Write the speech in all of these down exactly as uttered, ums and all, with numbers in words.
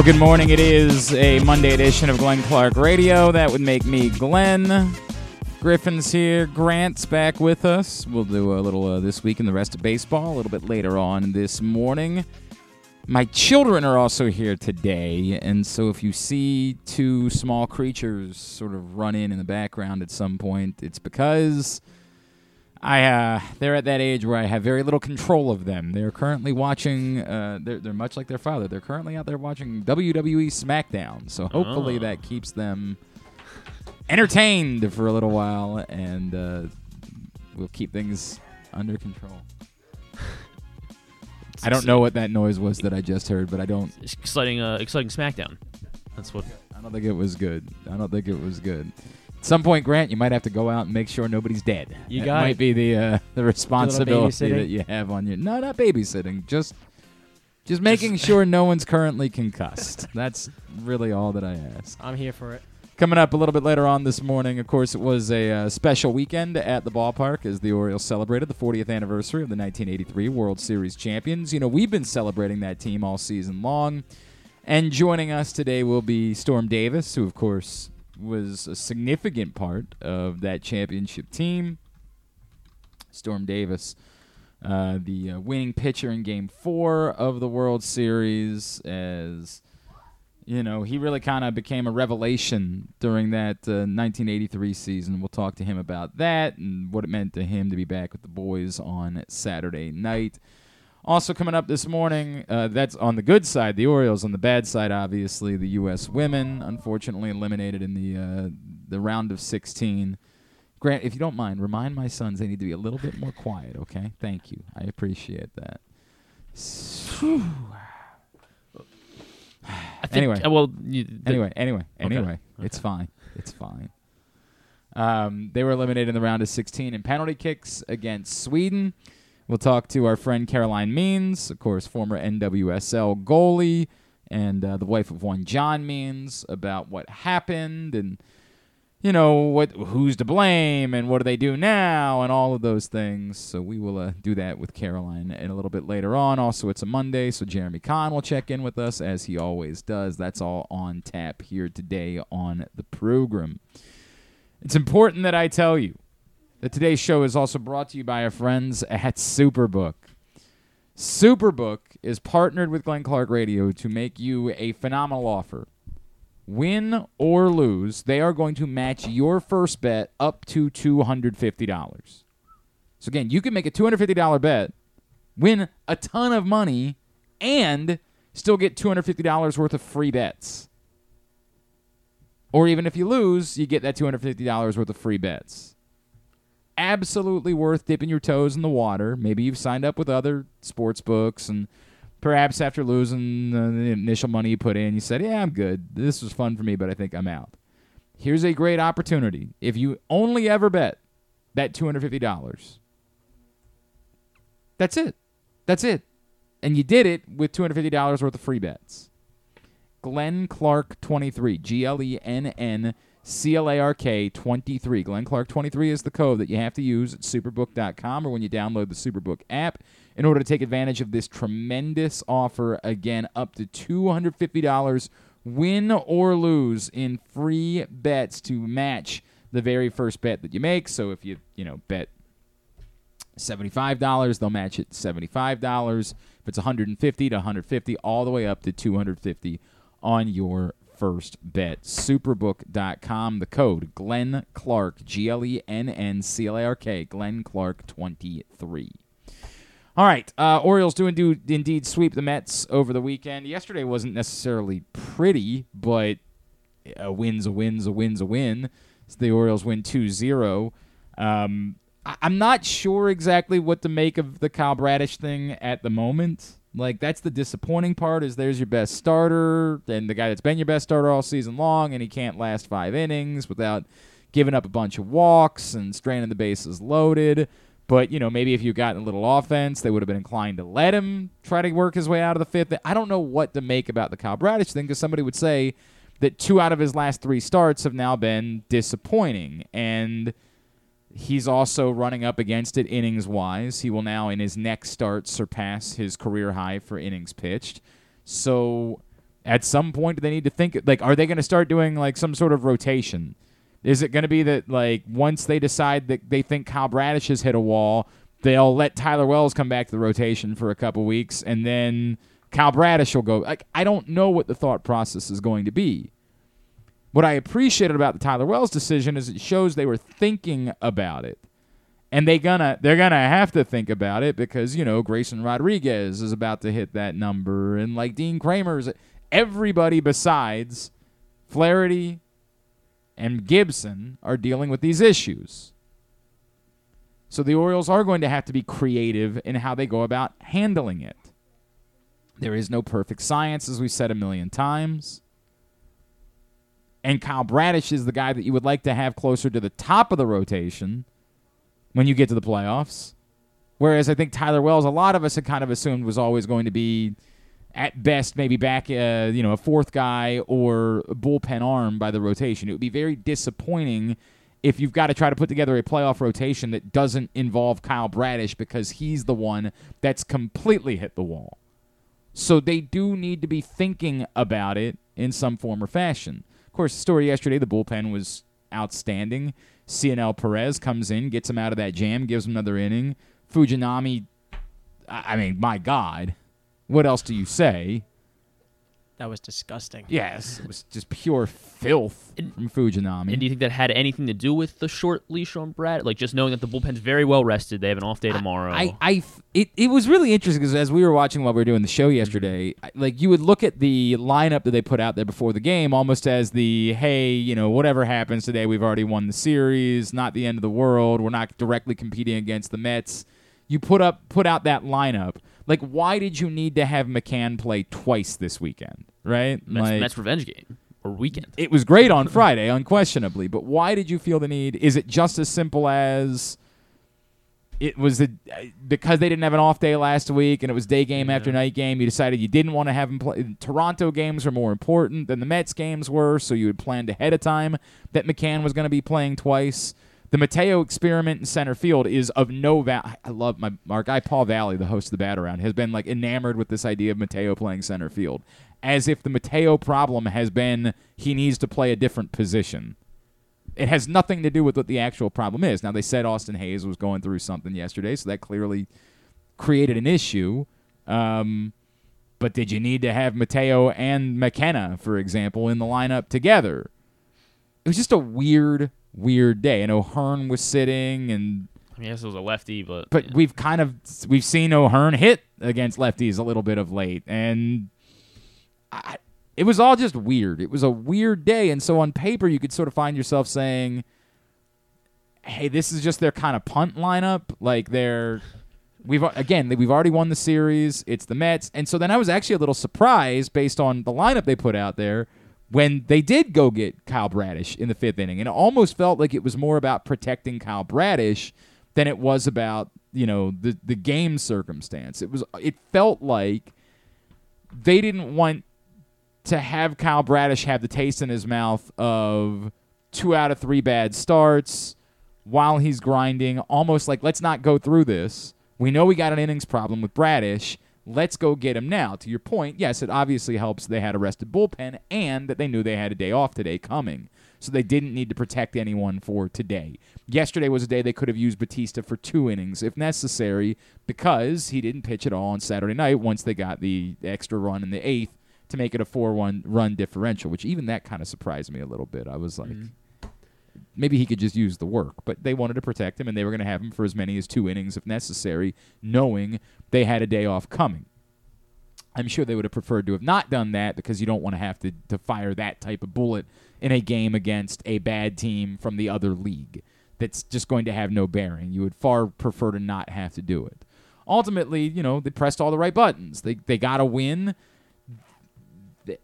Well, good morning. It is a Monday edition of Glenn Clark Radio. That would make me Glenn. Griffin's here. Grant's back with us. We'll do a little uh, This Week in the Rest of Baseball a little bit later on this morning. My children are also here today, and so if you see two small creatures sort of run in in the background at some point, it's because I uh, they're at that age where I have very little control of them. They're currently watching, uh, they're, they're much like their father, they're currently out there watching W W E SmackDown, so hopefully oh. that keeps them entertained for a little while, and uh, we'll keep things under control. I don't know what that noise was that I just heard, but I don't. Exciting, uh, exciting SmackDown. That's what. I don't think it was good. I don't think it was good. At some point, Grant, you might have to go out and make sure nobody's dead. You that got might it. be the uh, the responsibility that you have on you. No, not babysitting. Just, just making just sure no one's currently concussed. That's really all that I ask. I'm here for it. Coming up a little bit later on this morning, of course, it was a uh, special weekend at the ballpark as the Orioles celebrated the fortieth anniversary of the nineteen eighty-three World Series champions. You know, we've been celebrating that team all season long. And joining us today will be Storm Davis, who, of course, was a significant part of that championship team. Storm Davis, uh, the uh, winning pitcher in Game four of the World Series, as... You know, he really kind of became a revelation during that uh, nineteen eighty-three season. We'll talk to him about that and what it meant to him to be back with the boys on Saturday night. Also coming up this morning, uh, that's on the good side, the Orioles. On the bad side, obviously, the U S women, unfortunately eliminated in the uh, the round of sixteen. Grant, if you don't mind, remind my sons they need to be a little bit more quiet, okay? Thank you. I appreciate that. Whew. I think, anyway, uh, well, you, anyway, anyway, okay. anyway, okay. It's fine. It's fine. Um, they were eliminated in the round of sixteen in penalty kicks against Sweden. We'll talk to our friend Caroline Means, of course, former N W S L goalie and uh, the wife of one John Means, about what happened and, you know, what who's to blame and what do they do now and all of those things. So we will uh, do that with Caroline and a little bit later on. Also, it's a Monday, so Jeremy Kahn will check in with us, as he always does. That's all on tap here today on the program. It's important that I tell you that today's show is also brought to you by our friends at Superbook. Superbook is partnered with Glenn Clark Radio to make you a phenomenal offer. Win or lose, they are going to match your first bet up to two hundred fifty dollars. So again, you can make a two hundred fifty dollars bet, win a ton of money, and still get two hundred fifty dollars worth of free bets. Or even if you lose, you get that two hundred fifty dollars worth of free bets. Absolutely worth dipping your toes in the water. Maybe you've signed up with other sports books and perhaps after losing the initial money you put in, you said, yeah, I'm good. This was fun for me, but I think I'm out. Here's a great opportunity. If you only ever bet that two hundred fifty dollars, that's it. That's it. And you did it with two hundred fifty dollars worth of free bets. Glenn Clark twenty-three, G L E N N C L A R K twenty-three. Glenn Clark twenty-three is the code that you have to use at superbook dot com or when you download the Superbook app in order to take advantage of this tremendous offer. Again, up to two hundred fifty dollars win or lose in free bets to match the very first bet that you make. So if you, you know, bet seventy-five dollars, they'll match it seventy-five dollars. If it's one hundred fifty to one hundred fifty, all the way up to two hundred fifty on your first bet. Superbook dot com, the code Glenn Clark, G L E N N C L A R K, Glenn Clark twenty-three. All right, uh, Orioles do indeed, indeed sweep the Mets over the weekend. Yesterday wasn't necessarily pretty, but a win's a win's a win's a win. So the Orioles win two zero. Um, I- I'm not sure exactly what to make of the Kyle Bradish thing at the moment. Like, that's the disappointing part is there's your best starter and the guy that's been your best starter all season long, and he can't last five innings without giving up a bunch of walks and straining the bases loaded. But, you know, maybe if you got a little offense, they would have been inclined to let him try to work his way out of the fifth. I don't know what to make about the Kyle Bradish thing, because somebody would say that two out of his last three starts have now been disappointing. And he's also running up against it innings-wise. He will now, in his next start, surpass his career high for innings pitched. So At some point, they need to think, like, are they going to start doing, like, some sort of rotation? Is it going to be that, like, once they decide that they think Kyle Bradish has hit a wall, they'll let Tyler Wells come back to the rotation for a couple weeks, and then Kyle Bradish will go. Like, I don't know what the thought process is going to be. What I appreciated about the Tyler Wells decision is it shows they were thinking about it. And they gonna, they're going to have to think about it because, you know, Grayson Rodriguez is about to hit that number, and, like, Dean Kramer's... Everybody besides Flaherty and Gibson are dealing with these issues. So the Orioles are going to have to be creative in how they go about handling it. There is no perfect science, as we've said a million times. And Kyle Bradish is the guy that you would like to have closer to the top of the rotation when you get to the playoffs. Whereas I think Tyler Wells, a lot of us had kind of assumed was always going to be at best, maybe back, uh, you know, a fourth guy or a bullpen arm by the rotation. It would be very disappointing if you've got to try to put together a playoff rotation that doesn't involve Kyle Bradish because he's the one that's completely hit the wall. So they do need to be thinking about it in some form or fashion. Of course, the story yesterday, the bullpen was outstanding. C N L Perez comes in, gets him out of that jam, gives him another inning. Fujinami, I mean, my God. What else do you say? That was disgusting. Yes, it was just pure filth and, from Fujinami. And do you think that had anything to do with the short leash on Brad? Like, just knowing that the bullpen's very well rested, they have an off day tomorrow. I, I, I it, it was really interesting because as we were watching while we were doing the show yesterday, I, like you would look at the lineup that they put out there before the game almost as the, hey, you know, whatever happens today, we've already won the series, not the end of the world, we're not directly competing against the Mets. You put up, put out that lineup. Like, why did you need to have McCann play twice this weekend, right? That's, like, that's revenge game or weekend. It was great on Friday, unquestionably, but why did you feel the need? Is it just as simple as it was the, because they didn't have an off day last week and it was day game yeah. after night game, you decided you didn't want to have them play? Toronto games were more important than the Mets games were, so you had planned ahead of time that McCann was going to be playing twice. The Mateo experiment in center field is of no value. I love my, our guy Paul Valley, the host of the Bat Around, has been like enamored with this idea of Mateo playing center field, as if the Mateo problem has been he needs to play a different position. It has nothing to do with what the actual problem is. Now, they said Austin Hayes was going through something yesterday, so that clearly created an issue. Um, but did you need to have Mateo and McKenna, for example, in the lineup together? It was just a weird... weird day. And O'Hearn was sitting, and I mean, yes, it was a lefty, but but yeah. we've kind of we've seen O'Hearn hit against lefties a little bit of late, and I, it was all just weird. It was a weird day, and so on paper, you could sort of find yourself saying, "Hey, this is just their kind of punt lineup. Like they're we've again we've already won the series. It's the Mets." And so then I was actually a little surprised based on the lineup they put out there when they did go get Kyle Bradish in the fifth inning. And it almost felt like it was more about protecting Kyle Bradish than it was about, you know, the, the game circumstance. It was it felt like they didn't want to have Kyle Bradish have the taste in his mouth of two out of three bad starts while he's grinding, almost like, let's not go through this. We know we got an innings problem with Bradish. Let's go get him now. To your point, yes, it obviously helps they had a rested bullpen and that they knew they had a day off today coming, so they didn't need to protect anyone for today. Yesterday was a day they could have used Batista for two innings if necessary because he didn't pitch at all on Saturday night once they got the extra run in the eighth to make it a four one run differential, which even that kind of surprised me a little bit. I was like, mm-hmm. Maybe he could just use the work, but they wanted to protect him, and they were going to have him for as many as two innings if necessary, knowing they had a day off coming. I'm sure they would have preferred to have not done that because you don't want to have to, to fire that type of bullet in a game against a bad team from the other league that's just going to have no bearing. You would far prefer to not have to do it. Ultimately, you know, they pressed all the right buttons. They they got a win. They,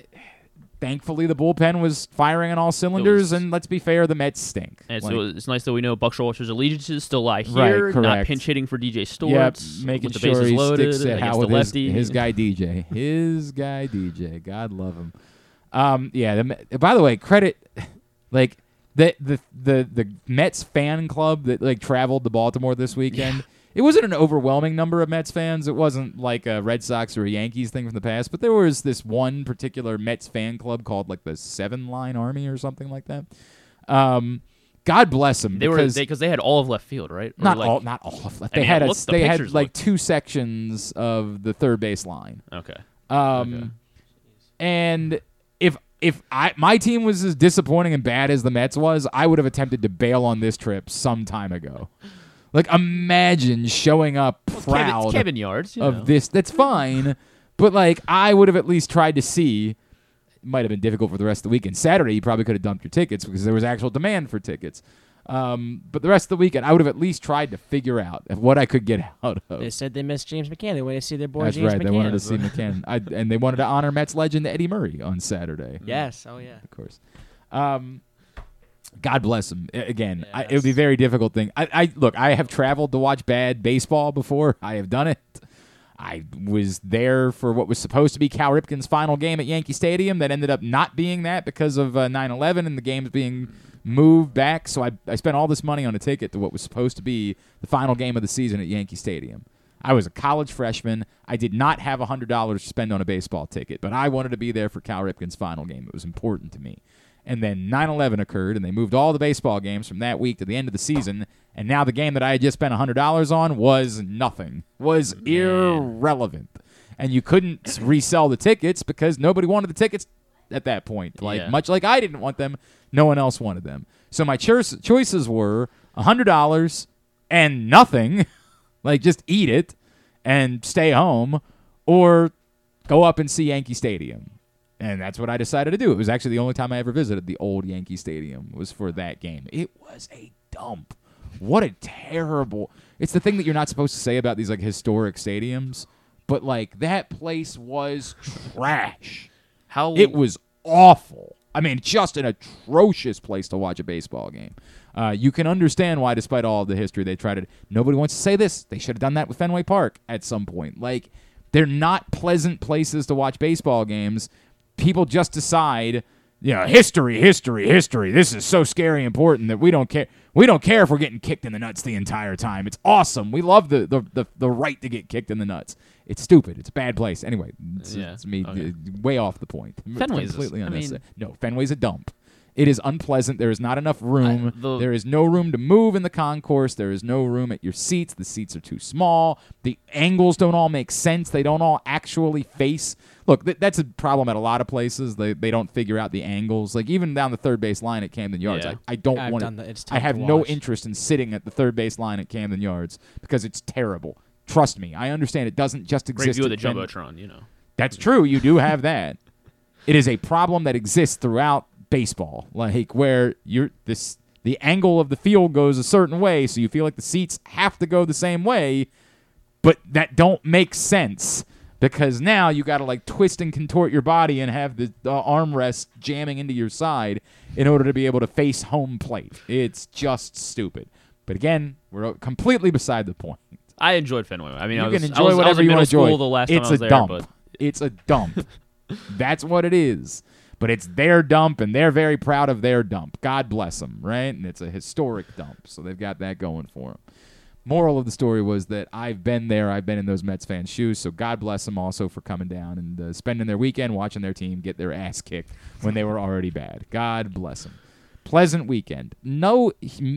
Thankfully, the bullpen was firing on all cylinders, was, and let's be fair, the Mets stink. And like, so it's nice that we know Buck Showalter's allegiances still lie here, right, not pinch hitting for D J Storts, yep, making with sure the bases he loaded sticks it against the lefty. His, his guy D J, his guy D J, God love him. Um, yeah. The, by the way, credit like the the the the Mets fan club that like traveled to Baltimore this weekend. Yeah. it wasn't an overwhelming number of Mets fans. It wasn't like a Red Sox or a Yankees thing from the past, but there was this one particular Mets fan club called like the Seven Line Army or something like that. Um, God bless them. They because were because they, they had all of left field, right? Or not like, all, not all of left. They I mean, had a, the they had looked. like two sections of the third base line. Okay. Um, okay. and if if I my team was as disappointing and bad as the Mets was, I would have attempted to bail on this trip some time ago. Like, imagine showing up well, proud Kevin, Kevin Yards, you of know. this. That's fine, but like I would have at least tried to see. Might have been difficult for the rest of the weekend. Saturday, you probably could have dumped your tickets because there was actual demand for tickets. Um, but the rest of the weekend, I would have at least tried to figure out what I could get out of. They said they missed James McCann. They wanted to see their boy That's James right. McCann. That's right. They wanted to see McCann. I, and they wanted to honor Mets legend Eddie Murray on Saturday. Yes. Oh, yeah. Of course. Um, God bless him. Again, yes. I, it would be a very difficult thing. I, I Look, I have traveled to watch bad baseball before. I have done it. I was there for what was supposed to be Cal Ripken's final game at Yankee Stadium that ended up not being that because of uh, nine eleven and the games being moved back. So I, I spent all this money on a ticket to what was supposed to be the final game of the season at Yankee Stadium. I was a college freshman. I did not have one hundred dollars to spend on a baseball ticket, but I wanted to be there for Cal Ripken's final game. It was important to me. And then nine eleven occurred, and they moved all the baseball games from that week to the end of the season, and now the game that I had just spent one hundred dollars on was nothing, was Man. irrelevant. And you couldn't resell the tickets because nobody wanted the tickets at that point. Like yeah. Much like I didn't want them, no one else wanted them. So my cho- choices were one hundred dollars and nothing, like just eat it and stay home, or go up and see Yankee Stadium. And that's what I decided to do. It was actually the only time I ever visited the old Yankee Stadium was for that game. It was a dump. What a terrible... It's the thing that you're not supposed to say about these like historic stadiums, but like that place was trash. How It was awful. I mean, just an atrocious place to watch a baseball game. Uh, you can understand why, despite all the history, they tried to... Nobody wants to say this. They should have done that with Fenway Park at some point. Like, they're not pleasant places to watch baseball games. People just decide, you know, history, history, history. This is so scary important that we don't care. We don't care if we're getting kicked in the nuts the entire time. It's awesome. We love the the the, the right to get kicked in the nuts. It's stupid. It's a bad place. Anyway, it's, yeah. it's me okay. way off the point. Fenway's completely unnecessary. I mean, no, Fenway's a dump. It is unpleasant. There is not enough room. I, the, there is no room to move in the concourse. There is no room at your seats. The seats are too small. The angles don't all make sense. They don't all actually face. Look, th- that's a problem at a lot of places. They they don't figure out the angles. Like, even down the third base line at Camden Yards, yeah. I, I don't I've want done it. The, I have no interest in sitting at the third base line at Camden Yards because it's terrible. Trust me. I understand it doesn't just exist. Great view of the Jumbotron, you know. That's true. You do have that. It is a problem that exists throughout baseball, like where you're this the angle of the field goes a certain way, so you feel like the seats have to go the same way, but that don't make sense because now you got to like twist and contort your body and have the uh, armrest jamming into your side in order to be able to face home plate. It's just stupid. But again, we're completely beside the point. I enjoyed Fenway. I mean, you I was, can enjoy I was, whatever I was in middle you want to enjoy. The last it's time I was a there, dump. But... It's a dump. That's what it is. But it's their dump, and they're very proud of their dump. God bless them, right? And it's a historic dump, so they've got that going for them. Moral of the story was that I've been there. I've been in those Mets fans' shoes, so God bless them also for coming down and uh, spending their weekend watching their team get their ass kicked when they were already bad. God bless them. Pleasant weekend. No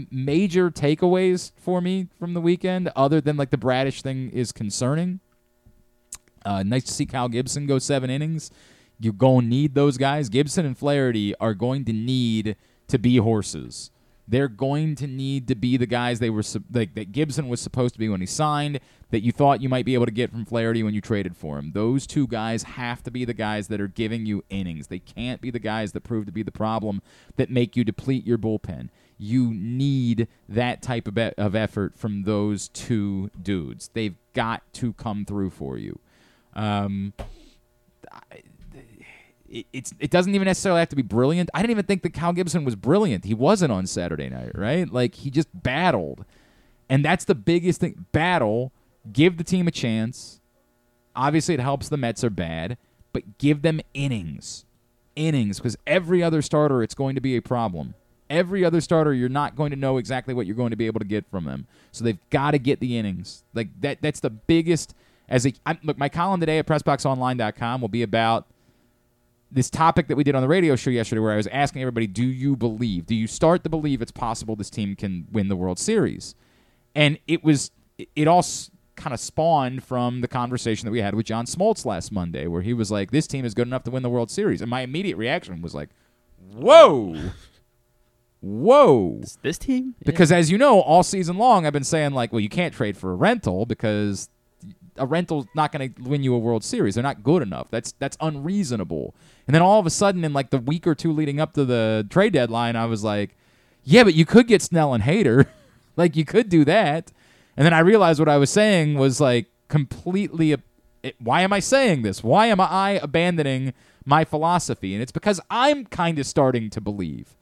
major takeaways for me from the weekend other than like the Bradish thing is concerning. Uh, nice to see Kyle Gibson go seven innings. You're going to need those guys. Gibson and Flaherty are going to need to be horses. They're going to need to be the guys they were like that Gibson was supposed to be when he signed, that you thought you might be able to get from Flaherty when you traded for him. Those two guys have to be the guys that are giving you innings. They can't be the guys that prove to be the problem that make you deplete your bullpen. You need that type of, e- of effort from those two dudes. They've got to come through for you. Um... I, It's it doesn't even necessarily have to be brilliant. I didn't even think that Kyle Gibson was brilliant. He wasn't on Saturday night, right? Like, he just battled. And that's the biggest thing. Battle. Give the team a chance. Obviously, it helps the Mets are bad. But give them innings. Innings. Because every other starter, it's going to be a problem. Every other starter, you're not going to know exactly what you're going to be able to get from them. So they've got to get the innings. Like that. That's the biggest. As a I, look, my column today at press box online dot com will be about this topic that we did on the radio show yesterday, where I was asking everybody, do you believe? Do you start to believe it's possible this team can win the World Series? And it was it all kind of spawned from the conversation that we had with John Smoltz last Monday, where he was like, this team is good enough to win the World Series. And my immediate reaction was like, whoa. Whoa. It's this team? Yeah. Because as you know, all season long, I've been saying, like, well, you can't trade for a rental because a rental's not going to win you a World Series. They're not good enough. That's that's unreasonable. And then all of a sudden, in, like, the week or two leading up to the trade deadline, I was like, yeah, but you could get Snell and Hader. Like, you could do that. And then I realized what I was saying was, like, completely ab- it, why am I saying this? Why am I abandoning my philosophy? And it's because I'm kind of starting to believe.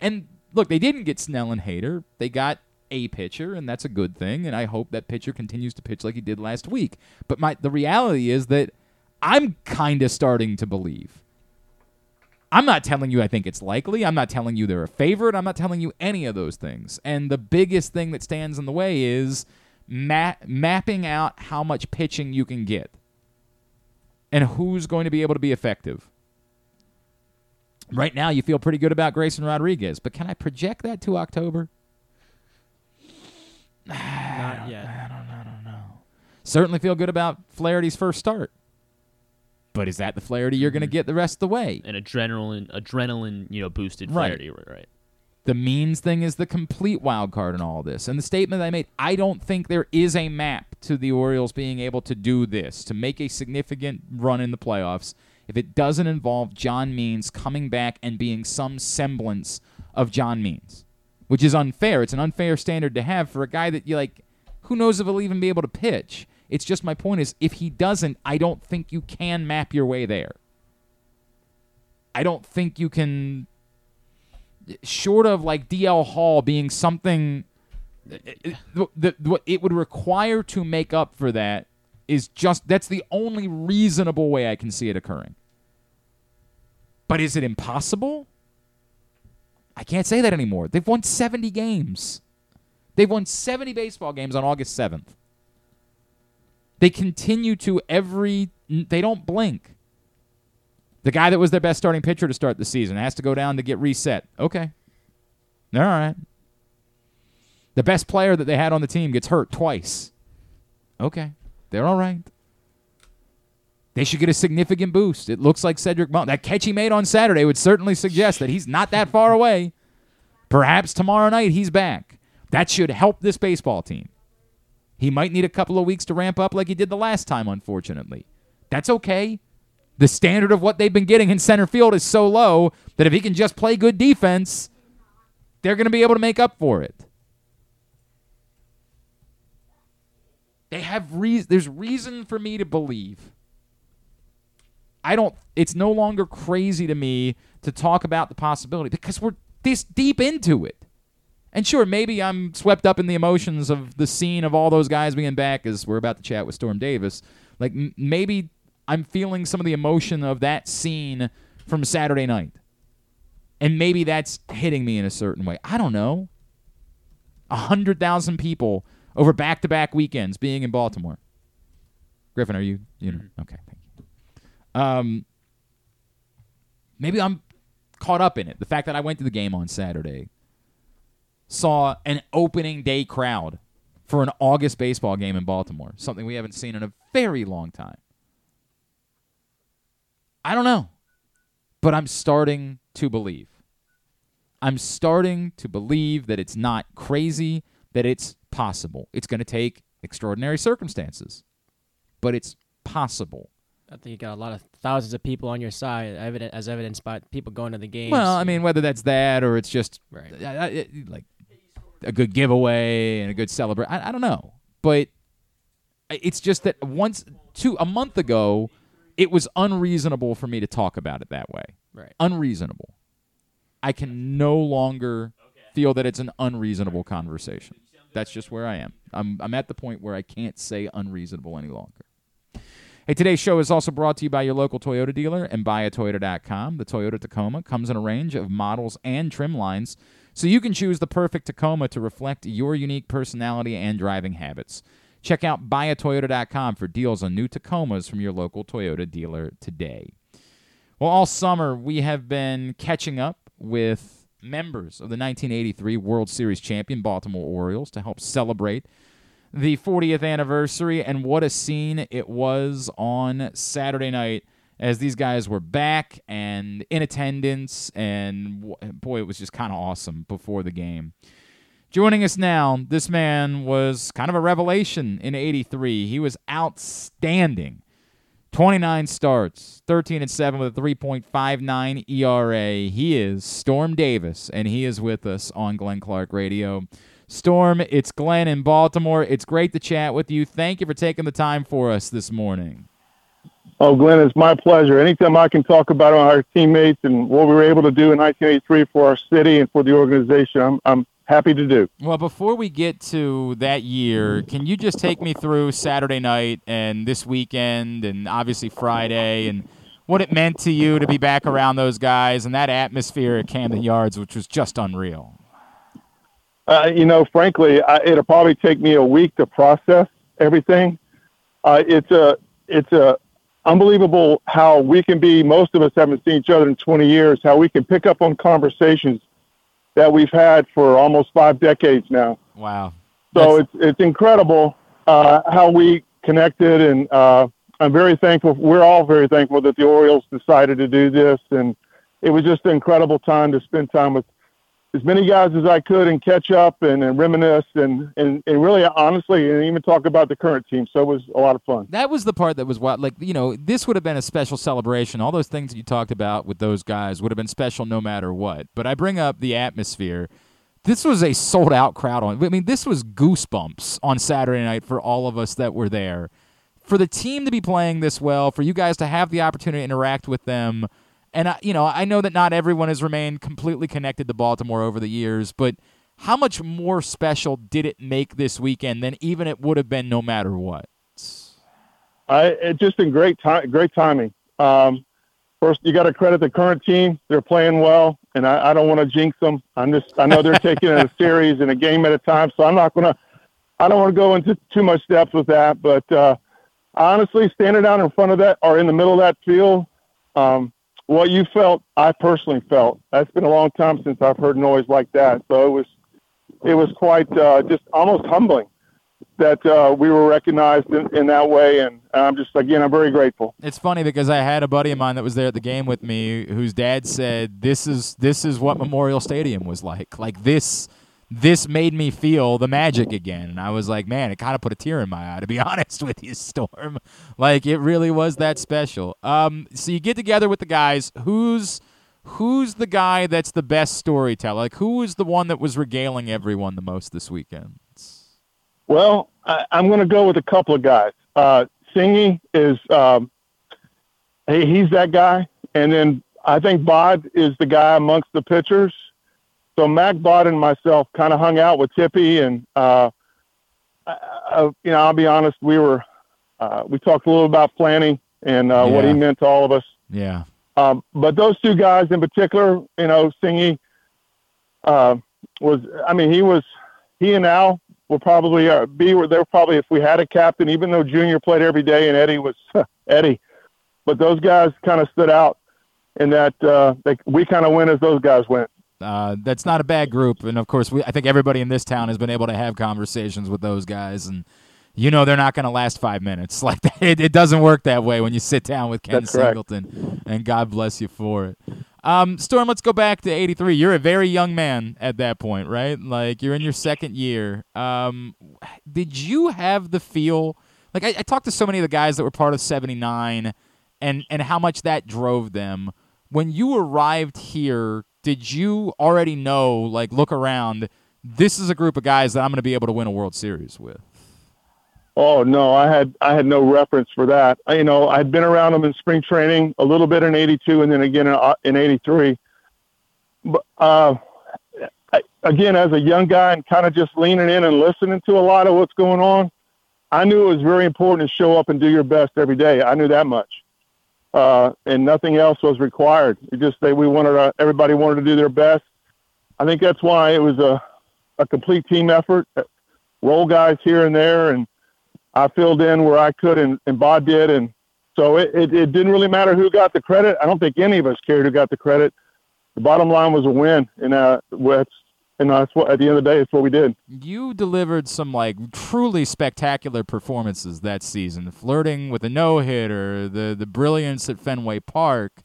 And look, they didn't get Snell and Hader. They got a pitcher, and that's a good thing, and I hope that pitcher continues to pitch like he did last week. But my the reality is that I'm kind of starting to believe. I'm not telling you I think it's likely. I'm not telling you they're a favorite. I'm not telling you any of those things. And the biggest thing that stands in the way is ma- mapping out how much pitching you can get and who's going to be able to be effective. Right now, you feel pretty good about Grayson Rodriguez, but can I project that to October? Not I yet. I don't, I don't know. Certainly feel good about Flaherty's first start, but is that the Flaherty you're going to get the rest of the way? An adrenaline, adrenaline, you know, boosted Flaherty, right? right. The Means thing is the complete wild card in all this. And the statement that I made, I don't think there is a map to the Orioles being able to do this, to make a significant run in the playoffs, if it doesn't involve John Means coming back and being some semblance of John Means, which is unfair. It's an unfair standard to have for a guy that you like, who knows if he'll even be able to pitch. It's just my point is, if he doesn't, I don't think you can map your way there. I don't think you can, short of like D L Hall being something, what it would require to make up for that is just, that's the only reasonable way I can see it occurring. But is it impossible? I can't say that anymore. They've won seventy games. They've won seventy baseball games on August seventh. They continue to every... They don't blink. The guy that was their best starting pitcher to start the season has to go down to get reset. Okay. All right. The best player that they had on the team gets hurt twice. Okay. They're all right. They should get a significant boost. It looks like Cedric Mullins. That catch he made on Saturday would certainly suggest that he's not that far away. Perhaps tomorrow night he's back. That should help this baseball team. He might need a couple of weeks to ramp up like he did the last time, unfortunately. That's okay. The standard of what they've been getting in center field is so low that if he can just play good defense, they're going to be able to make up for it. They have re- There's reason for me to believe. I don't. It's no longer crazy to me to talk about the possibility because we're this deep into it. And sure, maybe I'm swept up in the emotions of the scene of all those guys being back as we're about to chat with Storm Davis. Like m- maybe I'm feeling some of the emotion of that scene from Saturday night. And maybe that's hitting me in a certain way. I don't know. one hundred thousand people over back-to-back weekends being in Baltimore. Griffin, are you? You know, okay, thank you. Um, maybe I'm caught up in it. The fact that I went to the game on Saturday, saw an opening day crowd for an August baseball game in Baltimore, something we haven't seen in a very long time. I don't know, but I'm starting to believe. I'm starting to believe that it's not crazy, that it's possible. It's going to take extraordinary circumstances, but it's possible. I think you got a lot of thousands of people on your side, evident, as evidenced by people going to the games. Well, I mean, whether that's that or it's just right. uh, it, like a good giveaway and a good celebration. I don't know, but it's just that once, two, a month ago, it was unreasonable for me to talk about it that way. Right, unreasonable. I can no longer feel that it's an unreasonable conversation. That's just where I am. I'm I'm at the point where I can't say unreasonable any longer. Hey, today's show is also brought to you by your local Toyota dealer and buy a Toyota dot com. The Toyota Tacoma comes in a range of models and trim lines so you can choose the perfect Tacoma to reflect your unique personality and driving habits. Check out buy a toyota dot com for deals on new Tacomas from your local Toyota dealer today. Well, all summer we have been catching up with members of the nineteen eighty-three World Series champion Baltimore Orioles to help celebrate the fortieth anniversary, and what a scene it was on Saturday night as these guys were back and in attendance, and boy, it was just kind of awesome before the game. Joining us now, this man was kind of a revelation in eighty-three. He was outstanding. twenty-nine starts, thirteen and seven with a three point five nine E R A. He is Storm Davis, and he is with us on Glenn Clark Radio. Storm, it's Glenn in Baltimore. It's great to chat with you. Thank you for taking the time for us this morning. Oh, Glenn, it's my pleasure. Anytime I can talk about our teammates and what we were able to do in nineteen eighty-three for our city and for the organization, I'm, I'm happy to do. Well, before we get to that year, can you just take me through Saturday night and this weekend and obviously Friday and what it meant to you to be back around those guys and that atmosphere at Camden Yards, which was just unreal? Uh, you know, frankly, I, it'll probably take me a week to process everything. Uh, it's a, it's a unbelievable how we can be, most of us haven't seen each other in twenty years, how we can pick up on conversations that we've had for almost five decades now. Wow. So That's... it's it's incredible uh, how we connected, and uh, I'm very thankful. We're all very thankful that the Orioles decided to do this, and it was just an incredible time to spend time with as many guys as I could and catch up and, and reminisce and, and, and really, honestly, and even talk about the current team. So it was a lot of fun. That was the part that was wild. Like, you know, this would have been a special celebration. All those things that you talked about with those guys would have been special no matter what. But I bring up the atmosphere. This was a sold-out crowd. On, I mean, this was goosebumps on Saturday night for all of us that were there. For the team to be playing this well, for you guys to have the opportunity to interact with them, and, I, you know, I know that not everyone has remained completely connected to Baltimore over the years, but how much more special did it make this weekend than even it would have been no matter what? I, it just in great time, great timing. Um, first, you got to credit the current team. They're playing well, and I, I don't want to jinx them. I'm just, I know they're taking it a series and a game at a time, so I'm not going to – I don't want to go into too much depth with that. But uh, honestly, standing out in front of that or in the middle of that field um, – what you felt, I personally felt. That's been a long time since I've heard noise like that. So it was, it was quite uh, just almost humbling that uh, we were recognized in, in that way. And I'm just, again, I'm very grateful. It's funny because I had a buddy of mine that was there at the game with me, whose dad said, "This is this is what Memorial Stadium was like. Like this, this made me feel the magic again." And I was like, "Man, it kind of put a tear in my eye." To be honest with you, Storm, like it really was that special. Um, so you get together with the guys. Who's who's the guy that's the best storyteller? Like, who is the one that was regaling everyone the most this weekend? Well, I, I'm going to go with a couple of guys. Uh, Singy is um, he, he's that guy, and then I think Bod is the guy amongst the pitchers. So Mac Bod and myself kind of hung out with Tippy, and uh, I, you know, I'll be honest, we were uh, we talked a little about Flanny and uh, yeah. what he meant to all of us. Yeah. Um, but those two guys in particular, you know, Singy uh, was. I mean, he was. He and Al were probably uh, be were there probably if we had a captain, even though Junior played every day and Eddie was Eddie, but those guys kind of stood out in that uh, they, we kind of went as those guys went. Uh, that's not a bad group, and of course, we, I think everybody in this town has been able to have conversations with those guys, and you know they're not going to last five minutes. Like that, it, it doesn't work that way when you sit down with Ken that's Singleton, correct. And God bless you for it. Um, Storm, let's go back to eighty-three. You're a very young man at that point, right? Like you're in your second year. Um, did you have the feel? Like I, I talked to so many of the guys that were part of seventy-nine, and and how much that drove them. When you arrived here, did you already know, like, look around, this is a group of guys that I'm going to be able to win a World Series with? Oh, no, I had I had no reference for that. I, you know, I'd been around them in spring training, a little bit in eighty-two, and then again in, in eighty-three. But uh, I, again, as a young guy and kind of just leaning in and listening to a lot of what's going on, I knew it was very important to show up and do your best every day. I knew that much. Uh, and nothing else was required. It just they we wanted uh, everybody wanted to do their best. I think that's why it was a, a complete team effort. Roll guys here and there, and I filled in where I could, and, and Bod did. And so it, it, it didn't really matter who got the credit. I don't think any of us cared who got the credit. The bottom line was a win, and uh, that's and that's what, at the end of the day, it's what we did. You delivered some like truly spectacular performances that season, flirting with a no-hitter, the the brilliance at Fenway Park.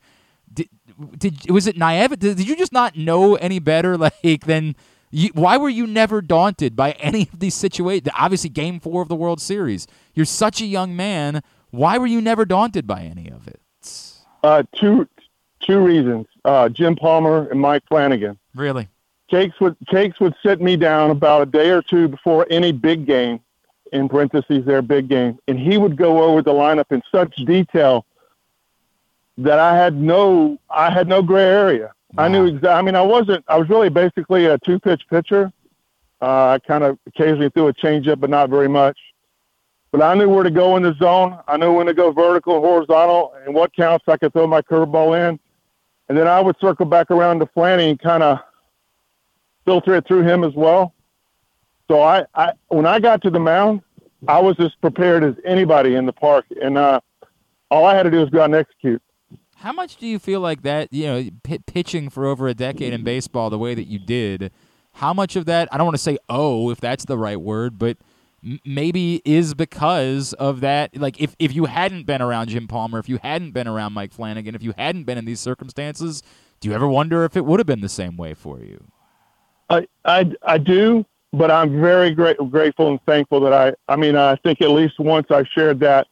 Did did was it naive? Did, did you just not know any better? Like then, why were you never daunted by any of these situations? Obviously, Game Four of the World Series. You're such a young man. Why were you never daunted by any of it? Uh, two two reasons. Uh, Jim Palmer and Mike Flanagan. Really? Cakes would Cakes would sit me down about a day or two before any big game, in parentheses there, big game, and he would go over the lineup in such detail that I had no I had no gray area. Wow. I knew exactly. I mean, I wasn't. I was really basically a two-pitch pitcher. Uh, I kind of occasionally threw a changeup, but not very much. But I knew where to go in the zone. I knew when to go vertical, horizontal, and what counts I could throw my curveball in. And then I would circle back around to Flanny and kind of filter it through him as well. So I, I, when I got to the mound, I was as prepared as anybody in the park, and uh, all I had to do was go out and execute. How much do you feel like that, you know, p- pitching for over a decade in baseball the way that you did, how much of that, I don't want to say oh, if that's the right word, but m- maybe is because of that, like if, if you hadn't been around Jim Palmer, if you hadn't been around Mike Flanagan, if you hadn't been in these circumstances, do you ever wonder if it would have been the same way for you? I, I, I do, but I'm very gra- grateful and thankful that I, I mean, I think at least once I shared that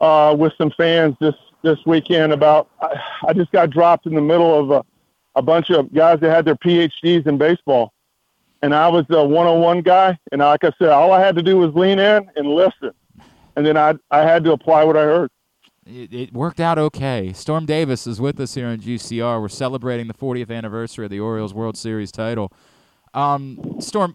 uh, with some fans this this weekend about, I, I just got dropped in the middle of a, a bunch of guys that had their PhDs in baseball. And I was a one oh one guy. And like I said, all I had to do was lean in and listen. And then I, I had to apply what I heard. It, it worked out okay. Storm Davis is with us here on G C R. We're celebrating the fortieth anniversary of the Orioles World Series title. Um, Storm,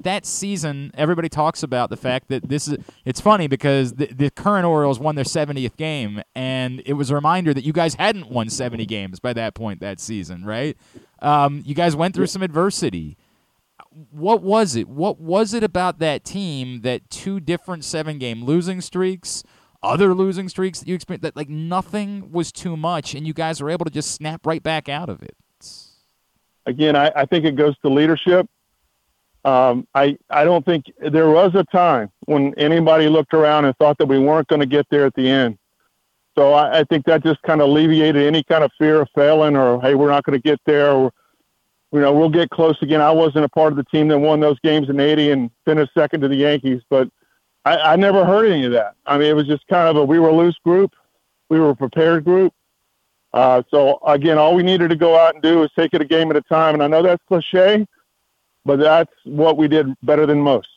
that season, everybody talks about the fact that this is – it's funny because the, the current Orioles won their seventieth game, and it was a reminder that you guys hadn't won seventy games by that point that season, right? Um, you guys went through some adversity. What was it? What was it about that team that two different seven-game losing streaks – other losing streaks that you experienced, that like nothing was too much, and you guys were able to just snap right back out of it? Again, I, I think it goes to leadership. Um, I, I don't think there was a time when anybody looked around and thought that we weren't going to get there at the end. So I, I think that just kind of alleviated any kind of fear of failing or, hey, we're not going to get there, or, you know, we'll get close again. I wasn't a part of the team that won those games in eighty and finished second to the Yankees, but I, I never heard any of that. I mean, it was just kind of a, we were a loose group. We were a prepared group. Uh, so, again, all we needed to go out and do was take it a game at a time. And I know that's cliche, but that's what we did better than most.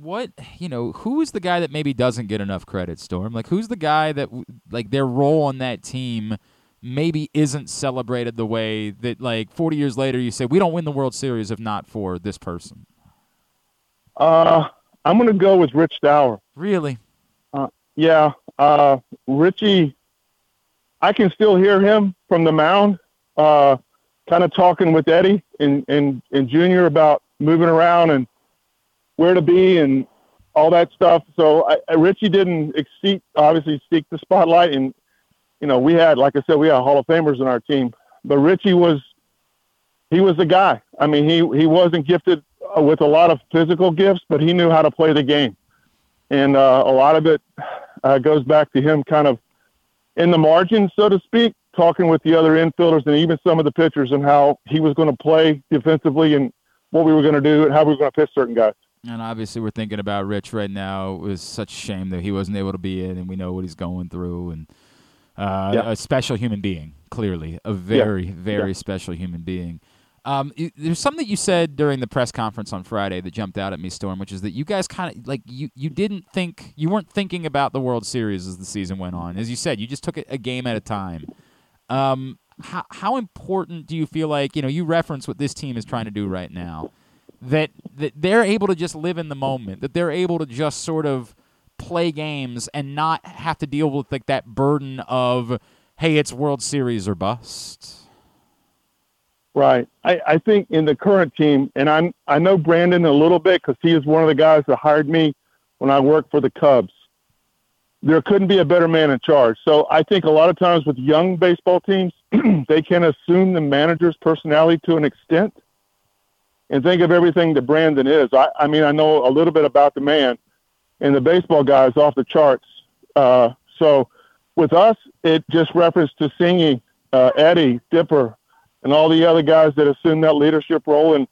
What, you know, who is the guy that maybe doesn't get enough credit, Storm? Like, who's the guy that, like, their role on that team maybe isn't celebrated the way that, like, forty years later you say, we don't win the World Series if not for this person? Uh... I'm going to go with Rich Dauer. Really? Uh, yeah. Uh, Richie, I can still hear him from the mound, uh, kind of talking with Eddie and, and, and Junior about moving around and where to be and all that stuff. So I, I, Richie didn't exceed, obviously seek the spotlight. And, you know, we had, like I said, we had Hall of Famers in our team. But Richie was, he was the guy. I mean, he, he wasn't gifted with a lot of physical gifts, but he knew how to play the game. And uh, a lot of it uh, goes back to him kind of in the margin, so to speak, talking with the other infielders and even some of the pitchers and how he was going to play defensively and what we were going to do and how we were going to pitch certain guys. And obviously we're thinking about Rich right now. It was such a shame that he wasn't able to be in, and we know what he's going through. And uh, yeah. A special human being, clearly. A very, yeah. very yeah. special human being. Um, there's something that you said during the press conference on Friday that jumped out at me, Storm, which is that you guys kind of like you, you didn't think you weren't thinking about the World Series as the season went on. As you said, you just took it a game at a time. Um, how how important do you feel like, you know, you reference what this team is trying to do right now, that that they're able to just live in the moment, that they're able to just sort of play games and not have to deal with like that burden of, hey, it's World Series or bust? Right. I, I think in the current team, and I'm, I know Brandon a little bit because he is one of the guys that hired me when I worked for the Cubs. There couldn't be a better man in charge. So I think a lot of times with young baseball teams, they can assume the manager's personality to an extent and think of everything that Brandon is. I, I mean, I know a little bit about the man, and the baseball guy is off the charts. Uh, so with us, it just referenced to singing, uh, Eddie, Dipper, and all the other guys that assume that leadership role. And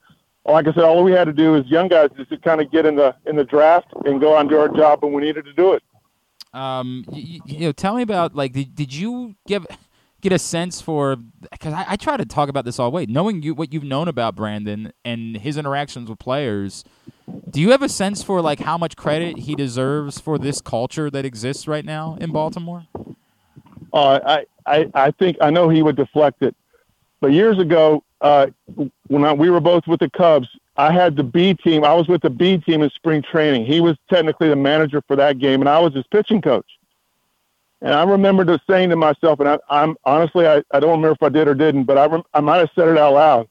like I said, all we had to do as young guys is to kind of get in the in the draft and go on to our job when we needed to do it. Um, you, you know, tell me about, like, did, did you give get a sense for, because I, I try to talk about this all the way, knowing you what you've known about Brandon and his interactions with players, do you have a sense for, like, how much credit he deserves for this culture that exists right now in Baltimore? Uh, I, I, I think, I know he would deflect it. But years ago, uh, when I, we were both with the Cubs, I had the B team. I was with the B team in spring training. He was technically the manager for that game, and I was his pitching coach. And I remember just saying to myself, and I, I'm honestly, I, I don't remember if I did or didn't, but I, rem, I might have said it out loud.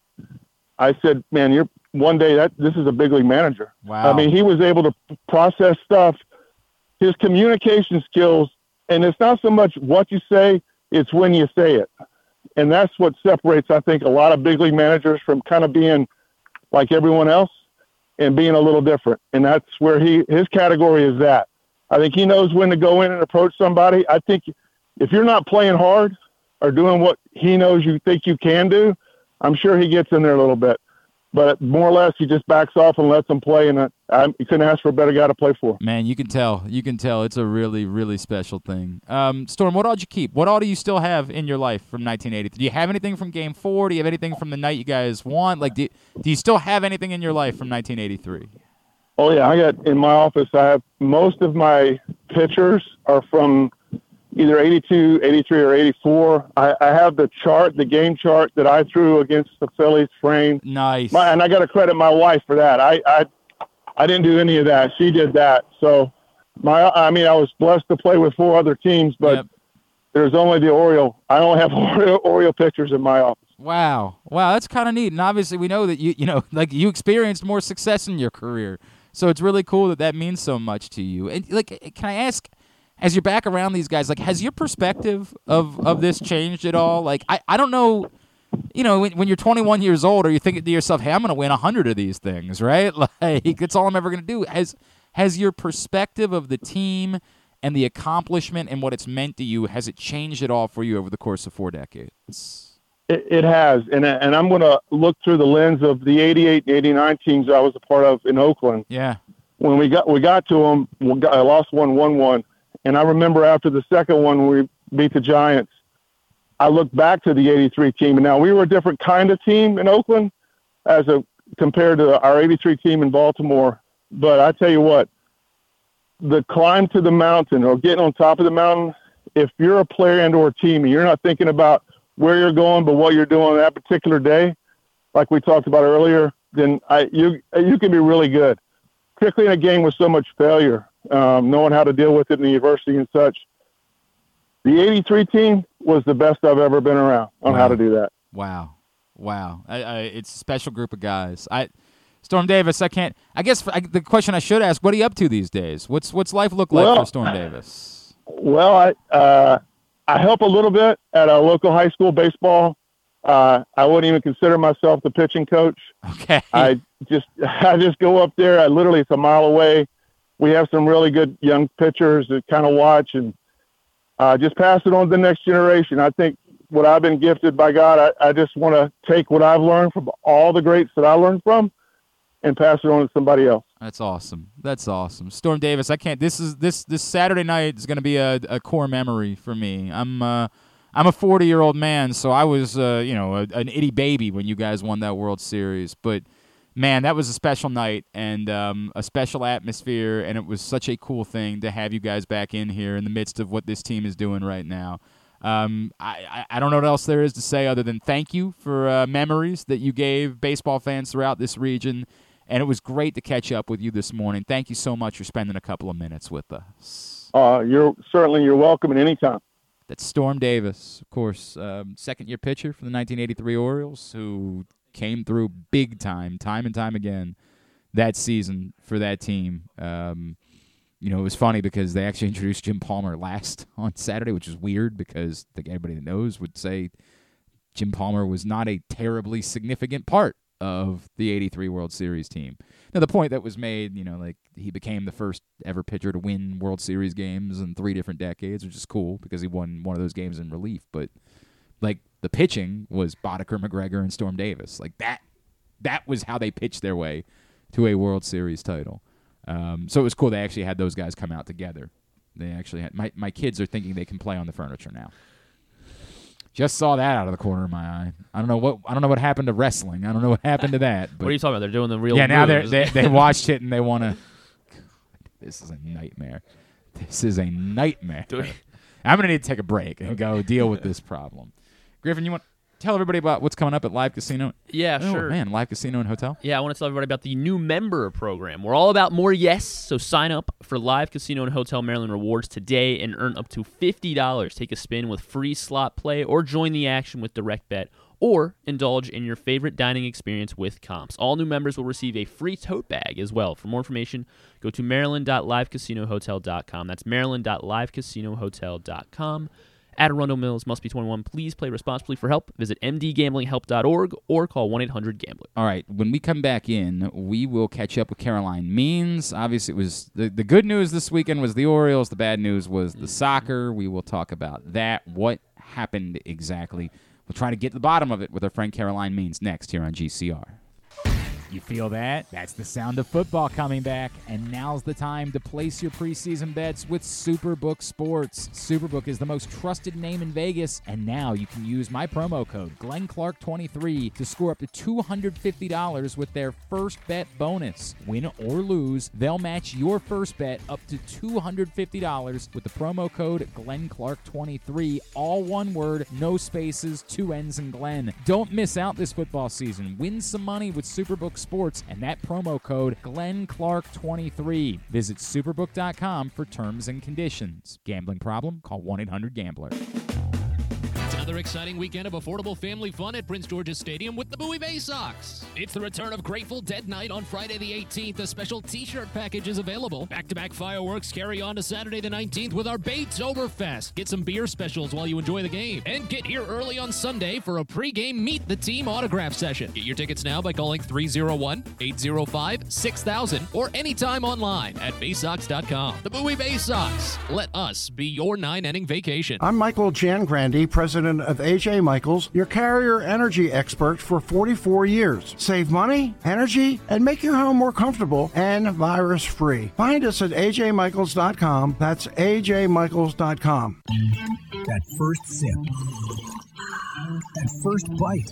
I said, man, you're one day, that this is a big league manager. Wow. I mean, he was able to process stuff, his communication skills, and it's not so much what you say, it's when you say it. And that's what separates, I think, a lot of big league managers from kind of being like everyone else and being a little different. And that's where he his category is that. I think he knows when to go in and approach somebody. I think if you're not playing hard or doing what he knows you think you can do, I'm sure he gets in there a little bit. But more or less, he just backs off and lets them play, and I, I couldn't ask for a better guy to play for. Man, you can tell. You can tell. It's a really, really special thing. Um, Storm, what all did you keep? What all do you still have in your life from nineteen eighty? Do you have anything from Game four? Do you have anything from the night you guys won? Like, do, do you still have anything in your life from nineteen eighty-three? Oh, yeah. I got in my office, I have most of my pictures are from either eighty-two, eighty-three, or eighty-four. I, I have the chart, the game chart that I threw against the Phillies frame. Nice. My, and I got to credit my wife for that. I, I I didn't do any of that. She did that. So, my I mean, I was blessed to play with four other teams, but yep. There's only the Oriole. I don't have Oriole, Oriole pictures in my office. Wow. Wow, that's kind of neat. And obviously we know that, you you know, like you experienced more success in your career. So it's really cool that that means so much to you. And, like, can I ask, as you're back around these guys, like, has your perspective of, of this changed at all? Like, I, I don't know, you know, when, when you're twenty-one years old, are you thinking to yourself, hey, I'm going to win one hundred of these things, right? Like, that's all I'm ever going to do. Has, has your perspective of the team and the accomplishment and what it's meant to you, has it changed at all for you over the course of four decades? It, it has, and, and I'm going to look through the lens of the eighty-eight and eighty-nine teams I was a part of in Oakland. Yeah. When we got we got to them, we got, I lost one, one, one. And I remember after the second one, we beat the Giants. I looked back to the eighty-three team, and now we were a different kind of team in Oakland as a compared to our eighty-three team in Baltimore. But I tell you what, the climb to the mountain or getting on top of the mountain, if you're a player and or a team and you're not thinking about where you're going but what you're doing that particular day, like we talked about earlier, then I, you you can be really good, particularly in a game with so much failure. Um, knowing how to deal with it in the adversity and such. The eighty-three team was the best I've ever been around on wow. how to do that. Wow. Wow. I, I, it's a special group of guys. I, Storm Davis, I can't – I guess I, the question I should ask, what are you up to these days? What's what's life look like well, for Storm Davis? Well, I uh, I help a little bit at a local high school baseball. Uh, I wouldn't even consider myself the pitching coach. Okay. I just I just go up there. I literally, it's a mile away. We have some really good young pitchers that kind of watch and uh, just pass it on to the next generation. I think what I've been gifted by God, I, I just want to take what I've learned from all the greats that I learned from and pass it on to somebody else. That's awesome. That's awesome. Storm Davis, I can't, this is, this, this Saturday night is going to be a, a core memory for me. I'm, uh, I'm a forty year old man. So I was, uh, you know, a, an itty baby when you guys won that World Series, but man, that was a special night and um, a special atmosphere, and it was such a cool thing to have you guys back in here in the midst of what this team is doing right now. Um, I, I don't know what else there is to say other than thank you for uh, memories that you gave baseball fans throughout this region, and it was great to catch up with you this morning. Thank you so much for spending a couple of minutes with us. Uh, you're certainly you're welcome at any time. That's Storm Davis, of course, um, second-year pitcher for the nineteen eighty-three Orioles, who came through big time, time and time again that season for that team. Um, you know, it was funny because they actually introduced Jim Palmer last on Saturday, which is weird because I think anybody that knows would say Jim Palmer was not a terribly significant part of the eighty-three World Series team. Now, the point that was made, you know, like he became the first ever pitcher to win World Series games in three different decades, which is cool because he won one of those games in relief. But, like, the pitching was Boddicker, McGregor, and Storm Davis. Like, that that was how they pitched their way to a World Series title. Um, so it was cool they actually had those guys come out together. They actually had my, – my kids are thinking they can play on the furniture now. Just saw that out of the corner of my eye. I don't know what I don't know what happened to wrestling. I don't know what happened to that. But what are you talking about? They're doing the real. Yeah, now they they they watched it and they want to. This is a nightmare. This is a nightmare. I'm gonna need to take a break and go deal with this problem. Griffin, you want to tell everybody about what's coming up at Live Casino? Yeah, oh, sure. Man, Live Casino and Hotel. Yeah, I want to tell everybody about the new member program. We're all about more yes, so sign up for Live Casino and Hotel Maryland Rewards today and earn up to fifty dollars. Take a spin with free slot play or join the action with direct bet or indulge in your favorite dining experience with comps. All new members will receive a free tote bag as well. For more information, go to maryland dot live casino hotel dot com. That's maryland dot live casino hotel dot com. At Arundel Mills, must be twenty-one. Please play responsibly. For help, visit m d gambling help dot org or call one eight hundred gambler. All right, when we come back in, we will catch up with Caroline Means. Obviously, it was the, the good news this weekend was the Orioles. The bad news was the soccer. We will talk about that, what happened exactly. We'll try to get to the bottom of it with our friend Caroline Means next here on G C R. You feel that? That's the sound of football coming back, and now's the time to place your preseason bets with Superbook Sports. Superbook is the most trusted name in Vegas, and now you can use my promo code Glenn Clark twenty-three to score up to two hundred fifty dollars with their first bet bonus. Win or lose, they'll match your first bet up to two hundred fifty dollars with the promo code Glenn Clark twenty-three, all one word, no spaces, two N's in Glenn. Don't miss out this football season. Win some money with Superbook Sports and that promo code Glenn Clark twenty-three. Visit superbook dot com for terms and conditions. Gambling problem? Call one eight hundred gambler. Another exciting weekend of affordable family fun at Prince George's Stadium with the Bowie Bay Sox. It's the return of Grateful Dead Night on Friday the eighteenth. A special t-shirt package is available. Back-to-back fireworks carry on to Saturday the nineteenth with our Baytoberfest. Get some beer specials while you enjoy the game. And get here early on Sunday for a pregame Meet the Team autograph session. Get your tickets now by calling three oh one, eight oh five, six thousand or anytime online at bay sox dot com. The Bowie Bay Sox. Let us be your nine-inning vacation. I'm Michael Giangrandy, president of A J Michaels, your carrier energy expert for forty-four years. Save money, energy, and make your home more comfortable and virus-free. Find us at a j michaels dot com. That's a j michaels dot com. That first sip. That first bite.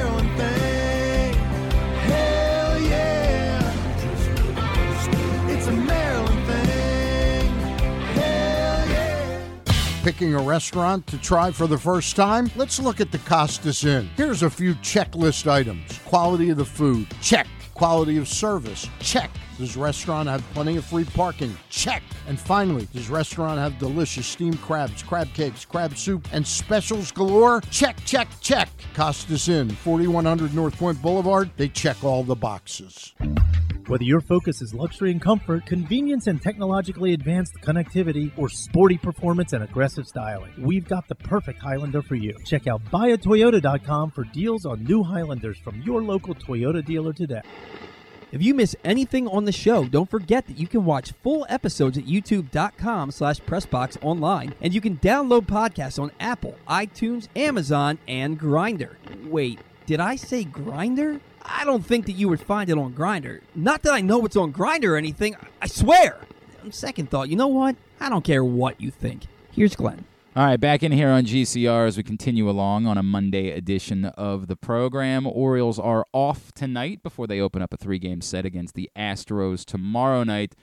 thing. Picking a restaurant to try for the first time? Let's look at the Costas Inn. Here's a few checklist items. Quality of the food, check. Quality of service, check. Does restaurant have plenty of free parking? Check. And finally, does restaurant have delicious steamed crabs, crab cakes, crab soup, and specials galore? Check, check, check. Costas Inn, forty-one hundred North Point Boulevard. They check all the boxes. Whether your focus is luxury and comfort, convenience and technologically advanced connectivity, or sporty performance and aggressive styling, we've got the perfect Highlander for you. Check out buy a toyota dot com for deals on new Highlanders from your local Toyota dealer today. If you miss anything on the show, don't forget that you can watch full episodes at youtube.com slash pressbox online, and you can download podcasts on Apple, iTunes, Amazon, and Grindr. Wait, did I say Grindr? I don't think that you would find it on Grindr. Not that I know it's on Grindr or anything, I swear. On second thought, you know what? I don't care what you think. Here's Glenn. All right, back in here on G C R as we continue along on a Monday edition of the program. Orioles are off tonight before they open up a three-game set against the Astros tomorrow night.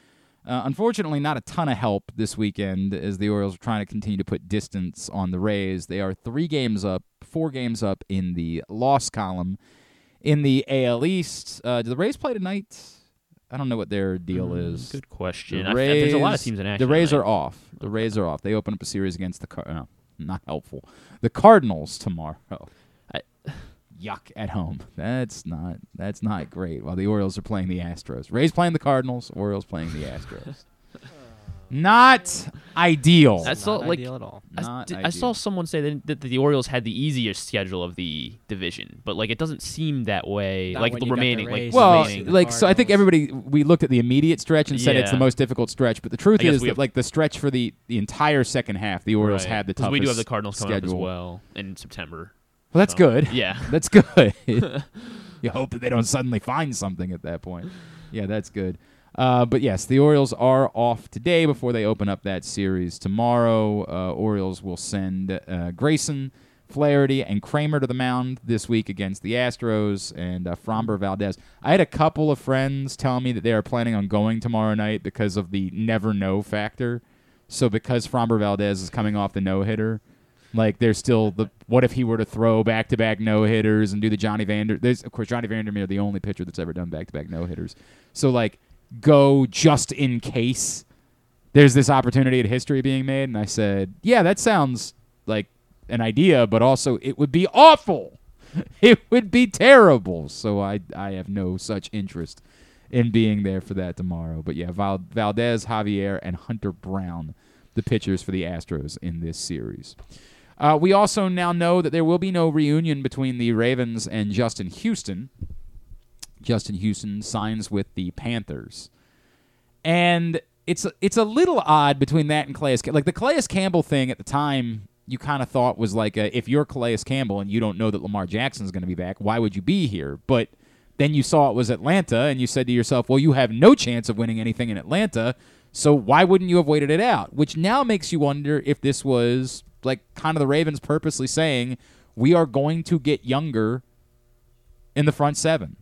Uh, unfortunately, not a ton of help this weekend as the Orioles are trying to continue to put distance on the Rays. They are three games up, four games up in the loss column. In the A L East, uh, do the Rays play tonight? I don't know what their deal mm, is. Good question. The Rays, I, there's a lot of teams in action. The Rays tonight. are off. The Rays are off. They open up a series against the Car- no, not helpful. The Cardinals tomorrow. I, yuck at home. That's not that's not great. While the Orioles are playing the Astros, Rays playing the Cardinals, Orioles playing the Astros. Not ideal. That's not all, ideal like, at all. I, did, I saw someone say that, that the Orioles had the easiest schedule of the division, but like it doesn't seem that way. Not like the remaining, the race, like well, remaining like so. I think everybody we looked at the immediate stretch and yeah. said it's the most difficult stretch, but the truth is that have, like the stretch for the, the entire second half, the Orioles right. had the toughest. We do have the Cardinals schedule. Coming up as well in September. Well, that's so. good. Yeah, that's good. You hope that they don't suddenly find something at that point. Yeah, that's good. Uh, but yes, the Orioles are off today before they open up that series tomorrow. Uh, Orioles will send uh, Grayson, Flaherty, and Kramer to the mound this week against the Astros and uh, Framber Valdez. I had a couple of friends tell me that they are planning on going tomorrow night because of the never-know factor. So because Framber Valdez is coming off the no-hitter, like there's still the what if he were to throw back-to-back no-hitters and do the Johnny Vander... There's, of course, Johnny Vandermeer, the only pitcher that's ever done back-to-back no-hitters. So like... go just in case there's this opportunity at history being made. And I said, yeah, that sounds like an idea, but also it would be awful. It would be terrible. So I I have no such interest in being there for that tomorrow. But yeah, Val- Valdez, Javier, and Hunter Brown, the pitchers for the Astros in this series. Uh, we also now know that there will be no reunion between the Ravens and Justin Houston. Justin Houston signs with the Panthers. And it's it's a little odd between that and Calais Campbell. Like the Calais Campbell thing at the time, you kind of thought was like, a, if you're Calais Campbell and you don't know that Lamar Jackson's going to be back, why would you be here? But then you saw it was Atlanta, and you said to yourself, well, you have no chance of winning anything in Atlanta, so why wouldn't you have waited it out? Which now makes you wonder if this was like kind of the Ravens purposely saying, we are going to get younger in the front seven.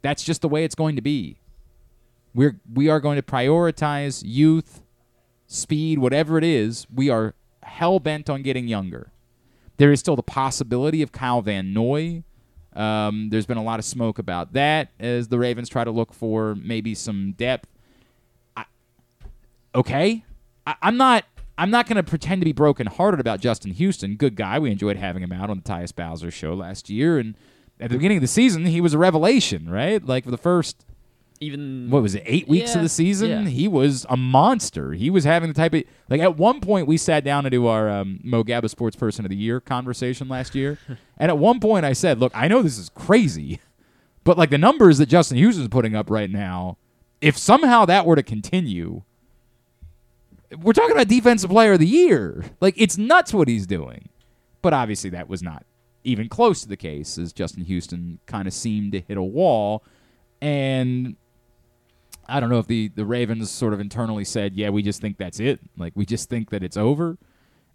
That's just the way it's going to be. We're we are going to prioritize youth, speed, whatever it is. We are hell-bent on getting younger. There is still the possibility of Kyle Van Noy. Um, there's been a lot of smoke about that as the Ravens try to look for maybe some depth. I, okay. I, I'm not I'm not going to pretend to be brokenhearted about Justin Houston. Good guy. We enjoyed having him out on the Tyus Bowser show last year, and at the beginning of the season, he was a revelation, right? Like for the first, even what was it, eight weeks yeah, of the season, yeah. he was a monster. He was having the type of like at one point we sat down to do our um, Mo Gabba Sports Person of the Year conversation last year, and at one point I said, "Look, I know this is crazy, but like the numbers that Justin Houston is putting up right now, if somehow that were to continue, we're talking about Defensive Player of the Year. Like it's nuts what he's doing." But obviously, that was not even close to the case, as Justin Houston kind of seemed to hit a wall. And I don't know if the, the Ravens sort of internally said, yeah, we just think that's it. Like, we just think that it's over.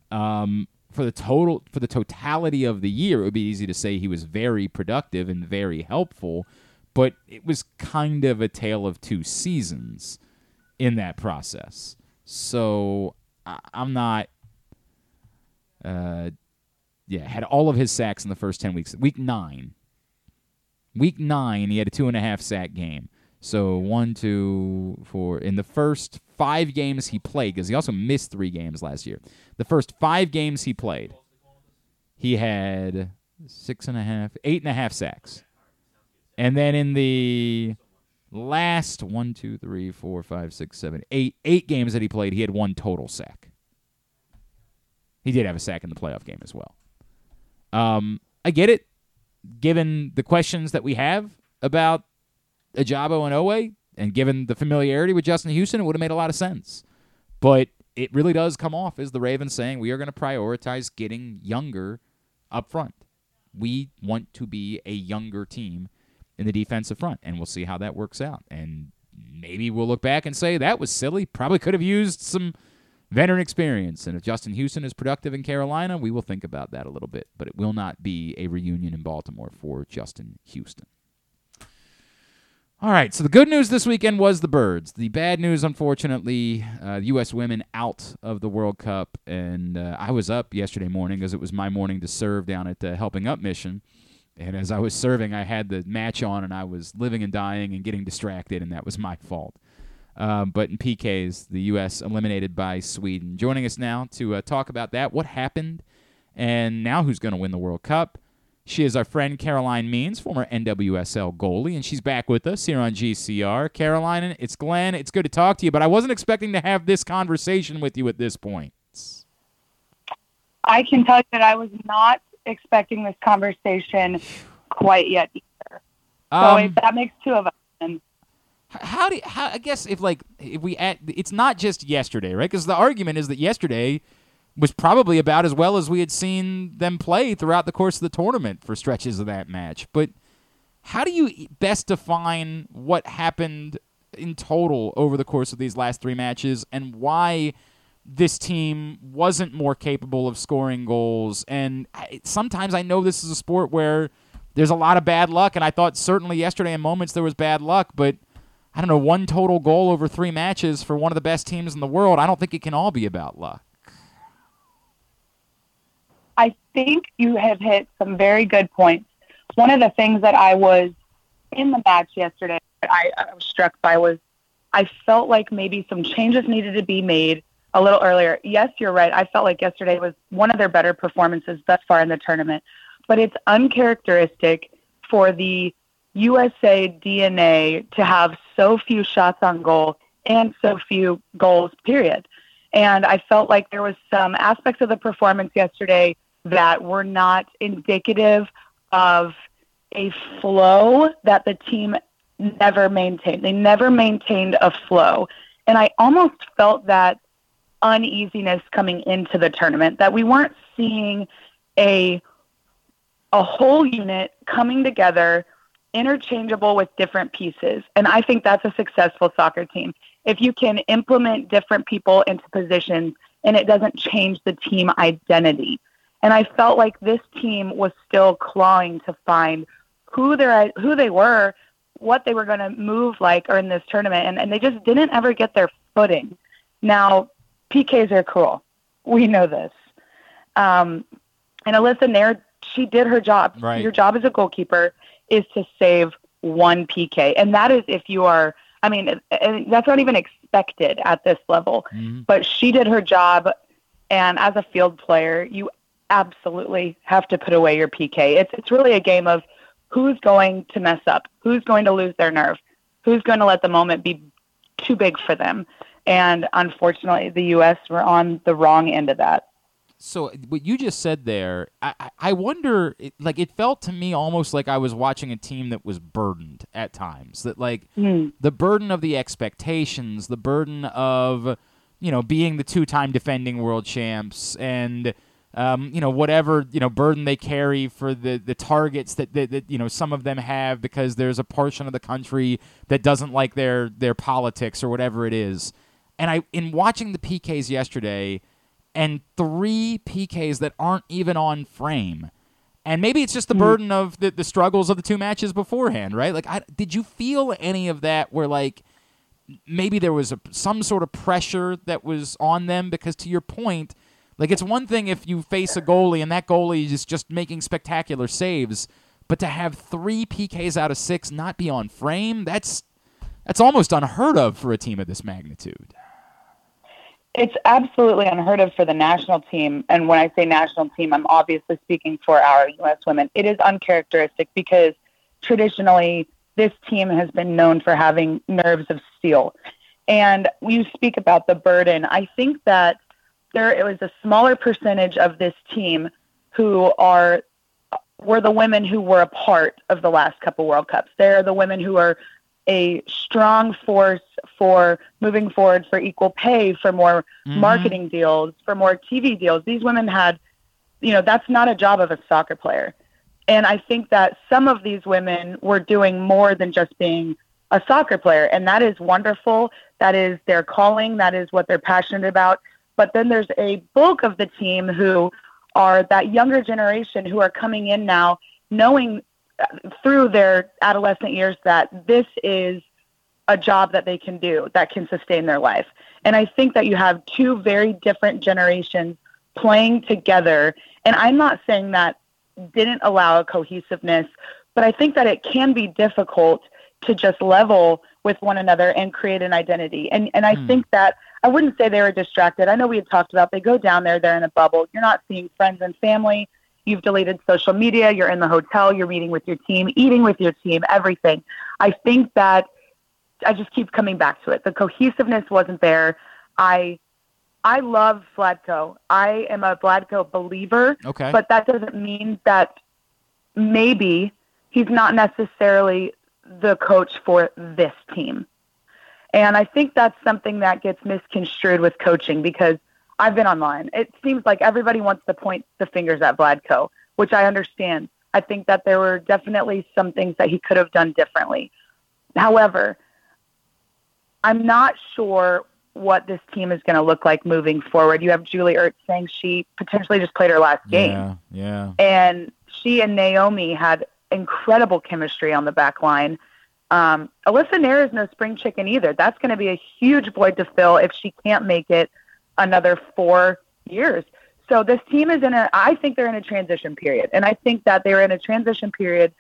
Um, for the total, for the totality of the year, it would be easy to say he was very productive and very helpful, but it was kind of a tale of two seasons in that process. So I, I'm not... Uh, Yeah, had all of his sacks in the first ten weeks. Week nine. Week nine, he had a two-and-a-half sack game. So one, two, four. In the first five games he played, because he also missed three games last year. The first five games he played, he had six-and-a-half, eight-and-a-half sacks. And then in the last one, two, three, four, five, six, seven, eight, eight games that he played, he had one total sack. He did have a sack in the playoff game as well. Um, I get it, given the questions that we have about Ajabo and Owe, and given the familiarity with Justin Houston, it would have made a lot of sense. But it really does come off as the Ravens saying, we are going to prioritize getting younger up front. We want to be a younger team in the defensive front, and we'll see how that works out. And maybe we'll look back and say, that was silly. Probably could have used some veteran experience. And if Justin Houston is productive in Carolina, we will think about that a little bit. But it will not be a reunion in Baltimore for Justin Houston. All right, so the good news this weekend was the Birds. The bad news, unfortunately, uh, U S women out of the World Cup. And uh, I was up yesterday morning because it was my morning to serve down at the Helping Up Mission. And as I was serving, I had the match on, and I was living and dying and getting distracted, and that was my fault. Um, but in P Ks, the U S eliminated by Sweden. Joining us now to uh, talk about that, what happened, and now who's going to win the World Cup. She is our friend Caroline Means, former N W S L goalie, and she's back with us here on G C R. Caroline, it's Glenn. It's good to talk to you, but I wasn't expecting to have this conversation with you at this point. I can tell you that I was not expecting this conversation quite yet either. So um, if that makes two of us. Then. How do you, how, I guess if like if we add, it's not just yesterday, right? Because the argument is that yesterday was probably about as well as we had seen them play throughout the course of the tournament for stretches of that match. But how do you best define what happened in total over the course of these last three matches and why this team wasn't more capable of scoring goals? And sometimes I know this is a sport where there's a lot of bad luck, and I thought certainly yesterday in moments there was bad luck, but I don't know, one total goal over three matches for one of the best teams in the world, I don't think it can all be about luck. I think you have hit some very good points. One of the things that I was in the match yesterday that I, I was struck by was I felt like maybe some changes needed to be made a little earlier. Yes, you're right. I felt like yesterday was one of their better performances thus far in the tournament. But it's uncharacteristic for the U S A D N A to have so few shots on goal and so few goals, period. And I felt like there was some aspects of the performance yesterday that were not indicative of a flow that the team never maintained. They never maintained a flow. And I almost felt that uneasiness coming into the tournament, that we weren't seeing a a whole unit coming together, interchangeable with different pieces. And I think that's a successful soccer team. If you can implement different people into positions and it doesn't change the team identity. And I felt like this team was still clawing to find who they're, who they were, what they were going to move like or in this tournament. And, and they just didn't ever get their footing. Now, P Ks are cool. We know this. Um, and Alyssa Nair, she did her job. Right. Your job as a goalkeeper is to save one P K. And that is if you are, I mean, that's not even expected at this level. Mm-hmm. But she did her job. And as a field player, you absolutely have to put away your P K. It's it's really a game of who's going to mess up, who's going to lose their nerve, who's going to let the moment be too big for them. And unfortunately, the U S were on the wrong end of that. So what you just said there, I, I wonder, it, like it felt to me almost like I was watching a team that was burdened at times. That like mm. the burden of the expectations, the burden of, you know, being the two-time defending world champs and, um, you know, whatever, you know, burden they carry for the, the targets that, that, that, you know, some of them have because there's a portion of the country that doesn't like their their politics or whatever it is. And I, in watching the P Ks yesterday, and three P Ks that aren't even on frame, and maybe it's just the burden of the, the struggles of the two matches beforehand, right? Like, I, did you feel any of that where, like, maybe there was a, some sort of pressure that was on them? Because to your point, like, it's one thing if you face a goalie and that goalie is just making spectacular saves, but to have three P Ks out of six not be on frame, that's that's almost unheard of for a team of this magnitude. It's absolutely unheard of for the national team. And when I say national team, I'm obviously speaking for our U S women. It is uncharacteristic because traditionally this team has been known for having nerves of steel. And when you speak about the burden, I think that there it was a smaller percentage of this team who are were the women who were a part of the last couple World Cups. They're the women who are a strong force for moving forward, for equal pay, for more mm-hmm. marketing deals, for more T V deals. These women had, you know, that's not a job of a soccer player. And I think that some of these women were doing more than just being a soccer player. And that is wonderful. That is their calling. That is what they're passionate about. But then there's a bulk of the team who are that younger generation who are coming in now, knowing through their adolescent years that this is a job that they can do, that can sustain their life. And I think that you have two very different generations playing together. And I'm not saying that didn't allow a cohesiveness, but I think that it can be difficult to just level with one another and create an identity. And and I mm. think that I wouldn't say they were distracted. I know we had talked about, they go down there, they're in a bubble. You're not seeing friends and family. You've deleted social media. You're in the hotel. You're meeting with your team, eating with your team, everything. I think that I just keep coming back to it. The cohesiveness wasn't there. I I love Vlatko. I am a Vlatko believer. Okay. But that doesn't mean that maybe he's not necessarily the coach for this team. And I think that's something that gets misconstrued with coaching, because I've been online. It seems like everybody wants to point the fingers at Vlatko, which I understand. I think that there were definitely some things that he could have done differently. However, I'm not sure what this team is going to look like moving forward. You have Julie Ertz saying she potentially just played her last game. Yeah, yeah. And she and Naomi had incredible chemistry on the back line. Um, Alyssa Nair is no spring chicken either. That's going to be a huge void to fill if she can't make it another four years. So this team is in a, I think they're in a transition period. And I think that they were in a transition period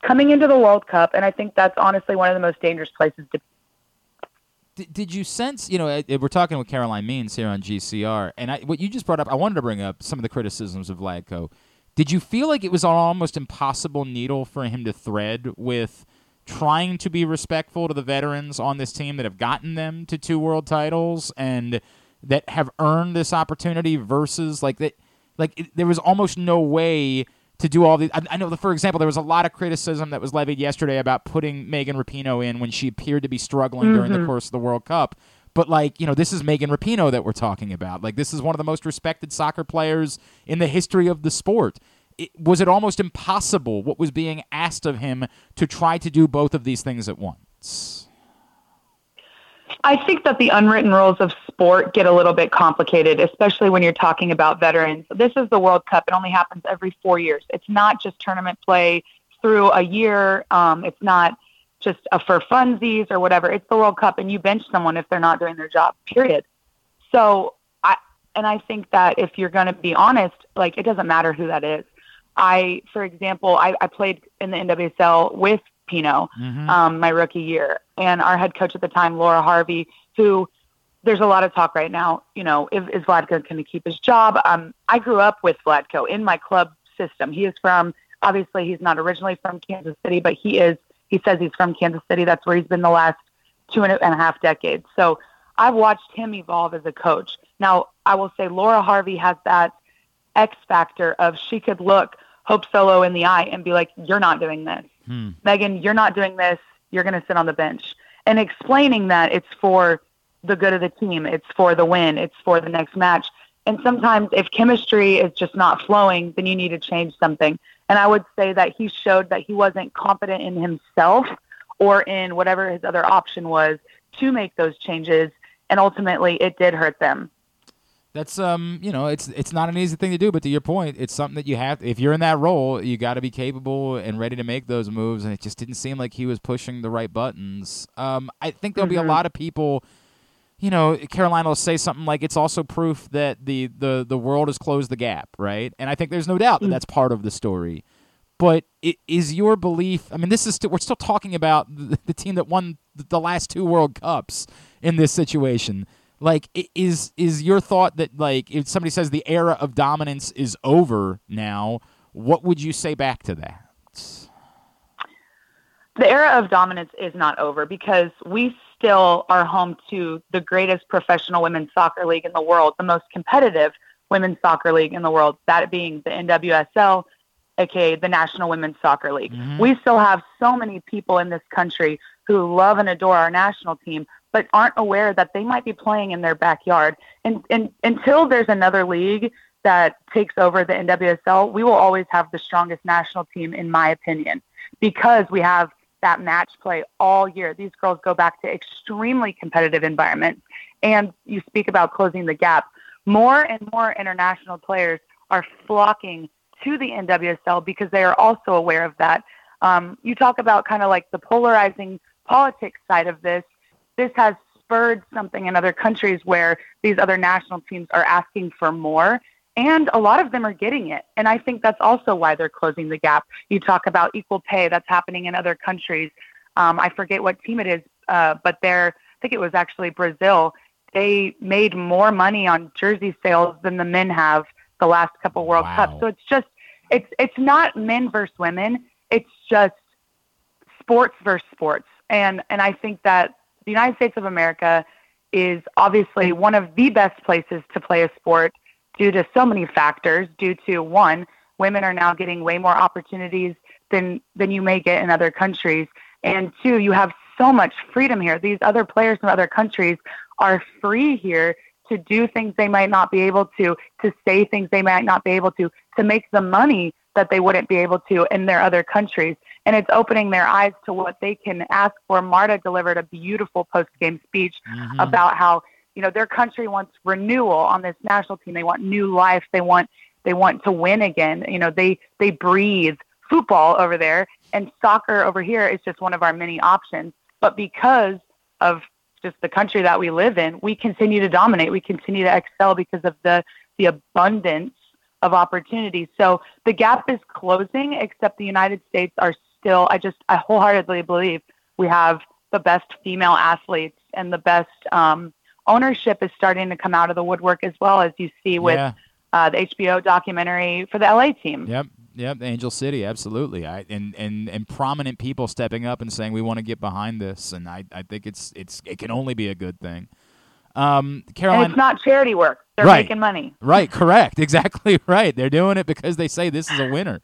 coming into the World Cup. And I think that's honestly one of the most dangerous places to be. Did, did you sense, you know, we're talking with Caroline Means here on G C R, and I, what you just brought up, I wanted to bring up some of the criticisms of Vlatko. Did you feel like it was an almost impossible needle for him to thread with trying to be respectful to the veterans on this team that have gotten them to two world titles and that have earned this opportunity versus like that, like it, there was almost no way to do all these. I, I know that, for example, there was a lot of criticism that was levied yesterday about putting Megan Rapinoe in when she appeared to be struggling mm-hmm. during the course of the World Cup. But like, you know, this is Megan Rapinoe that we're talking about. Like, this is one of the most respected soccer players in the history of the sport. It, was it almost impossible what was being asked of him to try to do both of these things at once? I think that the unwritten rules of sport get a little bit complicated, especially when you're talking about veterans. This is the World Cup. It only happens every four years. It's not just tournament play through a year. Um, it's not just a for funsies or whatever. It's the World Cup, and you bench someone if they're not doing their job, period. So, I and I think that if you're going to be honest, like, it doesn't matter who that is. I, for example, I, I played in the N W S L with Pino, mm-hmm. um, my rookie year, and our head coach at the time, Laura Harvey, who there's a lot of talk right now, you know, if, is Vlatko going to keep his job? Um, I grew up with Vlatko in my club system. He is from, obviously he's not originally from Kansas City, but he is, he says he's from Kansas City. That's where he's been the last two and a half decades. So I've watched him evolve as a coach. Now I will say Laura Harvey has that X factor of, she could look Hope Solo in the eye and be like, you're not doing this. Hmm. Megan, you're not doing this. You're going to sit on the bench. And explaining that it's for the good of the team. It's for the win. It's for the next match. And sometimes if chemistry is just not flowing, then you need to change something. And I would say that he showed that he wasn't confident in himself or in whatever his other option was to make those changes. And ultimately it did hurt them. That's, um, you know, it's it's not an easy thing to do, but to your point, it's something that you have, if you're in that role, you got to be capable and ready to make those moves, and it just didn't seem like he was pushing the right buttons. Um, I think there'll mm-hmm. be a lot of people, you know, Caroline will say something like, it's also proof that the, the, the world has closed the gap, right? And I think there's no doubt that that's part of the story. But it, is your belief, I mean, this is st- we're still talking about the, the team that won the last two World Cups in this situation. Like, is is your thought that, like, if somebody says the era of dominance is over now, what would you say back to that? The era of dominance is not over, because we still are home to the greatest professional women's soccer league in the world, the most competitive women's soccer league in the world, that being the N W S L, a k a the National Women's Soccer League. Mm-hmm. We still have so many people in this country who love and adore our national team, but aren't aware that they might be playing in their backyard. And, and until there's another league that takes over the N W S L, we will always have the strongest national team, in my opinion, because we have that match play all year. These girls go back to extremely competitive environments. And you speak about closing the gap. More and more international players are flocking to the N W S L because they are also aware of that. Um, you talk about kind of like the polarizing politics side of this. This has spurred something in other countries where these other national teams are asking for more, and a lot of them are getting it. And I think that's also why they're closing the gap. You talk about equal pay. That's happening in other countries. Um, I forget what team it is, uh, but they're, I think it was actually Brazil. They made more money on jersey sales than the men have the last couple World wow. Cups. So it's just, it's it's not men versus women. It's just sports versus sports. And and I think that the United States of America is obviously one of the best places to play a sport due to so many factors, due to, one, women are now getting way more opportunities than, than you may get in other countries. And two, you have so much freedom here. These other players from other countries are free here to do things they might not be able to, to say things they might not be able to, to make the money that they wouldn't be able to in their other countries. And it's opening their eyes to what they can ask for. Marta delivered a beautiful post-game speech mm-hmm. about how, you know, their country wants renewal on this national team. They want new life. They want they want to win again. You know, they they breathe football over there, and soccer over here is just one of our many options. But because of just the country that we live in, we continue to dominate. We continue to excel because of the the abundance of opportunity. So the gap is closing, except the United States are still, I just, I wholeheartedly believe we have the best female athletes, and the best um, ownership is starting to come out of the woodwork as well, as you see with yeah. uh, the H B O documentary for the L A team. Yep. Yep. Angel City. Absolutely. I, and, and, and prominent people stepping up and saying, we want to get behind this. And I, I think it's, it's, it can only be a good thing. Um, Caroline, and it's not charity work. They're right, making money. Right. Correct. Exactly right. They're doing it because they say this is a winner.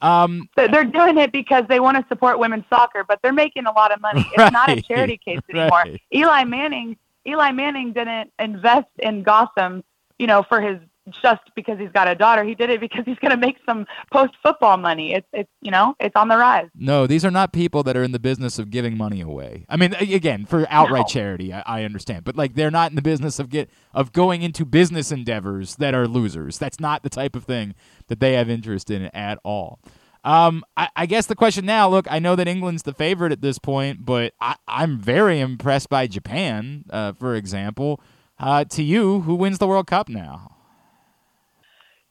Um, they're doing it because they want to support women's soccer, but they're making a lot of money. Right, it's not a charity case anymore. Right. Eli Manning, Eli Manning didn't invest in Gotham, you know, for his, just because he's got a daughter. He did it because he's going to make some post football money. It's, it's, you know, it's on the rise. No, these are not people that are in the business of giving money away. I mean, again, for outright no. charity, I, I understand, but like, they're not in the business of get of going into business endeavors that are losers. That's not the type of thing that they have interest in at all. Um, I, I guess the question now, look, I know that England's the favorite at this point, but I, I'm very impressed by Japan, uh, for example. Uh, to you, who wins the World Cup now?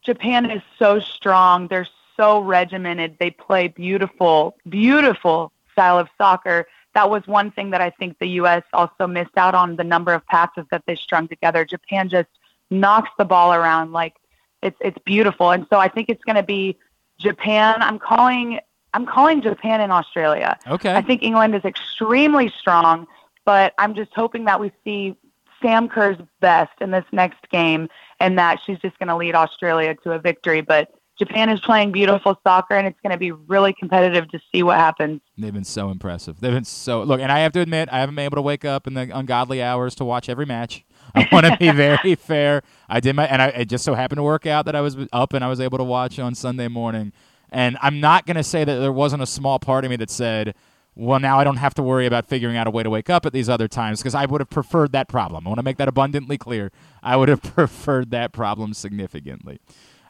Japan is so strong. They're so regimented. They play beautiful, beautiful style of soccer. That was one thing that I think the U S also missed out on, the number of passes that they strung together. Japan just knocks the ball around. Like, it's it's beautiful. And so I think it's going to be Japan. I'm calling I'm calling Japan and Australia. Okay. I think England is extremely strong, but I'm just hoping that we see Sam Kerr's best in this next game, and that she's just going to lead Australia to a victory. But Japan is playing beautiful soccer, and it's going to be really competitive to see what happens. They've been so impressive. They've been so – look, and I have to admit, I haven't been able to wake up in the ungodly hours to watch every match. I want to be very fair. I did my – and I, it just so happened to work out that I was up and I was able to watch on Sunday morning. And I'm not going to say that there wasn't a small part of me that said – well, now I don't have to worry about figuring out a way to wake up at these other times, because I would have preferred that problem. I want to make that abundantly clear. I would have preferred that problem significantly.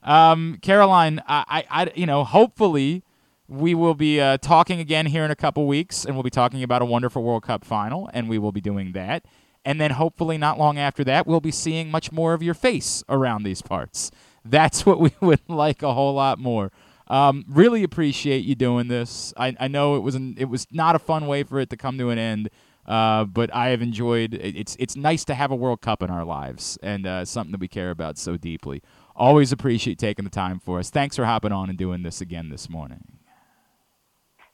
Um, Caroline, I, I, you know, hopefully we will be uh, talking again here in a couple weeks, and we'll be talking about a wonderful World Cup final, and we will be doing that. And then hopefully not long after that, we'll be seeing much more of your face around these parts. That's what we would like a whole lot more. Um, really appreciate you doing this. I, I know it was an, it was not a fun way for it to come to an end, uh, but I have enjoyed it. It's it's nice to have a World Cup in our lives, and uh, something that we care about so deeply. Always appreciate taking the time for us. Thanks for hopping on and doing this again this morning.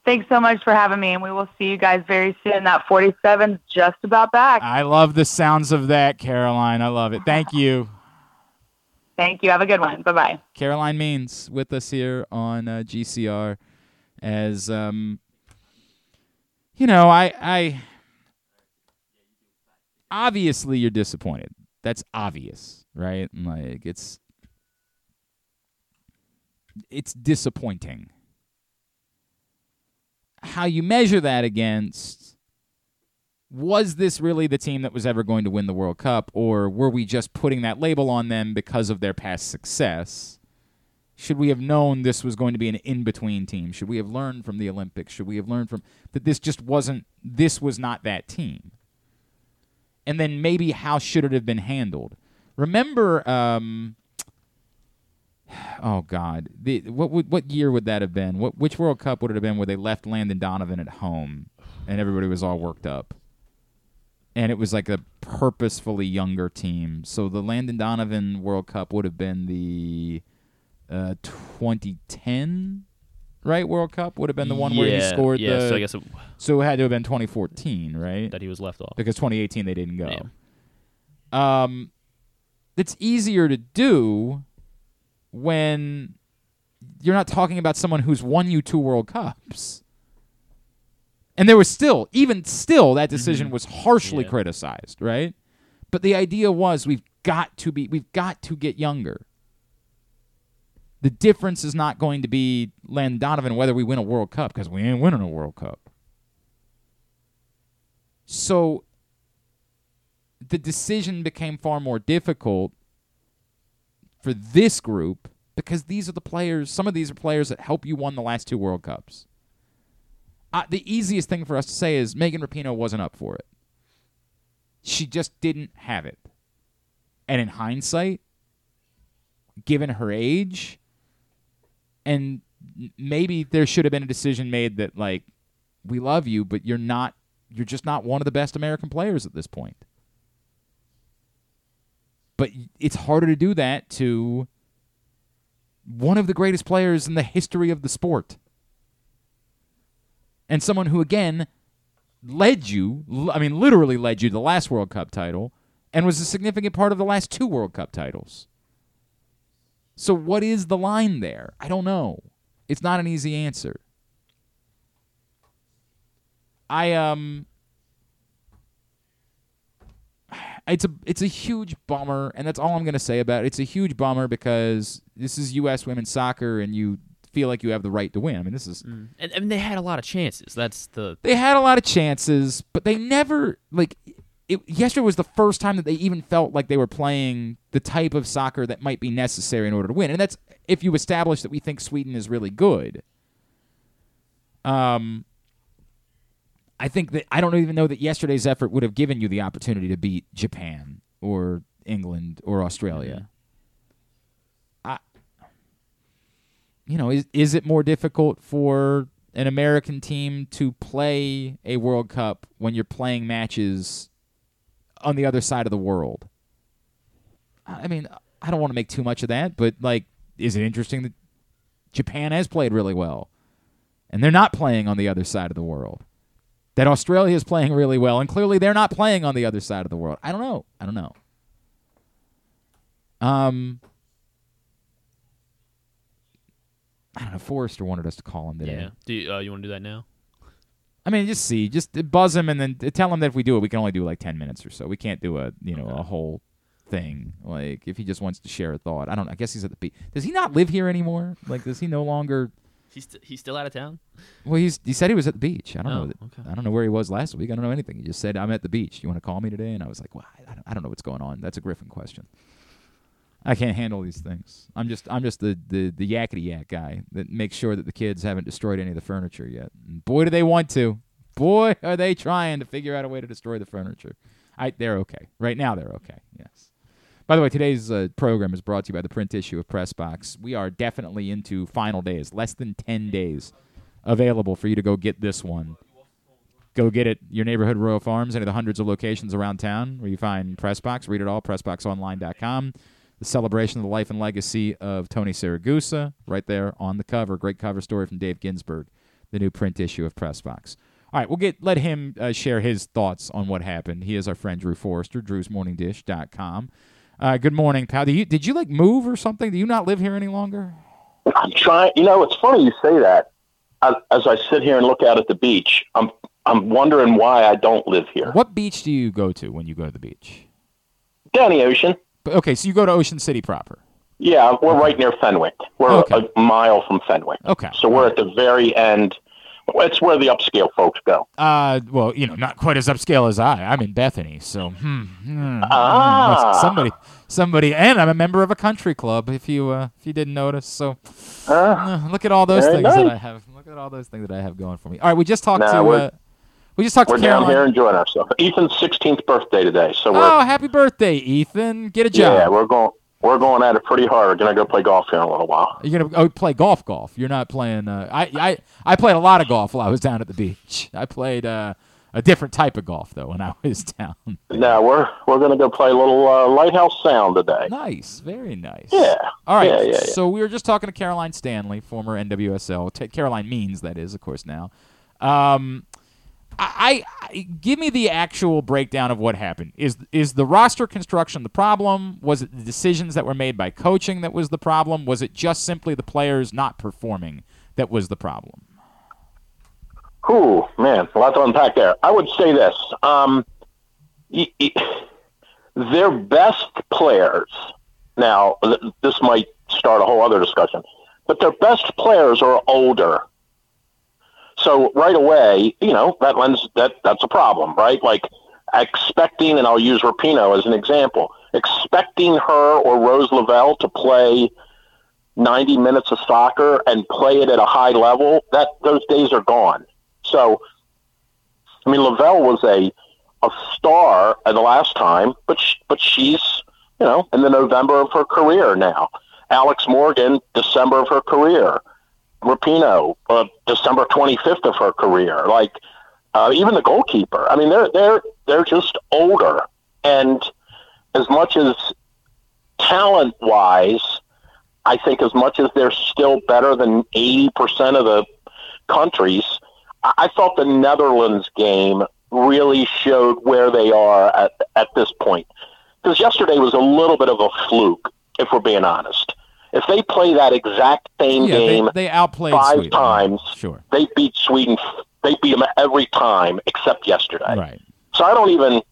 Thanks so much for having me, and we will see you guys very soon. That forty-seven's just about back. I love the sounds of that, Caroline. I love it. Thank you. Thank you. Have a good one. Bye-bye. Caroline Means with us here on uh, G C R as um, you know, I, I obviously you're disappointed. That's obvious, right? Like it's it's disappointing. How you measure that against, was this really the team that was ever going to win the World Cup, or were we just putting that label on them because of their past success? Should we have known this was going to be an in-between team? Should we have learned from the Olympics? Should we have learned from that this just wasn't, this was not that team? And then maybe how should it have been handled? Remember, um, oh God, the, what would, what year would that have been? What which World Cup would it have been where they left Landon Donovan at home and everybody was all worked up? And it was like a purposefully younger team. So the Landon Donovan World Cup would have been the uh, twenty ten, right? World Cup would have been the one yeah, where he scored yeah, the... So, I guess it, so it had to have been twenty fourteen, right? That he was left off. Because twenty eighteen they didn't go. Yeah. Um, it's easier to do when you're not talking about someone who's won you two World Cups. And there was still, even still, that decision was harshly yeah. criticized, right? But the idea was we've got to be, we've got to get younger. The difference is not going to be Landon Donovan whether we win a World Cup, because we ain't winning a World Cup. So the decision became far more difficult for this group because these are the players, some of these are players that help you won the last two World Cups. Uh, the easiest thing for us to say is Megan Rapinoe wasn't up for it. She just didn't have it. And in hindsight, given her age, and maybe there should have been a decision made that, like, we love you, but you're not, you're just not one of the best American players at this point. But it's harder to do that to one of the greatest players in the history of the sport. And someone who, again, led you, I mean, literally led you to the last World Cup title and was a significant part of the last two World Cup titles. So what is the line there? I don't know. It's not an easy answer. I, um... It's a, it's a huge bummer, and that's all I'm going to say about it. It's a huge bummer because this is U S women's soccer, and you... feel like you have the right to win. I mean, this is mm. and, and they had a lot of chances. That's the they had a lot of chances, but they never like it. Yesterday was the first time that they even felt like they were playing the type of soccer that might be necessary in order to win. And that's if you establish that we think Sweden is really good. Um, I think that I don't even know that yesterday's effort would have given you the opportunity to beat Japan or England or Australia. Mm-hmm. You know, is is it more difficult for an American team to play a World Cup when you're playing matches on the other side of the world? I mean, I don't want to make too much of that, but, like, is it interesting that Japan has played really well, and they're not playing on the other side of the world? That Australia is playing really well, and clearly they're not playing on the other side of the world. I don't know. I don't know. Um... I don't know. Forrester wanted us to call him today. Yeah. Do you, uh, you want to do that now? I mean, just see, just buzz him and then tell him that if we do it, we can only do like ten minutes or so. We can't do a you know okay. a whole thing. Like if he just wants to share a thought, I don't. I guess he's at the beach. Does he not live here anymore? Like, does he no longer? He's st- he's still out of town. Well, he's he said he was at the beach. I don't oh, know. That, okay. I don't know where he was last week. I don't know anything. He just said I'm at the beach. You want to call me today? And I was like, well, I don't, I don't know what's going on. That's a Griffin question. I can't handle these things. I'm just I'm just the, the, the yakety yak guy that makes sure that the kids haven't destroyed any of the furniture yet. And boy, do they want to. Boy, are they trying to figure out a way to destroy the furniture. I they're okay. Right now they're okay. Yes. By the way, today's uh, program is brought to you by the print issue of Press Box. We are definitely into final days. Less than ten days available for you to go get this one. Go get it, your neighborhood Royal Farms, any of the hundreds of locations around town where you find Press Box. Read it all, press box online dot com. The celebration of the life and legacy of Tony Siragusa, right there on the cover. Great cover story from Dave Ginsburg, the new print issue of Press Box. All right, we'll get let him uh, share his thoughts on what happened. He is our friend Drew Forrester, drews morning dish dot com. Uh, good morning, pal. Did you, did you, like, move or something? Do you not live here any longer? I'm trying. You know, it's funny you say that. I, as I sit here and look out at the beach, I'm I'm wondering why I don't live here. What beach do you go to when you go to the beach? Down the ocean. Okay, so you go to Ocean City proper. Yeah, we're right near Fenwick. We're okay. a mile from Fenwick. Okay. So we're at the very end. It's where the upscale folks go. Uh, well, you know, not quite as upscale as I. I'm in Bethany, so hmm, hmm, ah. hmm, somebody, somebody, and I'm a member of a country club. If you, uh, if you didn't notice, so uh, look at all those things nice. that I have. Look at all those things that I have going for me. All right, we just talked nah, to. Uh, we just talked we're to. We're down here enjoying ourselves. Ethan's sixteenth birthday today, so we're, oh, happy birthday, Ethan! Get a job. Yeah, we're going. We're going at it pretty hard. We're going to go play golf here in a little while. You're going to oh, play golf, golf. You're not playing uh, – I, I I played a lot of golf while I was down at the beach. I played uh, a different type of golf, though, when I was down there. No, we're we're going to go play a little uh, Lighthouse Sound today. Nice. Very nice. Yeah. All right. Yeah, yeah, yeah. So we were just talking to Caroline Stanley, former N W S L. T- Caroline Means, that is, of course, now. Um, I, I give me the actual breakdown of what happened. Is is the roster construction the problem? Was it the decisions that were made by coaching that was the problem? Was it just simply the players not performing that was the problem? Ooh, man, a lot to unpack there. I would say this. Um, y- y- their best players, now th- this might start a whole other discussion, but their best players are older. So right away, you know, that lends that that's a problem, right? Like expecting, and I'll use Rapinoe as an example, expecting her or Rose Lavelle to play ninety minutes of soccer and play it at a high level, that those days are gone. So, I mean, Lavelle was a a star the last time, but she, but she's, you know, in the November of her career now. Alex Morgan, December of her career. Rapinoe, uh, December twenty-fifth of her career. Like uh, even the goalkeeper. I mean, they're they're they're just older. And as much as talent-wise, I think as much as they're still better than eighty percent of the countries, I-, I thought the Netherlands game really showed where they are at at this point. Because yesterday was a little bit of a fluke, if we're being honest. If they play that exact same yeah, game they, they outplayed five Sweden. times, sure. they beat Sweden. They beat them every time except yesterday. Right. So I don't even,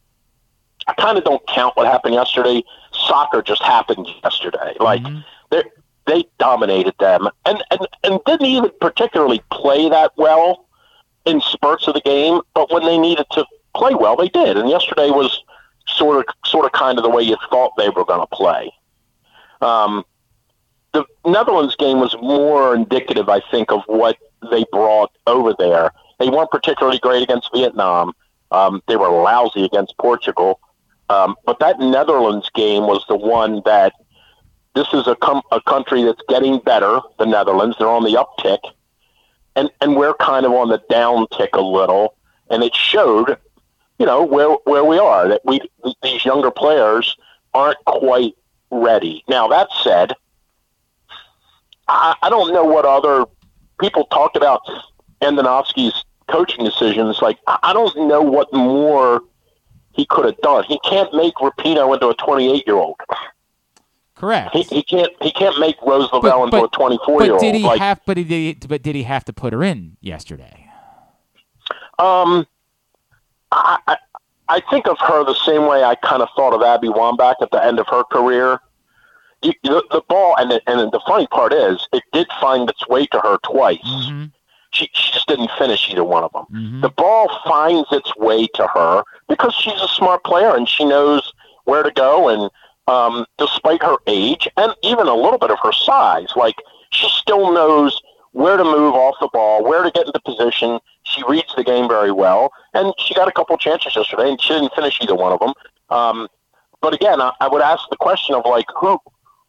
I kind of don't count what happened yesterday. Soccer just happened yesterday. Like mm-hmm. they they dominated them and, and, and didn't even particularly play that well in spurts of the game. But when they needed to play well, they did. And yesterday was sort of sort of kind of the way you thought they were going to play. Um. The Netherlands game was more indicative, I think, of what they brought over there. They weren't particularly great against Vietnam. Um, they were lousy against Portugal. Um, but that Netherlands game was the one that this is a, com- a country that's getting better, the Netherlands. They're on the uptick. And, and we're kind of on the downtick a little. And it showed, you know, where where we are, that we these younger players aren't quite ready. Now, that said, I don't know what other people talked about Andonovski's coaching decisions. Like, I don't know what more he could have done. He can't make Rapinoe into a twenty-eight-year-old. Correct. He, he can't. He can't make Rose Lavelle into a twenty-four-year-old. But did he like, have? But he did. But did he have to put her in yesterday? Um, I I, I think of her the same way I kind of thought of Abby Wambach at the end of her career. You, the, the ball, and the, and the funny part is, it did find its way to her twice. Mm-hmm. She, she just didn't finish either one of them. Mm-hmm. The ball finds its way to her because she's a smart player and she knows where to go. And um, despite her age and even a little bit of her size, like she still knows where to move off the ball, where to get into position. She reads the game very well, and she got a couple chances yesterday, and she didn't finish either one of them. Um, but again, I, I would ask the question of like who.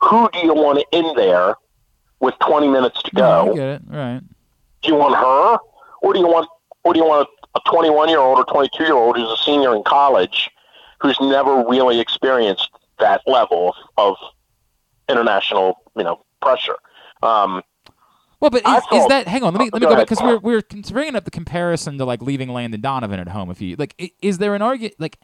Who do you want in there with twenty minutes to go? Yeah, I get it. Right. Do you want her, or do you want, or do you want a twenty-one-year-old or twenty-two-year-old who's a senior in college, who's never really experienced that level of international, you know, pressure? Um, well, but is, thought, is that? Hang on, let me let me go, go back because we're we're bringing up the comparison to like leaving Landon Donovan at home. If you like, is there an argument like?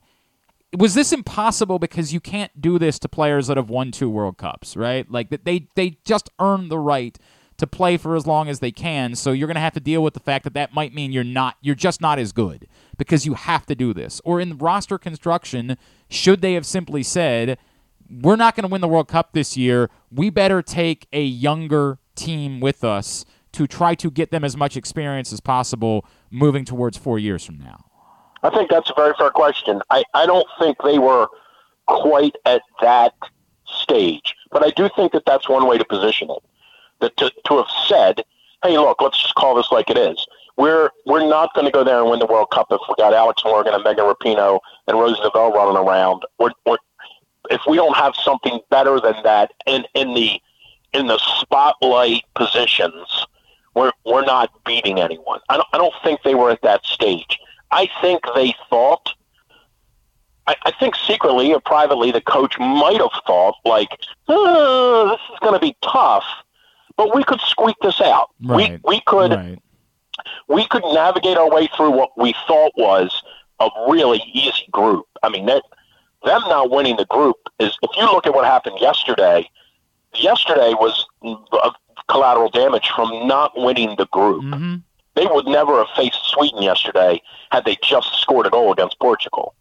Was this impossible because you can't do this to players that have won two World Cups, right? Like that they, they just earned the right to play for as long as they can. So you're going to have to deal with the fact that that might mean you're not, you're just not as good because you have to do this. Or in roster construction, should they have simply said, we're not going to win the World Cup this year. We better take a younger team with us to try to get them as much experience as possible moving towards four years from now? I think that's a very fair question. I, I don't think they were quite at that stage, but I do think that that's one way to position it. That to, to have said, hey, look, let's just call this like it is. We're we're not going to go there and win the World Cup if we got Alex Morgan and Megan Rapinoe and Rose Neville running around. We're, we're, if we don't have something better than that in, in the in the spotlight positions, we're we're not beating anyone. I don't, I don't think they were at that stage. I think they thought, I, I think secretly or privately, the coach might have thought, like, oh, this is going to be tough, but we could squeak this out. Right. We we could right. we could navigate our way through what we thought was a really easy group. I mean, that them not winning the group is, if you look at what happened yesterday, yesterday was collateral damage from not winning the group. Mm-hmm. They would never have faced Sweden yesterday had they just scored a goal against Portugal.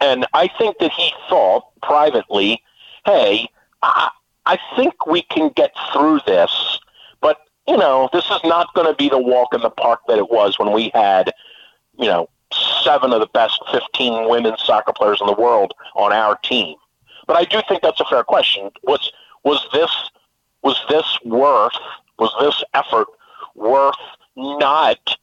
And I think that he thought privately, hey, I, I think we can get through this, but, you know, this is not going to be the walk in the park that it was when we had, you know, seven of the best fifteen women's soccer players in the world on our team. But I do think that's a fair question. Was was this was this worth, was this effort worth not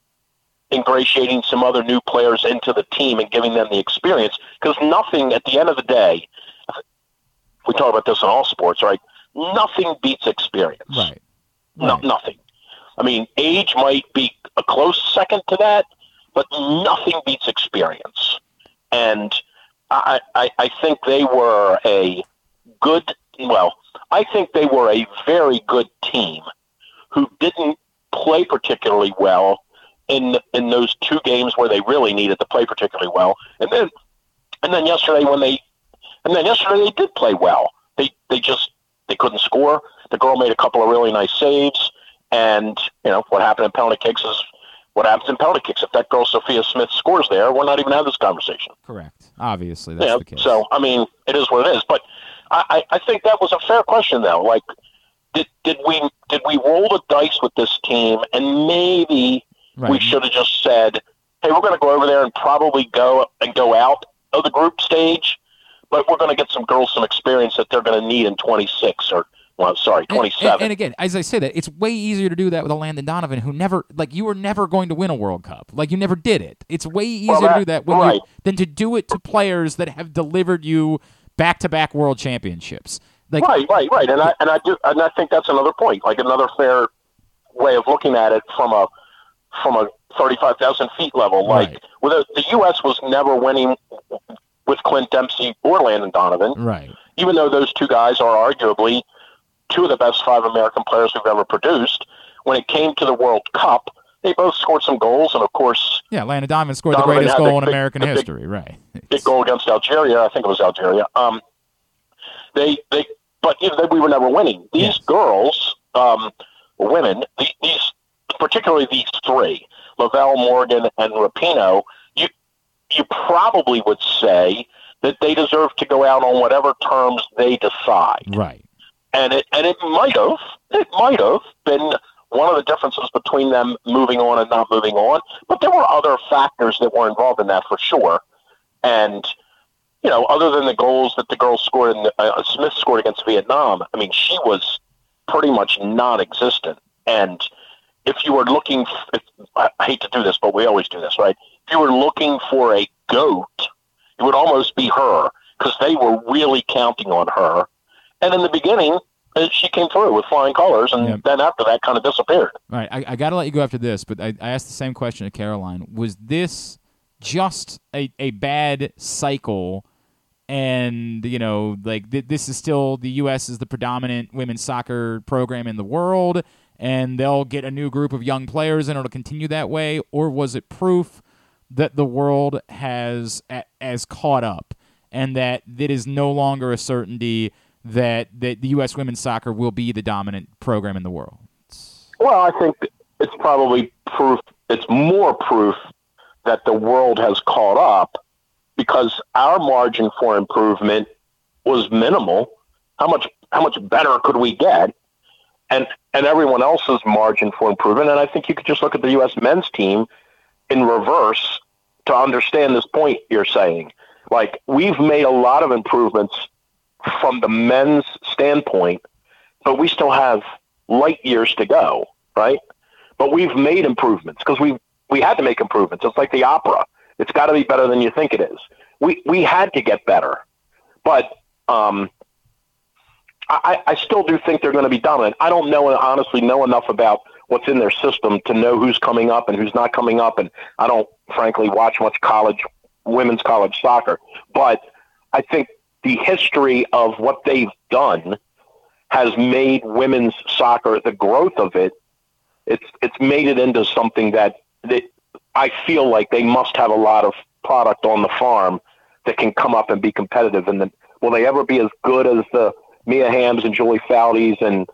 ingratiating some other new players into the team and giving them the experience? Because nothing, at the end of the day, we talk about this in all sports, right? Nothing beats experience. Right. Right. No, nothing. I mean, age might be a close second to that, but nothing beats experience. And I, I, I think they were a good, well, I think they were a very good team who didn't play particularly well in in those two games where they really needed to play particularly well, and then and then yesterday when they and then yesterday they did play well. They they just they couldn't score. The girl made a couple of really nice saves, and you know what happened in penalty kicks is what happens in penalty kicks. If that girl Sophia Smith scores there, we're not even having this conversation. Correct. Obviously, that's you know, the case. So I mean, it is what it is. But I, I think that was a fair question though. Like, did did we did we roll the dice with this team and maybe? Right. We should have just said, hey, we're going to go over there and probably go and go out of the group stage, but we're going to get some girls some experience that they're going to need in twenty-six or, well, sorry, twenty-seven. And, and, and again, as I say that, it's way easier to do that with a Landon Donovan who never, like, you were never going to win a World Cup. Like, you never did it. It's way easier well, that, to do that when right. you, than to do it to players that have delivered you back-to-back world championships. Like, right, right, right. And I and I do and I think that's another point, like another fair way of looking at it from a from a thirty-five thousand feet level. Like, right. without, the U S was never winning with Clint Dempsey or Landon Donovan, right? Even though those two guys are arguably two of the best five American players we've ever produced. When it came to the World Cup, they both scored some goals, and of course... Yeah, Landon Donovan scored Donovan the greatest goal in big, American big, history, right. Big goal against Algeria, I think it was Algeria. Um, they, they, But you know, they, we were never winning. These yes. girls, um, women, these... these particularly these three, Lavelle, Morgan, and Rapinoe, you you probably would say that they deserve to go out on whatever terms they decide. Right. And it and it might have it might have been one of the differences between them moving on and not moving on. But there were other factors that were involved in that for sure. And you know, other than the goals that the girls scored and uh, Smith scored against Vietnam, I mean, she was pretty much non-existent. And if you were looking, if, I hate to do this, but we always do this, right? If you were looking for a GOAT, it would almost be her because they were really counting on her. And in the beginning, she came through with flying colors, and yep. then after that, kind of disappeared. All right, I, I got to let you go after this, but I, I asked the same question to Caroline. Was this just a, a bad cycle? And, you know, like th- this is still, the U S is the predominant women's soccer program in the world, and they'll get a new group of young players, and it'll continue that way? Or was it proof that the world has as caught up, and that it is no longer a certainty that, that the U S women's soccer will be the dominant program in the world? Well, I think it's probably proof. It's more proof that the world has caught up, because our margin for improvement was minimal. How much, how much better could we get? And, and everyone else's margin for improvement. And I think you could just look at the U S men's team in reverse to understand this point you're saying. Like, we've made a lot of improvements from the men's standpoint, but we still have light years to go, right? But we've made improvements because we we had to make improvements. It's like the opera. It's got to be better than you think it is. We we had to get better. But um, I, I still do think they're going to be dominant. I don't know, honestly, know enough about what's in their system to know who's coming up and who's not coming up. And I don't, frankly, watch much college, women's college soccer. But I think the history of what they've done has made women's soccer, the growth of it, it's it's made it into something that, that I feel like they must have a lot of product on the farm that can come up and be competitive. And then, will they ever be as good as the Mia Hamm's and Julie Foudy's and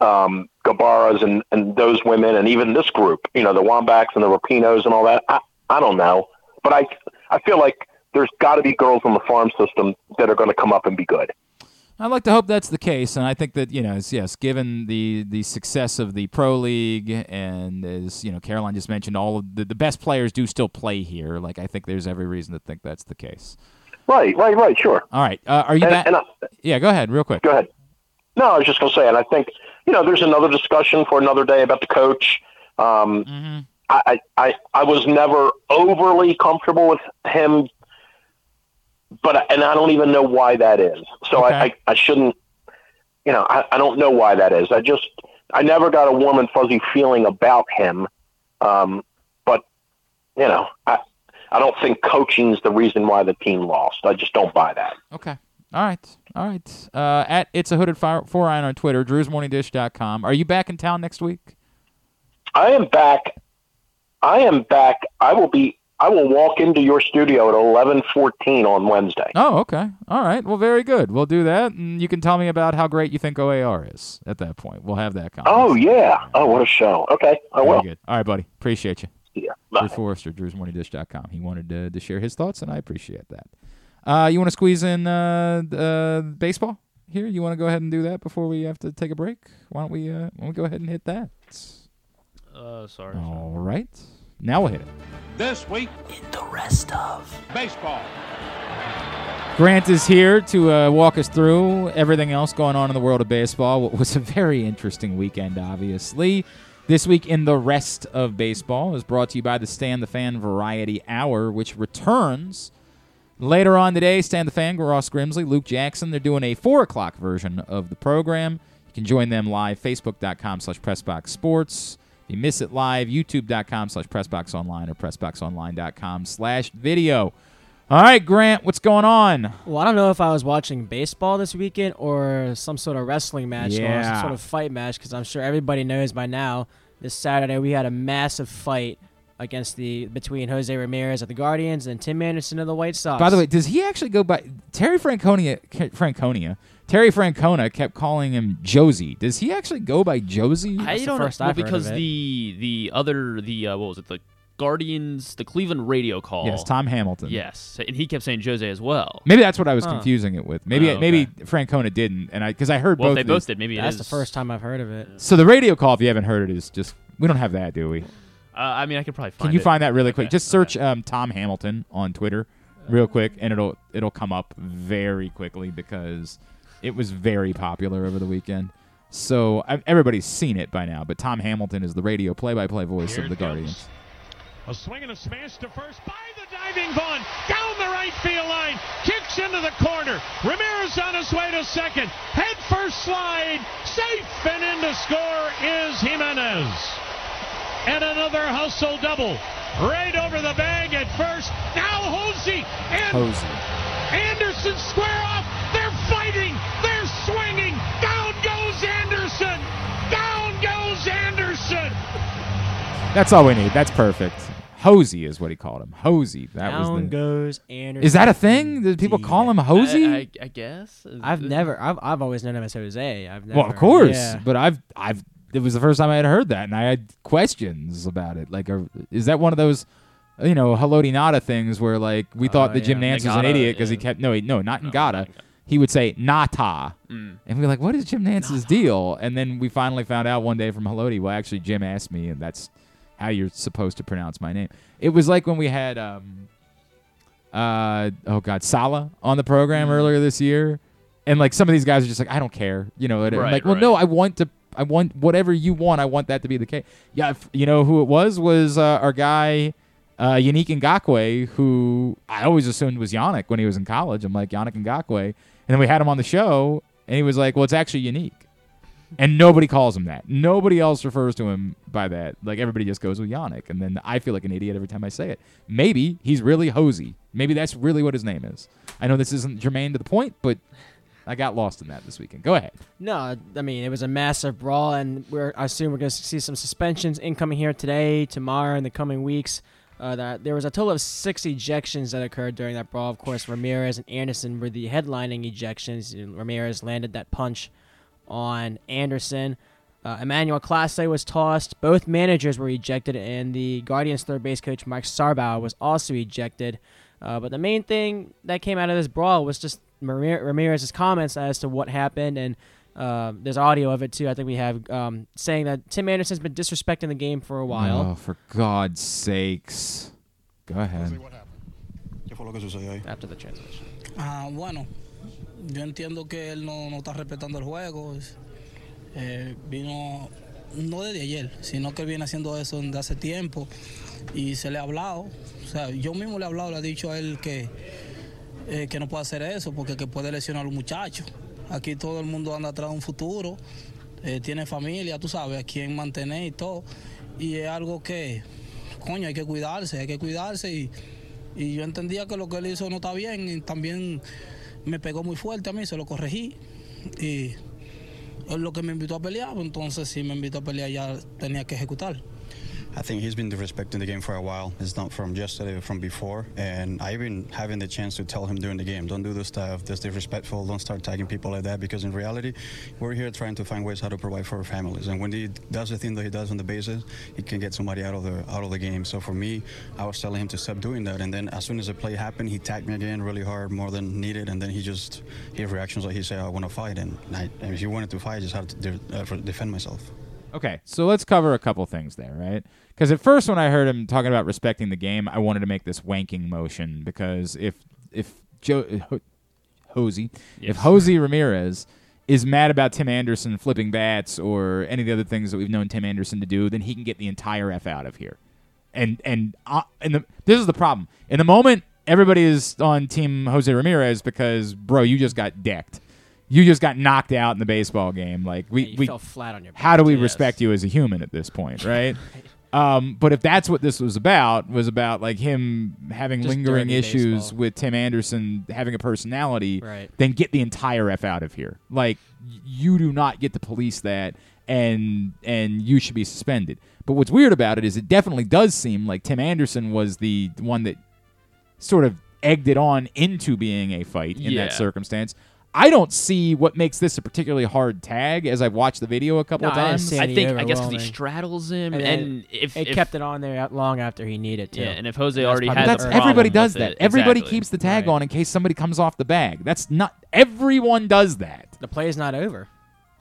um, Gabaras and, and those women, and even this group, you know, the Wombacks and the Rapinos and all that? I, I don't know. But I, I feel like there's got to be girls in the farm system that are going to come up and be good. I'd like to hope that's the case, and I think that, you know, yes, given the, the success of the Pro League, and as, you know, Caroline just mentioned, all of the, the best players do still play here. Like, I think there's every reason to think that's the case. Right, right, right, sure. All right. Uh, are you and, back? And I, yeah, go ahead, real quick. Go ahead. No, I was just going to say, and I think, you know, there's another discussion for another day about the coach. Um, mm-hmm. I, I, I was never overly comfortable with him. But and I don't even know why that is. So okay. I, I, I shouldn't, you know, I, I don't know why that is. I just, I never got a warm and fuzzy feeling about him. Um, but, you know, I, I don't think coaching's the reason why the team lost. I just don't buy that. Okay. All right. All right. Uh, at It's a Hooded Fire, Four Iron on Twitter, drews morning dish dot com. Are you back in town next week? I am back. I am back. I will be. I will walk into your studio at eleven fourteen on Wednesday. Oh, okay. All right. Well, very good. We'll do that, and you can tell me about how great you think O A R is at that point. We'll have that conversation. Oh, yeah. Oh, what a show. Okay. I very will. Good. All right, buddy. Appreciate you. Yeah. Bye. Drew Forrester, drews morning dish dot com. He wanted to, to share his thoughts, and I appreciate that. Uh, you want to squeeze in uh, uh, baseball here? You want to go ahead and do that before we have to take a break? Why don't we, uh, why don't we go ahead and hit that? Uh, sorry. All sorry. right. Now we'll hit it. This week in the rest of baseball. Grant is here to uh, walk us through everything else going on in the world of baseball. What was a very interesting weekend, obviously. This week in the rest of baseball is brought to you by the Stan the Fan Variety Hour, which returns later on today. Stan the Fan, Ross Grimsley, Luke Jackson, they're doing a four o'clock version of the program. You can join them live, facebook dot com slash pressbox sports. If you miss it live, youtube dot com slash pressboxonline or pressboxonline dot com slash video. All right, Grant, what's going on? Well, I don't know if I was watching baseball this weekend or some sort of wrestling match yeah. or some sort of fight match, because I'm sure everybody knows by now. This Saturday we had a massive fight against the between Jose Ramirez of the Guardians and Tim Anderson of the White Sox. By the way, does he actually go by Terry Franconia? Franconia. Terry Francona kept calling him Josie. Does he actually go by Josie? I That's don't the first know. Well, because the the other the uh, what was it the Guardians the Cleveland radio call. Yes, Tom Hamilton. Yes, and he kept saying Jose as well. Maybe that's what I was huh. confusing it with. Maybe oh, okay. maybe Francona didn't, and I because I heard well, both. Well, they both did. Maybe that's it is. the first time I've heard of it. So the radio call, if you haven't heard it, is just we don't have that, do we? Uh, I mean, I could probably find it. Can you it. find that really okay. quick? Just search okay. um, Tom Hamilton on Twitter real quick, and it'll it'll come up very quickly because it was very popular over the weekend. So I've, everybody's seen it by now, but Tom Hamilton is the radio play-by-play voice Here of the Guardians. A swing and a smash to first by the diving Vaughn. Down the right field line. Kicks into the corner. Ramirez on his way to second. Head first slide. Safe and in to score is Jimenez. And another hustle double. Right over the bag at first. Now Hosey and Hosey. Anderson square off. They're fighting. They're swinging. Down goes Anderson. Down goes Anderson. That's all we need. That's perfect. Hosey is what he called him. Hosey. That Down was the, goes Anderson. Is that a thing? Do people call him Hosey? I, I, I guess. I've never. I've I've always known him as Jose. I've never. Well, of course. Yeah. But I've I've. it was the first time I had heard that, and I had questions about it. Like, are, is that one of those, you know, Haloti Ngata things where, like, we thought uh, that yeah. Jim Nance Ngata, was an idiot because yeah. he kept, no, he, no, not no, Ngata. He would say Nata. Mm. And we were like, what is Jim Nance's Ngata. deal? And then we finally found out one day from Haloti, well, actually, Jim asked me, and that's how you're supposed to pronounce my name. It was like when we had, um, uh, oh, God, Sala on the program mm. earlier this year. And, like, some of these guys are just like, I don't care. You know, and right, I'm like, well, right. no, I want to, I want whatever you want. I want that to be the case. Yeah, if, you know who it was? Was uh, our guy, uh, Yannick Ngakwe, who I always assumed was Yannick when he was in college. I'm like, Yannick Ngakwe. And then we had him on the show, and he was like, well, it's actually Yannick. And nobody calls him that. Nobody else refers to him by that. Like, everybody just goes with Yannick. And then I feel like an idiot every time I say it. Maybe he's really Hosey. Maybe that's really what his name is. I know this isn't germane to the point, but I got lost in that this weekend. Go ahead. No, I mean, it was a massive brawl, and we're, I assume we're going to see some suspensions incoming here today, tomorrow, in the coming weeks. Uh, that there was a total of six ejections that occurred during that brawl. Of course, Ramirez and Anderson were the headlining ejections. Ramirez landed that punch on Anderson. Uh, Emmanuel Clase was tossed. Both managers were ejected, and the Guardians' third base coach, Mark Sarbaugh, was also ejected. Uh, but the main thing that came out of this brawl was just Ramirez's comments as to what happened, and uh, there's audio of it too. I think we have um, saying that Tim Anderson's been disrespecting the game for a while. Oh, for God's sakes! Go ahead. After the translation. Ah, bueno, yo entiendo que él no no está respetando el juego. Vino no desde ayer, sino que viene haciendo eso desde hace tiempo y se le ha hablado. O sea, yo mismo le he hablado, le he dicho a él que. Eh, que no puede hacer eso porque que puede lesionar a los muchachos. Aquí todo el mundo anda atrás de un futuro, eh, tiene familia, tú sabes, a quién mantener y todo. Y es algo que, coño, hay que cuidarse, hay que cuidarse. Y, y yo entendía que lo que él hizo no está bien y también me pegó muy fuerte a mí, se lo corregí. Y es lo que me invitó a pelear, entonces si me invitó a pelear ya tenía que ejecutar. I think he's been disrespecting the game for a while. It's not from yesterday, but from before. And I've been having the chance to tell him during the game, don't do this stuff, that's disrespectful, don't start tagging people like that, because in reality, we're here trying to find ways how to provide for our families. And when he does the thing that he does on the bases, he can get somebody out of the out of the game. So for me, I was telling him to stop doing that. And then as soon as the play happened, he tagged me again really hard, more than needed. And then he just, he had reactions like he said, I want to fight. And I, if he wanted to fight, I just had to de- uh, defend myself. Okay, so let's cover a couple things there, right? Because at first when I heard him talking about respecting the game, I wanted to make this wanking motion because if if Joe Ho, Hosey, yes. if Jose Ramirez is mad about Tim Anderson flipping bats or any of the other things that we've known Tim Anderson to do, then he can get the entire F out of here. And and uh, and the, this is the problem. In the moment, everybody is on Team Jose Ramirez because, bro, you just got decked. You just got knocked out in the baseball game. Like we, yeah, you we fell flat on your back. How do we yes. respect you as a human at this point, right? Um, but if that's what this was about, was about like him having just lingering issues baseball. With Tim Anderson having a personality, right. Then get the entire F out of here. Like you do not get to police that, and and you should be suspended. But what's weird about it is it definitely does seem like Tim Anderson was the one that sort of egged it on into being a fight in yeah. that circumstance. I don't see what makes this a particularly hard tag as I've watched the video a couple no, of times. I, I think, I guess, because he straddles him. And, and it, if, it if, kept it on there long after he needed to. Yeah, and if Jose that's already had that's, the problem everybody does that. It, everybody exactly. keeps the tag right. on in case somebody comes off the bag. That's not... Everyone does that. The play is not over.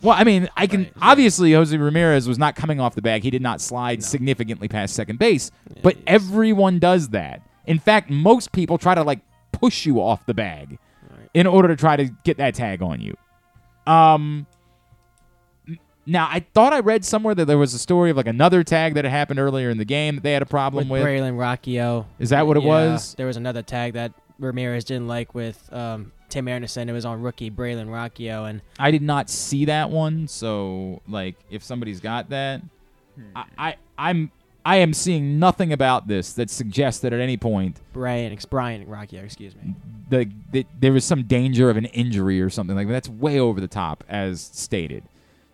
Well, I mean, I can... Right. Obviously, Jose Ramirez was not coming off the bag. He did not slide no. significantly past second base. Yeah, but yes. everyone does that. In fact, most people try to, like, push you off the bag. In order to try to get that tag on you. Um, now, I thought I read somewhere that there was a story of like another tag that had happened earlier in the game that they had a problem with. With Braylon Rocchio. Is that what it yeah, was? There was another tag that Ramirez didn't like with um, Tim Anderson. It was on rookie Braylon Rocchio. And I did not see that one. So, like, if somebody's got that, hmm. I, I, I'm... I am seeing nothing about this that suggests that at any point... Brian, Brian Rocchio, excuse me. The, the, there was some danger of an injury or something like that. That's way over the top, as stated.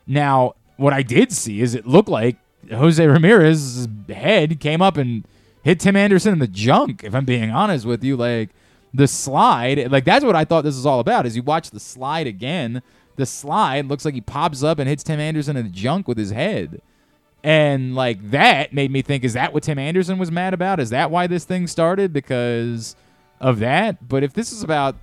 Now, what I did see is it looked like Jose Ramirez's head came up and hit Tim Anderson in the junk, if I'm being honest with you. Like, the slide, like that's what I thought this was all about. Is you watch the slide again, the slide looks like he pops up and hits Tim Anderson in the junk with his head. And like that made me think, is that what Tim Anderson was mad about? Is that why this thing started? Because of that? But if this is about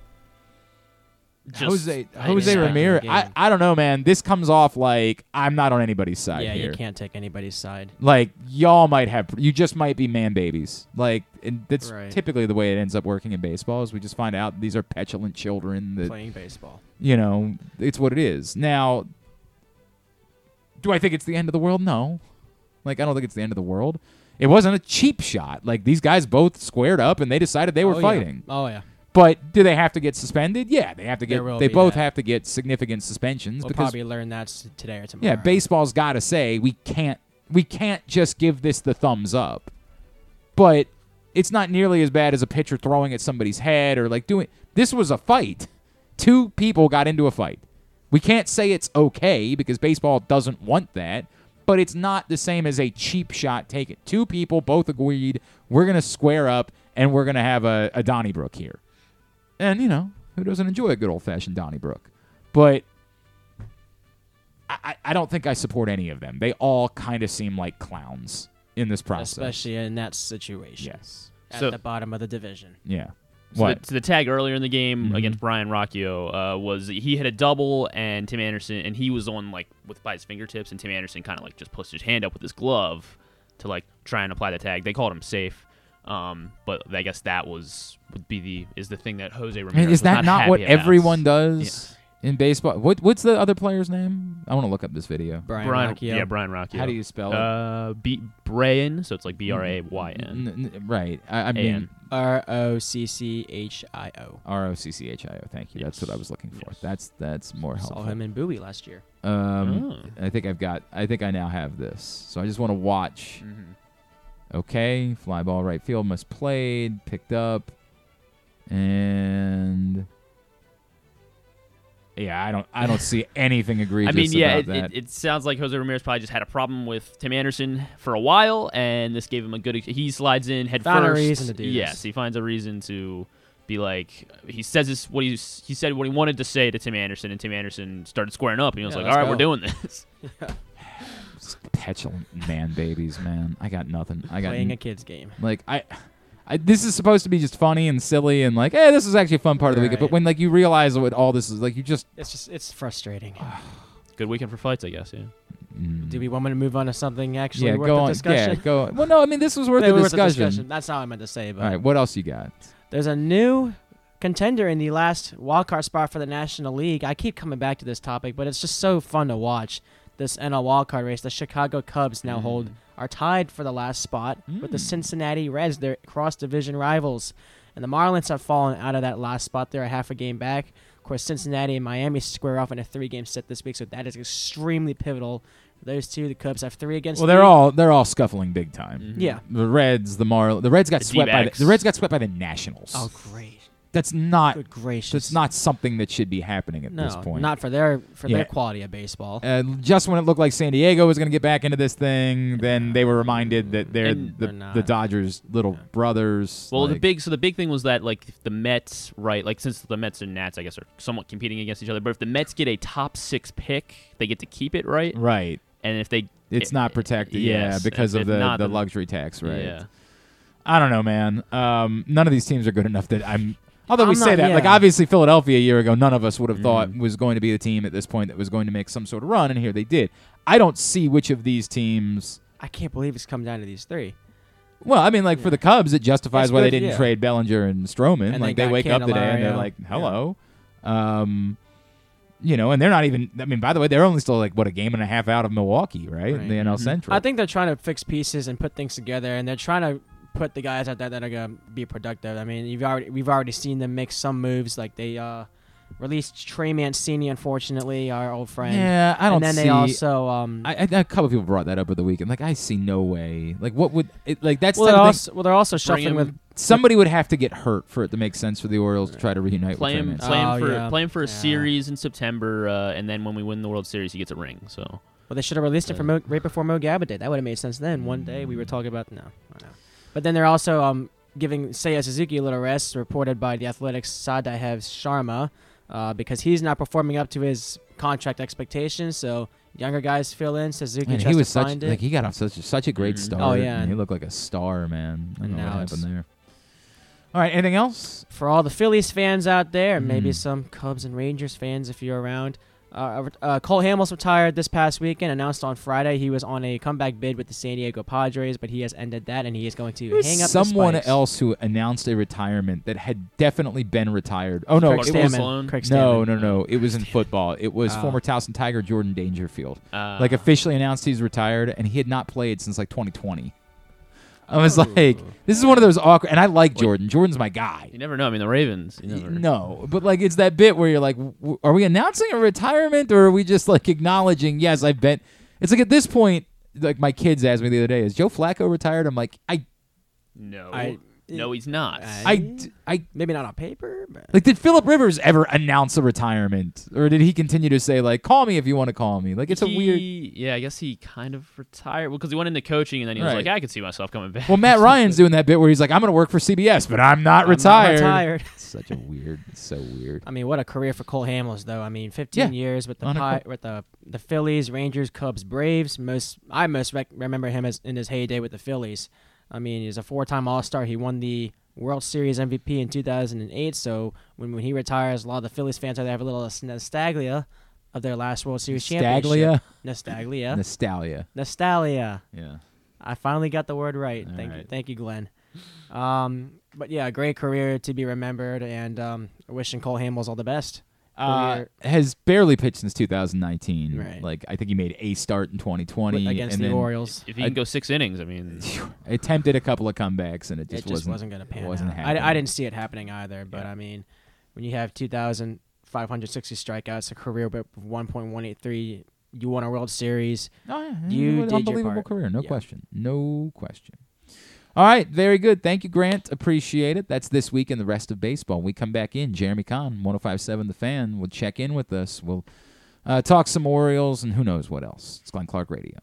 Just Jose Jose Ramirez, I, I don't know, man. This comes off like I'm not on anybody's side. Yeah, here. You can't take anybody's side. Like y'all might have, you just might be man babies. Like and that's right. Typically the way it ends up working in baseball is we just find out these are petulant children that playing baseball. You know, it's what it is. Now, do I think it's the end of the world? No, like I don't think it's the end of the world. It wasn't a cheap shot. Like these guys both squared up and they decided they were oh, fighting. Yeah. Oh yeah. But do they have to get suspended? Yeah, they have to get. They both that. have to get significant suspensions. We'll because, probably learn that today or tomorrow. Yeah, baseball's got to say we can't. We can't just give this the thumbs up. But it's not nearly as bad as a pitcher throwing at somebody's head or like doing. This was a fight. Two people got into a fight. We can't say it's okay because baseball doesn't want that. But it's not the same as a cheap shot taken. Two people both agreed we're gonna square up and we're gonna have a, a Donnybrook here. And, you know, who doesn't enjoy a good old-fashioned Donnybrook? But I, I don't think I support any of them. They all kind of seem like clowns in this process. Especially in that situation. Yes. At so, the bottom of the division. Yeah. So what? The, so the tag earlier in the game mm-hmm. against Brian Rocchio uh, was he hit a double and Tim Anderson, and he was on, like, with by his fingertips, and Tim Anderson kind of, like, just pushed his hand up with his glove to, like, try and apply the tag. They called him safe. Um, but I guess that was would be the is the thing that Jose Ramirez. I mean, is was that not, not what about. everyone does yeah. in baseball? What what's the other player's name? I want to look up this video. Brian, Brian Rocchio. Yeah, Brian Rocchio. How do you spell uh, it? B Brayan, so it's like B R A Y N. Right. I, I mean R O C C H I O. R O C C H I O. Thank you. Yes. That's what I was looking for. Yes. That's that's more helpful. Saw him in Bowie last year. Um, oh. I think I've got. I think I now have this. So I just want to watch. Mm-hmm. Okay, fly ball right field, must played, picked up, and yeah, I don't, I don't see anything egregious. I mean, yeah, about it, that. It, it sounds like Jose Ramirez probably just had a problem with Tim Anderson for a while, and this gave him a good. He slides in head Found first. A reason to do yes, this. He finds a reason to be like he says this what he he said what he wanted to say to Tim Anderson, and Tim Anderson started squaring up, and he was yeah, like, "All right, go. We're doing this." Yeah. Petulant man babies, man. I got nothing. I got playing n- a kid's game. Like I, I, this is supposed to be just funny and silly and like, hey, this is actually a fun part of the right. weekend. But when like you realize what all this is, like you just it's just it's frustrating. Good weekend for fights, I guess. Yeah. Mm. Do we want me to move on to something actually yeah, worth go the on. discussion? Yeah, go on. Well, no, I mean this was worth, the, was discussion. worth the discussion. That's how I meant to say. But all right, what else you got? There's a new contender in the last wildcard spot for the National League. I keep coming back to this topic, but it's just so fun to watch. This N L wildcard race, the Chicago Cubs now mm. hold are tied for the last spot mm. with the Cincinnati Reds, their cross-division rivals. And the Marlins have fallen out of that last spot. They're a half a game back. Of course, Cincinnati and Miami square off in a three-game set this week, so that is extremely pivotal. Those two, the Cubs have three against. Well, three. they're all they're all scuffling big time. Mm-hmm. Yeah, the Reds, the Marlins, the Reds got the swept D-backs. by the, the Reds got swept by the Nationals. Oh, great. That's not Good gracious. That's not something that should be happening at no, this point. Not for their for yeah. their quality of baseball. Uh, just when it looked like San Diego was going to get back into this thing, yeah. then they were reminded that they're and the they're the Dodgers' little yeah. brothers. Well, like, the big so the big thing was that like the Mets, right? Like since the Mets and Nats, I guess, are somewhat competing against each other. But if the Mets get a top six pick, they get to keep it, right? Right. And if they, it's it, not protected, yes, yeah, because of the, the luxury tax, right? Yeah. I don't know, man. Um, none of these teams are good enough that I'm. Although I'm we say not, that, yeah. like obviously Philadelphia a year ago, none of us would have mm. thought was going to be the team at this point that was going to make some sort of run, and here they did. I don't see which of these teams. I can't believe it's come down to these three. Well, I mean, like yeah. for the Cubs, it justifies That's why good, they didn't yeah. trade Bellinger and Stroman. And like they, they wake Candelario. up today and they're like, "Hello," yeah. um, you know, and they're not even. I mean, by the way, they're only still like what a game and a half out of Milwaukee, right? right. In the N L mm-hmm. Central. I think they're trying to fix pieces and put things together, and they're trying to. Put the guys out there that are gonna be productive. I mean, you've already we've already seen them make some moves. Like they uh, released Trey Mancini, unfortunately, our old friend. Yeah, I don't. And then see, they also um, I, I, a couple of people brought that up over the weekend. Like I see no way. Like what would it, like that's well, the also, well they're also shuffling with somebody would have to get hurt for it to make sense for the Orioles to try to reunite. Play with him, play him oh, for yeah. play him for a yeah. series in September, uh, and then when we win the World Series, he gets a ring. So well, they should have released uh, it for Mo, right before Mo Gabba did. That would have made sense then. One day we were talking about no. I know. But then they're also um, giving Seiya Suzuki a little rest, reported by The Athletics' Sadahev Sharma, uh, because he's not performing up to his contract expectations. So younger guys fill in. Suzuki man, tries he was to such, find it. Like, he got off such, such a great mm-hmm. start. Oh, yeah. And he looked like a star, man. I don't know what happened there. All right, anything else? For all the Phillies fans out there, mm-hmm. maybe some Cubs and Rangers fans if you're around, uh, uh, Cole Hamels retired this past weekend, announced on Friday he was on a comeback bid with the San Diego Padres, but he has ended that, and he is going to There's hang up someone the else who announced a retirement that had definitely been retired. Oh, no. Craig it was No, no, no. It was in football. It was oh. former Towson Tiger Jordan Dangerfield. Uh. Like, officially announced he's retired, and he had not played since, like, twenty twenty. I was like, this is one of those awkward, and I like Jordan. Jordan's my guy. You never know. I mean, the Ravens. You never. No, but like it's that bit where you're like, w- are we announcing a retirement or are we just like acknowledging, yes, I've been. It's like at this point, like my kids asked me the other day, is Joe Flacco retired? I'm like, I. No. I, no, he's not. I, I, I Maybe not on paper. But. Like, did Phillip Rivers ever announce a retirement? Or did he continue to say, like, call me if you want to call me? Like, it's he, a weird... Yeah, I guess he kind of retired. Well, because he went into coaching, and then he right. was like, I could see myself coming back. Well, Matt Ryan's doing that bit where he's like, I'm going to work for C B S, but I'm not I'm retired. Not retired. Such a weird... It's so weird. I mean, what a career for Cole Hamels, though. I mean, fifteen yeah. years with the Pi- with the, the Phillies, Rangers, Cubs, Braves. Most I most rec- remember him as in his heyday with the Phillies. I mean, he's a four-time All-Star. He won the World Series M V P in two thousand eight. So when, when he retires, a lot of the Phillies fans are there have a little nostalgia of their last World Series championship. Nostalgia. Nostalgia. Nostalgia. Yeah. I finally got the word right. All Thank right. you. Thank you, Glenn. Um, but, yeah, great career to be remembered, and um, wishing Cole Hamels all the best. Uh, has barely pitched since two thousand nineteen. Right. Like, I think he made a start in twenty twenty. With, against and the then, Orioles. If he can I, go six innings, I mean. Attempted a couple of comebacks, and it just, it just wasn't, wasn't going to pan wasn't out. I, I didn't see it happening either, but, yeah. I mean, when you have two thousand five hundred sixty strikeouts, a career with one point one eight three, you won a World Series. Oh, yeah. You did unbelievable your part. Career, no yeah. question. No question. All right, very good. Thank you, Grant. Appreciate it. That's This Week in the Rest of Baseball. When we come back in, Jeremy Kahn, one oh five point seven The Fan, will check in with us. We'll uh, talk some Orioles and who knows what else. It's Glenn Clark Radio.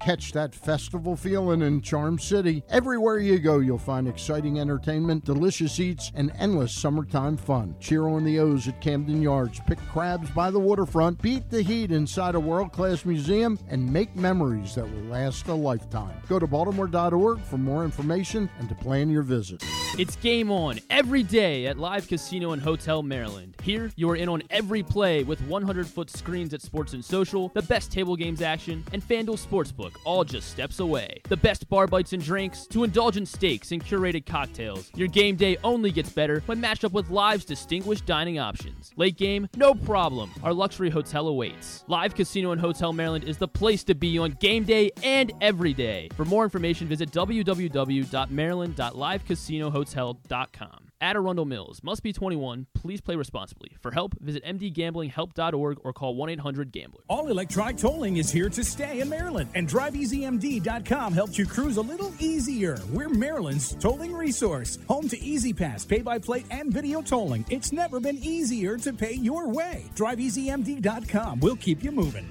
Catch that festival feeling in Charm City. Everywhere you go, you'll find exciting entertainment, delicious eats, and endless summertime fun. Cheer on the O's at Camden Yards, pick crabs by the waterfront, beat the heat inside a world-class museum, and make memories that will last a lifetime. Go to baltimore dot org for more information and to plan your visit. It's game on every day at Live Casino and Hotel Maryland. Here, you are in on every play with one hundred foot screens at Sports and Social, the best table games action, and FanDuel Sportsbook, all just steps away. The best bar bites and drinks, to indulgent steaks and curated cocktails. Your game day only gets better when matched up with Live's distinguished dining options. Late game, no problem. Our luxury hotel awaits. Live Casino and Hotel Maryland is the place to be on game day and every day. For more information, visit w w w dot maryland dot live casino hotel dot com. At Arundel Mills, must be twenty-one. Please play responsibly. For help, visit m d gambling help dot org or call one eight hundred gambler. All Electric Tolling is here to stay in Maryland, and drive easy m d dot com helps you cruise a little easier. We're Maryland's tolling resource, home to Easy Pass, pay-by-plate, and video tolling. It's never been easier to pay your way. drive easy m d dot com. We'll keep you moving.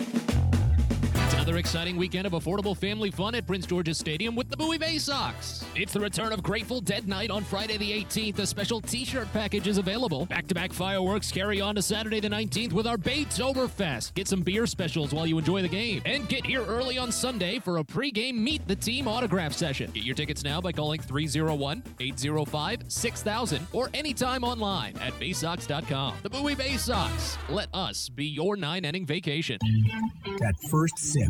Another exciting weekend of affordable family fun at Prince George's Stadium with the Bowie Bay Sox. It's the return of Grateful Dead Night on Friday the eighteenth. A special t-shirt package is available. Back-to-back fireworks carry on to Saturday the nineteenth with our Baytoberfest. Get some beer specials while you enjoy the game. And get here early on Sunday for a pregame Meet the Team autograph session. Get your tickets now by calling three oh one, eight oh five, six thousand or anytime online at bay sox dot com. The Bowie Bay Sox. Let us be your nine-inning vacation. That first sip.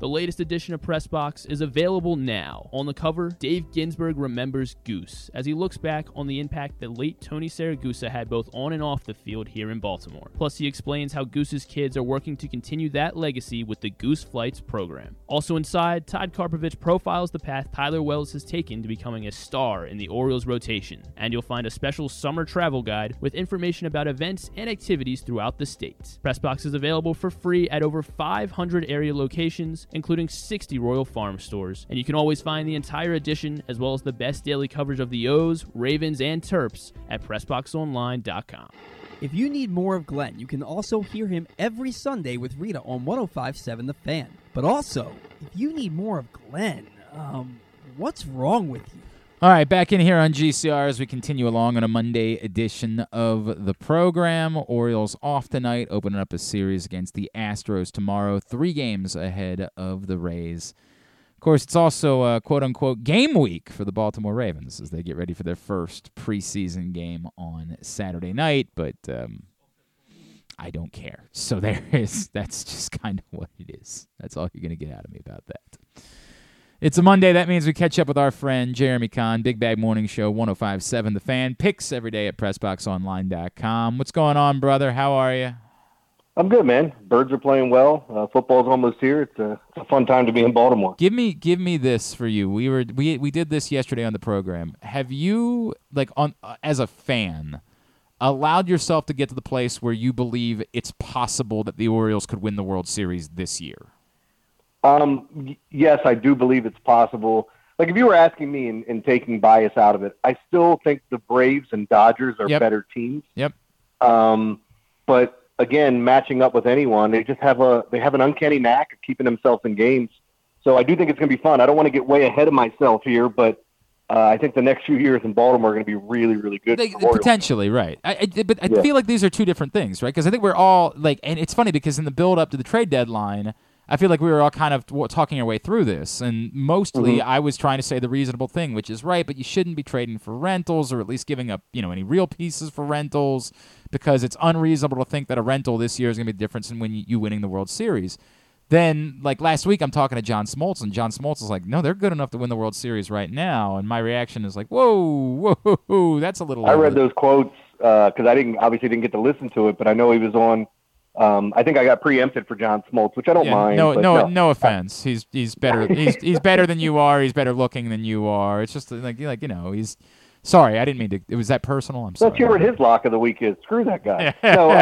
The latest edition of Press Box is available now. On the cover, Dave Ginsburg remembers Goose as he looks back on the impact that late Tony Saragusa had both on and off the field here in Baltimore. Plus, he explains how Goose's kids are working to continue that legacy with the Goose Flights program. Also inside, Todd Karpovich profiles the path Tyler Wells has taken to becoming a star in the Orioles rotation. And you'll find a special summer travel guide with information about events and activities throughout the state. Press Box is available for free at over five hundred area locations, including sixty Royal Farm stores. And you can always find the entire edition, as well as the best daily coverage of the O's, Ravens, and Terps at press box online dot com. If you need more of Glenn, you can also hear him every Sunday with Rita on one oh five point seven The Fan. But also, if you need more of Glenn, um, what's wrong with you? All right, back in here on G C R as we continue along on a Monday edition of the program. Orioles off tonight, opening up a series against the Astros tomorrow, three games ahead of the Rays. Of course, it's also a quote-unquote game week for the Baltimore Ravens as they get ready for their first preseason game on Saturday night, but um, I don't care. So there is. That's just kind of what it is. That's all you're going to get out of me about that. It's a Monday. That means we catch up with our friend Jeremy Kahn, Big Bag Morning Show, one oh five point seven The Fan. Picks every day at press box online dot com. What's going on, brother? How are you? I'm good, man. Birds are playing well. Uh, football's almost here. It's a, it's a fun time to be in Baltimore. Give me, give me this for you. We were, we we did this yesterday on the program. Have you, like, on uh, as a fan, allowed yourself to get to the place where you believe it's possible that the Orioles could win the World Series this year? Um, yes, I do believe it's possible. Like, if you were asking me and, and taking bias out of it, I still think the Braves and Dodgers are yep. better teams. Yep. Um, but again, matching up with anyone, they just have a, they have an uncanny knack of keeping themselves in games. So I do think it's going to be fun. I don't want to get way ahead of myself here, but uh, I think the next few years in Baltimore are going to be really, really good. They, potentially, right. I, I, but I yeah. feel like these are two different things, right? Because I think we're all like, and it's funny because in the build up to the trade deadline, I feel like we were all kind of talking our way through this, and mostly mm-hmm. I was trying to say the reasonable thing, which is right, but you shouldn't be trading for rentals or at least giving up, you know, any real pieces for rentals because it's unreasonable to think that a rental this year is going to be the difference in when you winning the World Series. Then, like last week, I'm talking to John Smoltz, and John Smoltz is like, no, they're good enough to win the World Series right now, and my reaction is like, whoa, whoa, whoa, that's a little... I read those quotes because uh, I didn't obviously didn't get to listen to it, but I know he was on... Um, I think I got preempted for John Smoltz, which I don't yeah, mind. No, no, no, no offense. He's he's better. He's he's better than you are. He's better looking than you are. It's just like like you know. He's sorry. I didn't mean to. It was that personal. I'm sorry. Let's hear what his lock of the week is. Screw that guy. No,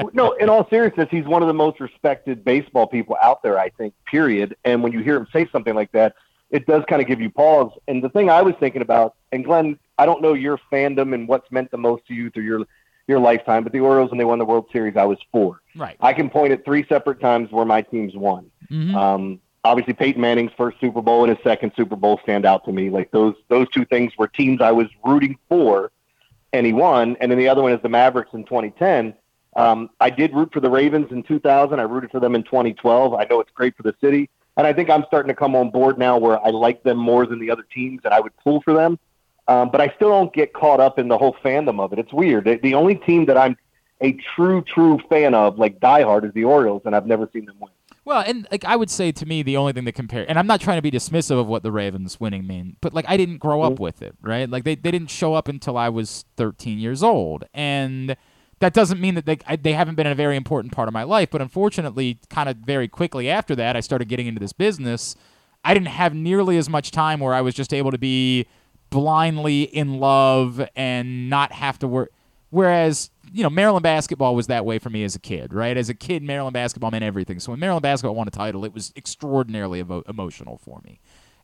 um, no. In all seriousness, he's one of the most respected baseball people out there, I think. Period. And when you hear him say something like that, it does kind of give you pause. And the thing I was thinking about, and Glenn, I don't know your fandom and what's meant the most to you through your. your lifetime, but the Orioles, when they won the World Series, I was four. Right. I can point at three separate times where my teams won. Mm-hmm. Um, obviously, Peyton Manning's first Super Bowl and his second Super Bowl stand out to me. Like those those two things were teams I was rooting for, and he won. And then the other one is the Mavericks in twenty ten. Um, I did root for the Ravens in two thousand. I rooted for them in twenty twelve. I know it's great for the city. And I think I'm starting to come on board now where I like them more than the other teams, and I would pull for them. Um, but I still don't get caught up in the whole fandom of it. It's weird. The, the only team that I'm a true, true fan of, like diehard, is the Orioles, and I've never seen them win. Well, and like I would say, to me, the only thing that compare, and I'm not trying to be dismissive of what the Ravens winning mean, but like I didn't grow up with it, right? Like they, they didn't show up until I was thirteen years old, and that doesn't mean that they I, they haven't been a very important part of my life. But unfortunately, kind of very quickly after that, I started getting into this business. I didn't have nearly as much time where I was just able to be blindly in love and not have to work. Whereas, you know, Maryland basketball was that way for me as a kid, right? As a kid, Maryland basketball meant everything. So when Maryland basketball won a title, it was extraordinarily emo- emotional for me.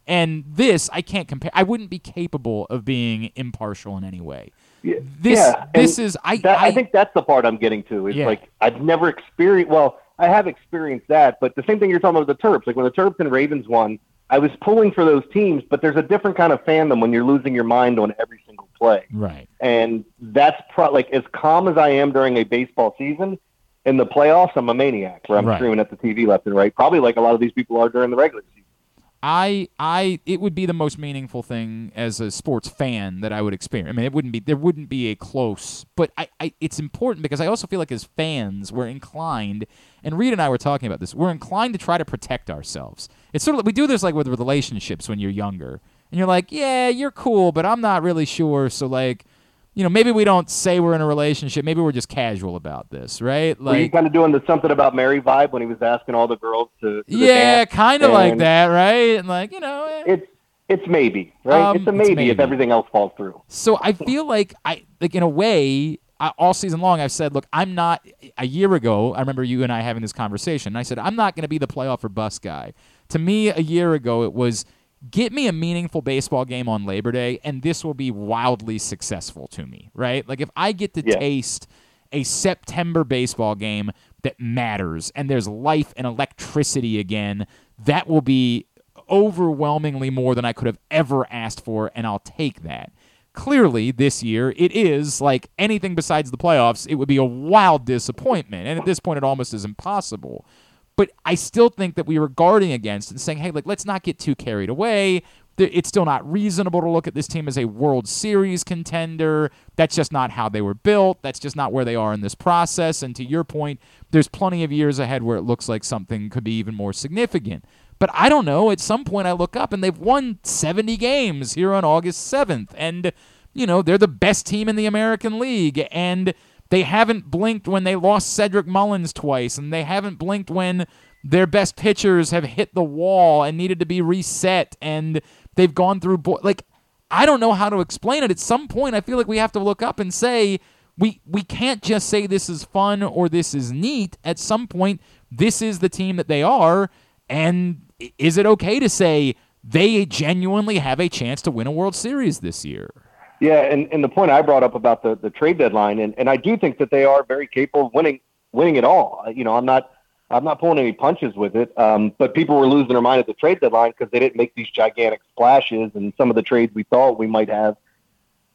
And this, I can't compare. I wouldn't be capable of being impartial in any way. Yeah, this yeah. this and is, I, that, I I think that's the part I'm getting to. It's yeah. like, I've never experienced, well, I have experienced that, but the same thing you're talking about with the Terps. Like when the Terps and Ravens won, I was pulling for those teams, but there's a different kind of fandom when you're losing your mind on every single play. Right. And that's pro- like as calm as I am during a baseball season, in the playoffs, I'm a maniac where I'm right. screaming at the T V left and right, probably like a lot of these people are during the regular season. I I it would be the most meaningful thing as a sports fan that I would experience. I mean, it wouldn't be there wouldn't be a close, but I, I it's important because I also feel like as fans we're inclined, and Reed and I were talking about this, we're inclined to try to protect ourselves. It's sort of like we do this like with relationships when you're younger, and you're like, yeah, you're cool, but I'm not really sure. So like, you know, maybe we don't say we're in a relationship. Maybe we're just casual about this, right? Like, were you kind of doing the Something About Mary vibe when he was asking all the girls to, to yeah, kind of like that, right? And like, you know, eh. it's it's maybe, right? Um, it's a maybe, it's maybe if everything else falls through. So I feel like I like in a way I, all season long I've said, look, I'm not. A year ago, I remember you and I having this conversation. And I said I'm not going to be the playoff or bust guy. To me, a year ago it was, get me a meaningful baseball game on Labor Day, and this will be wildly successful to me, right? Like, if I get to yeah. taste a September baseball game that matters and there's life and electricity again, that will be overwhelmingly more than I could have ever asked for, and I'll take that. Clearly, this year, it is, like anything besides the playoffs, it would be a wild disappointment, and at this point, it almost is impossible. But I still think that we were guarding against and saying, hey, like, let's not get too carried away. It's still not reasonable to look at this team as a World Series contender. That's just not how they were built. That's just not where they are in this process. And to your point, there's plenty of years ahead where it looks like something could be even more significant. But I don't know. At some point I look up and they've won seventy games here on August seventh. And, you know, they're the best team in the American League. And they haven't blinked when they lost Cedric Mullins twice, and they haven't blinked when their best pitchers have hit the wall and needed to be reset, and they've gone through bo- – like, I don't know how to explain it. At some point, I feel like we have to look up and say we we can't just say this is fun or this is neat. At some point, this is the team that they are, and is it okay to say they genuinely have a chance to win a World Series this year? Yeah, and, and the point I brought up about the, the trade deadline, and, and I do think that they are very capable of winning winning it all. You know, I'm not I'm not pulling any punches with it, um, but people were losing their mind at the trade deadline because they didn't make these gigantic splashes, and some of the trades we thought we might have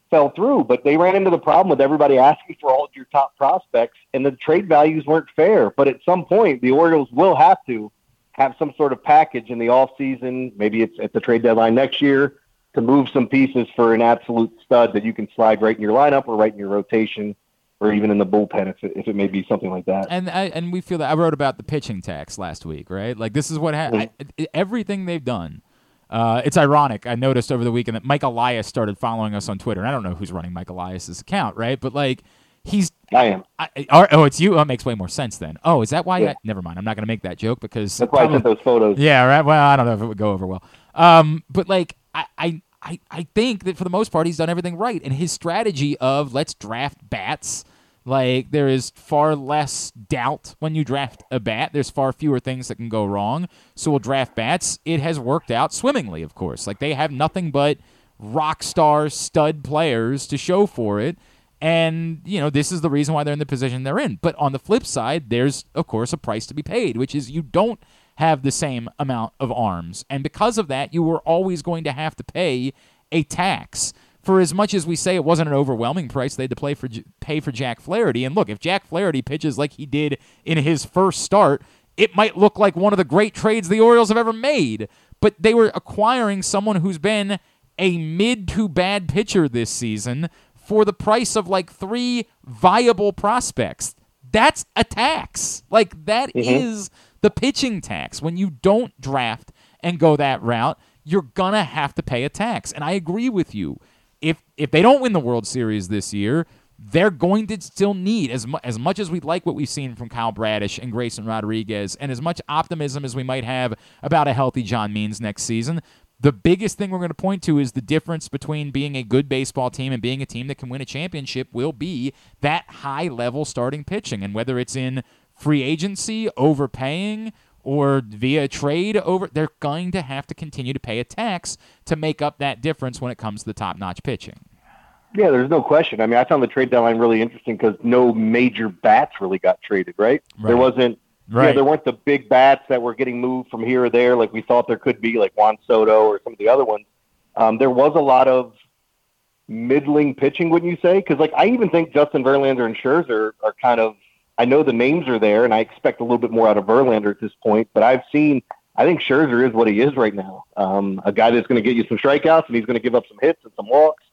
fell through. But they ran into the problem with everybody asking for all of your top prospects, and the trade values weren't fair. But at some point, the Orioles will have to have some sort of package in the offseason. Maybe it's at the trade deadline next year, to move some pieces for an absolute stud that you can slide right in your lineup or right in your rotation or even in the bullpen if it, if it may be something like that. And I, and we feel that. I wrote about the pitching tax last week, right? Like, this is what happened. Mm-hmm. Everything they've done. Uh, it's ironic. I noticed over the weekend that Mike Elias started following us on Twitter. And I don't know who's running Mike Elias's account, right? But, like, he's – I am. I, I, oh, it's you? Oh, it makes way more sense then. Oh, is that why yeah. – you never mind. I'm not going to make that joke because – that's why I sent those photos. Yeah, right? Well, I don't know if it would go over well. Um, but, like – I, I, I think that for the most part he's done everything right, and his strategy of let's draft bats, like there is far less doubt when you draft a bat. There's far fewer things that can go wrong, so we'll draft bats. It has worked out swimmingly, of course. Like they have nothing but rock star stud players to show for it, and you know this is the reason why they're in the position they're in. But on the flip side, there's of course a price to be paid, which is you don't have the same amount of arms. And because of that, you were always going to have to pay a tax. For as much as we say it wasn't an overwhelming price, they had to play for, pay for Jack Flaherty. And look, if Jack Flaherty pitches like he did in his first start, it might look like one of the great trades the Orioles have ever made. But they were acquiring someone who's been a mid to bad pitcher this season for the price of like three viable prospects. That's a tax. Like that mm-hmm. is... the pitching tax. When you don't draft and go that route, you're going to have to pay a tax. And I agree with you. If if they don't win the World Series this year, they're going to still need, as, mu- as much as we like what we've seen from Kyle Bradish and Grayson Rodriguez, and as much optimism as we might have about a healthy John Means next season, the biggest thing we're going to point to is the difference between being a good baseball team and being a team that can win a championship will be that high-level starting pitching. And whether it's in free agency, overpaying, or via trade, over they're going to have to continue to pay a tax to make up that difference when it comes to the top-notch pitching. Yeah, there's no question. I mean, I found the trade deadline really interesting because no major bats really got traded, right? right. There wasn't right. Yeah, there weren't the big bats that were getting moved from here or there like we thought there could be, like Juan Soto or some of the other ones. Um, there was a lot of middling pitching, wouldn't you say? Because like, I even think Justin Verlander and Scherzer are kind of, I know the names are there, and I expect a little bit more out of Verlander at this point, but I've seen I think Scherzer is what he is right now. Um, a guy that's going to get you some strikeouts, and he's going to give up some hits and some walks.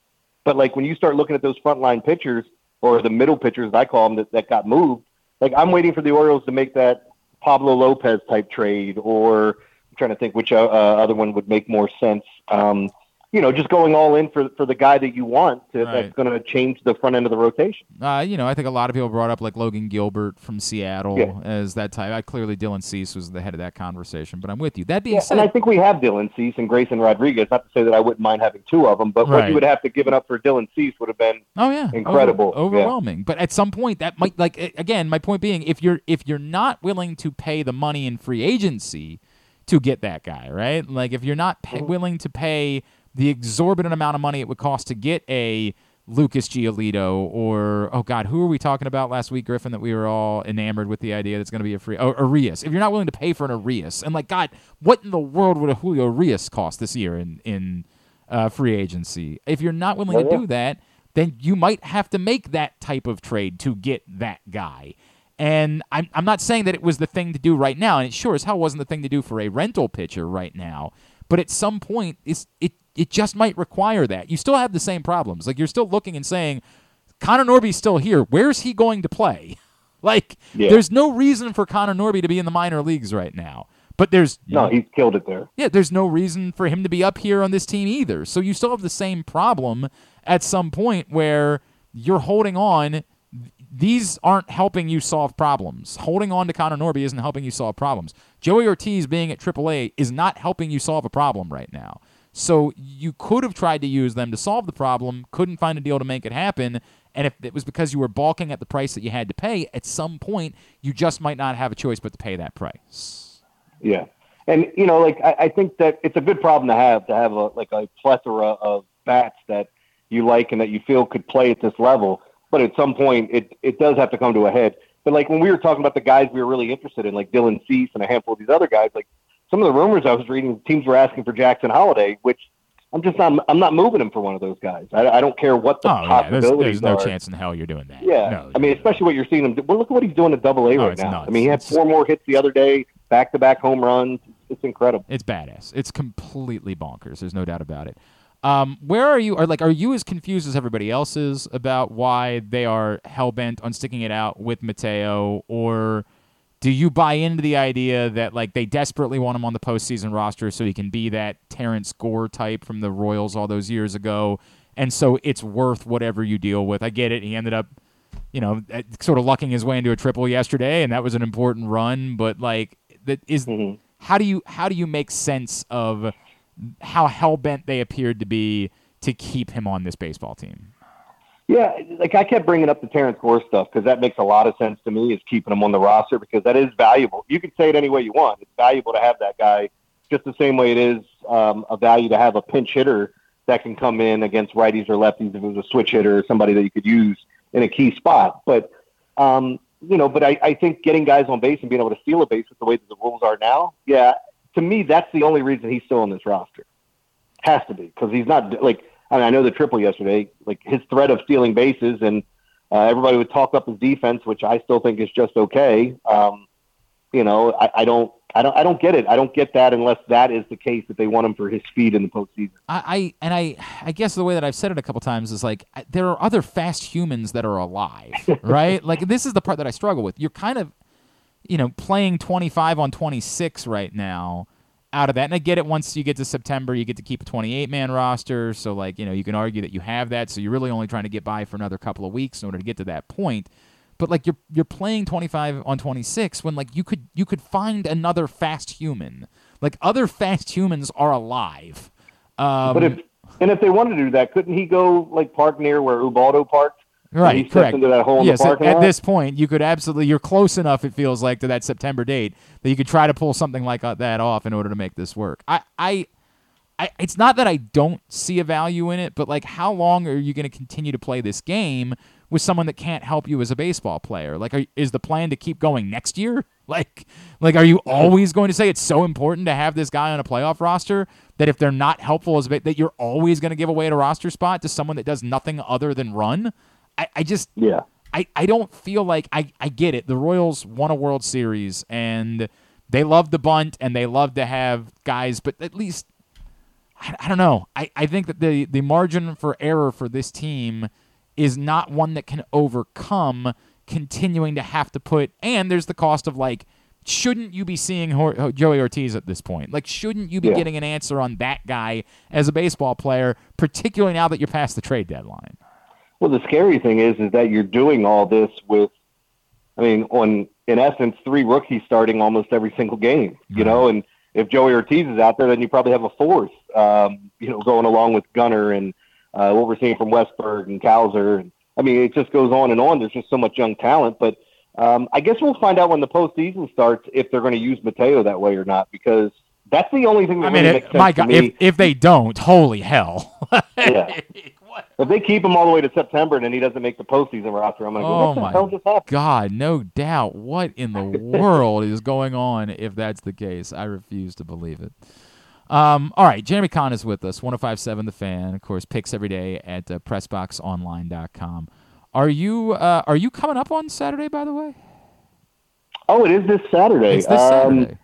But, like, when you start looking at those frontline pitchers, or the middle pitchers, I call them, that, that got moved, like, I'm waiting for the Orioles to make that Pablo Lopez-type trade, or I'm trying to think which uh, other one would make more sense. Um, you know, just going all in for for the guy that you want to, right. that's going to change the front end of the rotation. Uh, you know, I think a lot of people brought up, like, Logan Gilbert from Seattle yeah. as that type. I clearly Dylan Cease was the head of that conversation, but I'm with you. That being yeah, said, and I think we have Dylan Cease and Grayson Rodriguez. Not to say that I wouldn't mind having two of them, but right. what you would have to give it up for Dylan Cease would have been oh, yeah. incredible, Over- overwhelming. Yeah. But at some point, that might like again. My point being, if you're if you're not willing to pay the money in free agency to get that guy, right? Like if you're not pay- willing to pay the exorbitant amount of money it would cost to get a Lucas Giolito or, oh, God, who are we talking about last week, Griffin, that we were all enamored with the idea that's going to be a free – oh, Arias. If you're not willing to pay for an Arias, and, like, God, what in the world would a Julio Arias cost this year in, in uh, free agency? If you're not willing oh, yeah. to do that, then you might have to make that type of trade to get that guy. And I'm, I'm not saying that it was the thing to do right now, and it sure as hell wasn't the thing to do for a rental pitcher right now. But at some point, it's it – it just might require that. You still have the same problems. Like, you're still looking and saying, Connor Norby's still here. Where's he going to play? Like, yeah. there's no reason for Connor Norby to be in the minor leagues right now. But there's... No, he's killed it there. Yeah, there's no reason for him to be up here on this team either. So you still have the same problem at some point where you're holding on. These aren't helping you solve problems. Holding on to Connor Norby isn't helping you solve problems. Joey Ortiz being at triple A is not helping you solve a problem right now. So you could have tried to use them to solve the problem, couldn't find a deal to make it happen, and if it was because you were balking at the price that you had to pay, at some point you just might not have a choice but to pay that price. Yeah. And, you know, like I, I think that it's a good problem to have, to have a, like a plethora of bats that you like and that you feel could play at this level. But at some point it, it does have to come to a head. But like when we were talking about the guys we were really interested in, like Dylan Cease and a handful of these other guys, like, some of the rumors I was reading, teams were asking for Jackson Holiday, which I'm just not. I'm not moving him for one of those guys. I, I don't care what the oh, possibilities yeah. there's, there's are. There's no chance in hell you're doing that. Yeah, no, I mean, especially what you're seeing him do. Well, look at what he's doing at Double A oh, right now. Nuts. I mean, he had four more hits the other day, back-to-back home runs. It's incredible. It's badass. It's completely bonkers. There's no doubt about it. Um, where are you? Or like, are you as confused as everybody else is about why they are hell bent on sticking it out with Mateo, or? Do you buy into the idea that like they desperately want him on the postseason roster so he can be that Terrence Gore type from the Royals all those years ago, and so it's worth whatever you deal with? I get it. He ended up, you know, sort of lucking his way into a triple yesterday, and that was an important run. But like, that is mm-hmm. how do you how do you make sense of how hell bent they appeared to be to keep him on this baseball team? Yeah, like I kept bringing up the Terrence Gore stuff because that makes a lot of sense to me, is keeping him on the roster, because that is valuable. You can say it any way you want. It's valuable to have that guy, just the same way it is um, a value to have a pinch hitter that can come in against righties or lefties if it was a switch hitter or somebody that you could use in a key spot. But, um, you know, but I, I think getting guys on base and being able to steal a base with the way that the rules are now, yeah, to me, that's the only reason he's still on this roster. Has to be, because he's not – like. I mean, I know the triple yesterday, like his threat of stealing bases, and uh, everybody would talk up his defense, which I still think is just okay. Um, you know, I, I don't, I don't, I don't get it. I don't get that unless that is the case that they want him for his speed in the postseason. I, I and I, I guess the way that I've said it a couple times is like I, there are other fast humans that are alive, right? Like this is the part that I struggle with. You're kind of, you know, playing twenty-five on twenty-six right now. Out of that, and I get it, once you get to September, you get to keep a twenty-eight man roster, so like, you know, you can argue that you have that, so you're really only trying to get by for another couple of weeks in order to get to that point. But like, you're you're playing twenty-five on twenty-six when like you could you could find another fast human. Like other fast humans are alive. Um, but if and if they wanted to do that, couldn't he go like park near where Ubaldo parked? Right, correct. Into that hole in yeah, the so at lot? This point, you could absolutely, you're close enough, it feels like, to that September date that you could try to pull something like that off in order to make this work. I, I, I it's not that I don't see a value in it, but like, how long are you going to continue to play this game with someone that can't help you as a baseball player? Like, are, is the plan to keep going next year? Like, like, are you always going to say it's so important to have this guy on a playoff roster that if they're not helpful, as that you're always going to give away a roster spot to someone that does nothing other than run? I, I just, yeah. I, I don't feel like I, I get it. The Royals won a World Series, and They love to bunt and they love to have guys, but at least, I, I don't know. I, I think that the, the margin for error for this team is not one that can overcome continuing to have to put, and there's the cost of, like, shouldn't you be seeing Joey Ortiz at this point? Like, shouldn't you be yeah. getting an answer on that guy as a baseball player, particularly now that you're past the trade deadline? Well, the scary thing is, is that you're doing all this with, I mean, on in essence, three rookies starting almost every single game, you right. know, and if Joey Ortiz is out there, then you probably have a fourth, um, you know, going along with Gunner and uh, what we're seeing from Westberg and Cowser. And, I mean, it just goes on and on. There's just so much young talent, but Um, I guess we'll find out when the postseason starts if they're going to use Mateo that way or not, because that's the only thing that I mean, really if, makes sense my God, to me. If, if they don't, holy hell. yeah. If they keep him all the way to September and then he doesn't make the postseason roster, I'm going to go, what the hell just happened? God, no doubt. What in the world is going on if that's the case? I refuse to believe it. Um, all right, Jeremy Kahn is with us, one oh five point seven The Fan. Of course, picks every day at uh, press box online dot com. Are you uh, are you coming up on Saturday, by the way? Oh, it is this Saturday. It's this Saturday. Um,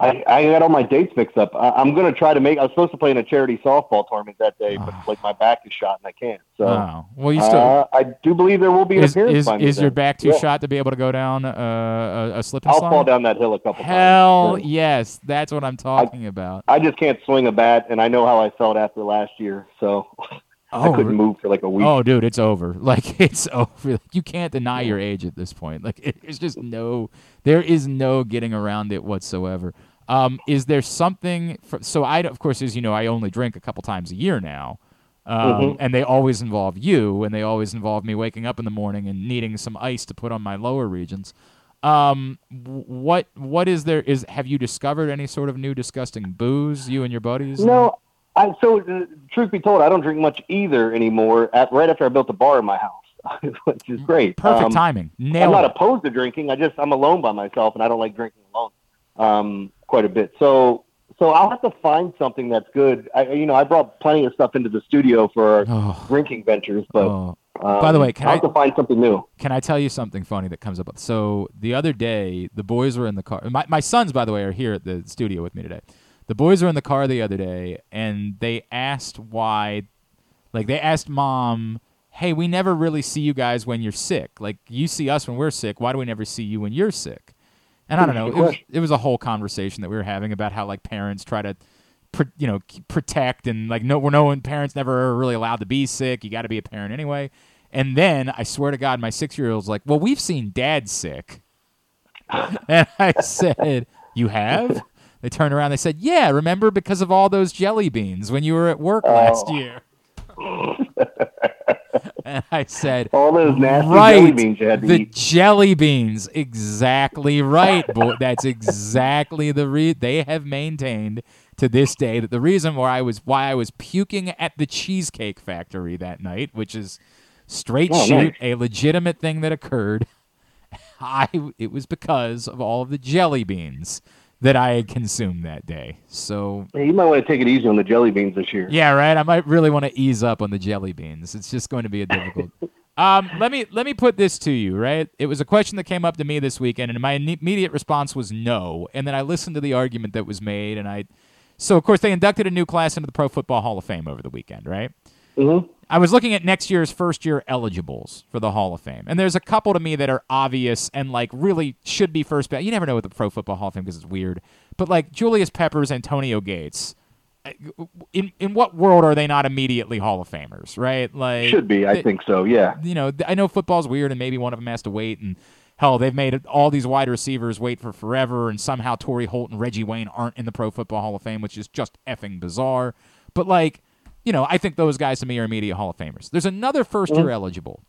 I, I got all my dates mixed up. I, I'm going to try to make – I was supposed to play in a charity softball tournament that day, but like my back is shot and I can't. So, wow. Well, you still, uh, I do believe there will be an is, appearance is, by me. Is then. Your back too yeah. shot to be able to go down uh, a, a slip and slide? I'll fall down that hill a couple Hell times. Hell yes. That's what I'm talking I, about. I just can't swing a bat, and I know how I felt after last year, so – Oh, I couldn't move for like a week. Oh, dude, it's over. Like, it's over. You can't deny your age at this point. Like, it, it's just no, there is no getting around it whatsoever. Um, is there something, for, so I, of course, as you know, I only drink a couple times a year now, um, mm-hmm. and they always involve you, and they always involve me waking up in the morning and needing some ice to put on my lower regions. Um, what, what is there, is, have you discovered any sort of new disgusting booze, you and your buddies? No. I, so, uh, truth be told, I don't drink much either anymore. At, right after I built a bar in my house, which is great. Perfect um, timing. Nailed I'm not it. opposed to drinking. I just I'm alone by myself, and I don't like drinking alone um, quite a bit. So, so I'll have to find something that's good. I, you know, I brought plenty of stuff into the studio for our oh. drinking ventures, but oh. um, by the way, can I'll I have to find something new? Can I tell you something funny that comes up? So the other day, the boys were in the car. My my sons, by the way, are here at the studio with me today. The boys were in the car the other day, and they asked why, like, they asked Mom, hey, we never really see you guys when you're sick. Like, you see us when we're sick. Why do we never see you when you're sick? And I don't know. It was, it was a whole conversation that we were having about how, like, parents try to, you know, protect and, like, no, we're no one, parents never are really allowed to be sick. You got to be a parent anyway. And then, I swear to God, my six-year-old's like, well, we've seen Dad sick. And I said, you have? They turned around. They said, "Yeah, remember because of all those jelly beans when you were at work oh. last year." And I said, "All those nasty right, jelly beans you had to the eat." The jelly beans, exactly right, boy. That's exactly the re. They have maintained to this day that the reason why I was why I was puking at the Cheesecake Factory that night, which is straight oh, shoot nice. a legitimate thing that occurred, I it was because of all of the jelly beans that I had consumed that day. So hey, you might want to take it easy on the jelly beans this year. Yeah, right. I might really want to ease up on the jelly beans. It's just going to be a difficult. um, let me let me put this to you, right? It was a question that came up to me this weekend, and my immediate response was no. And then I listened to the argument that was made, and I, so of course they inducted a new class into the Pro Football Hall of Fame over the weekend, right? Mm-hmm. I was looking at next year's first year eligibles for the Hall of Fame, and there's a couple to me that are obvious and like really should be first ballot. You never know with the Pro Football Hall of Fame because it's weird, but like Julius Peppers, Antonio Gates, in in what world are they not immediately Hall of Famers, right? Like should be, I they, think so, yeah. You know, I know football's weird, and maybe one of them has to wait, and hell, they've made all these wide receivers wait for forever, and somehow Torrey Holt and Reggie Wayne aren't in the Pro Football Hall of Fame, which is just effing bizarre, but like. You know, I think those guys to me are immediate Hall of Famers. There's another first-year eligible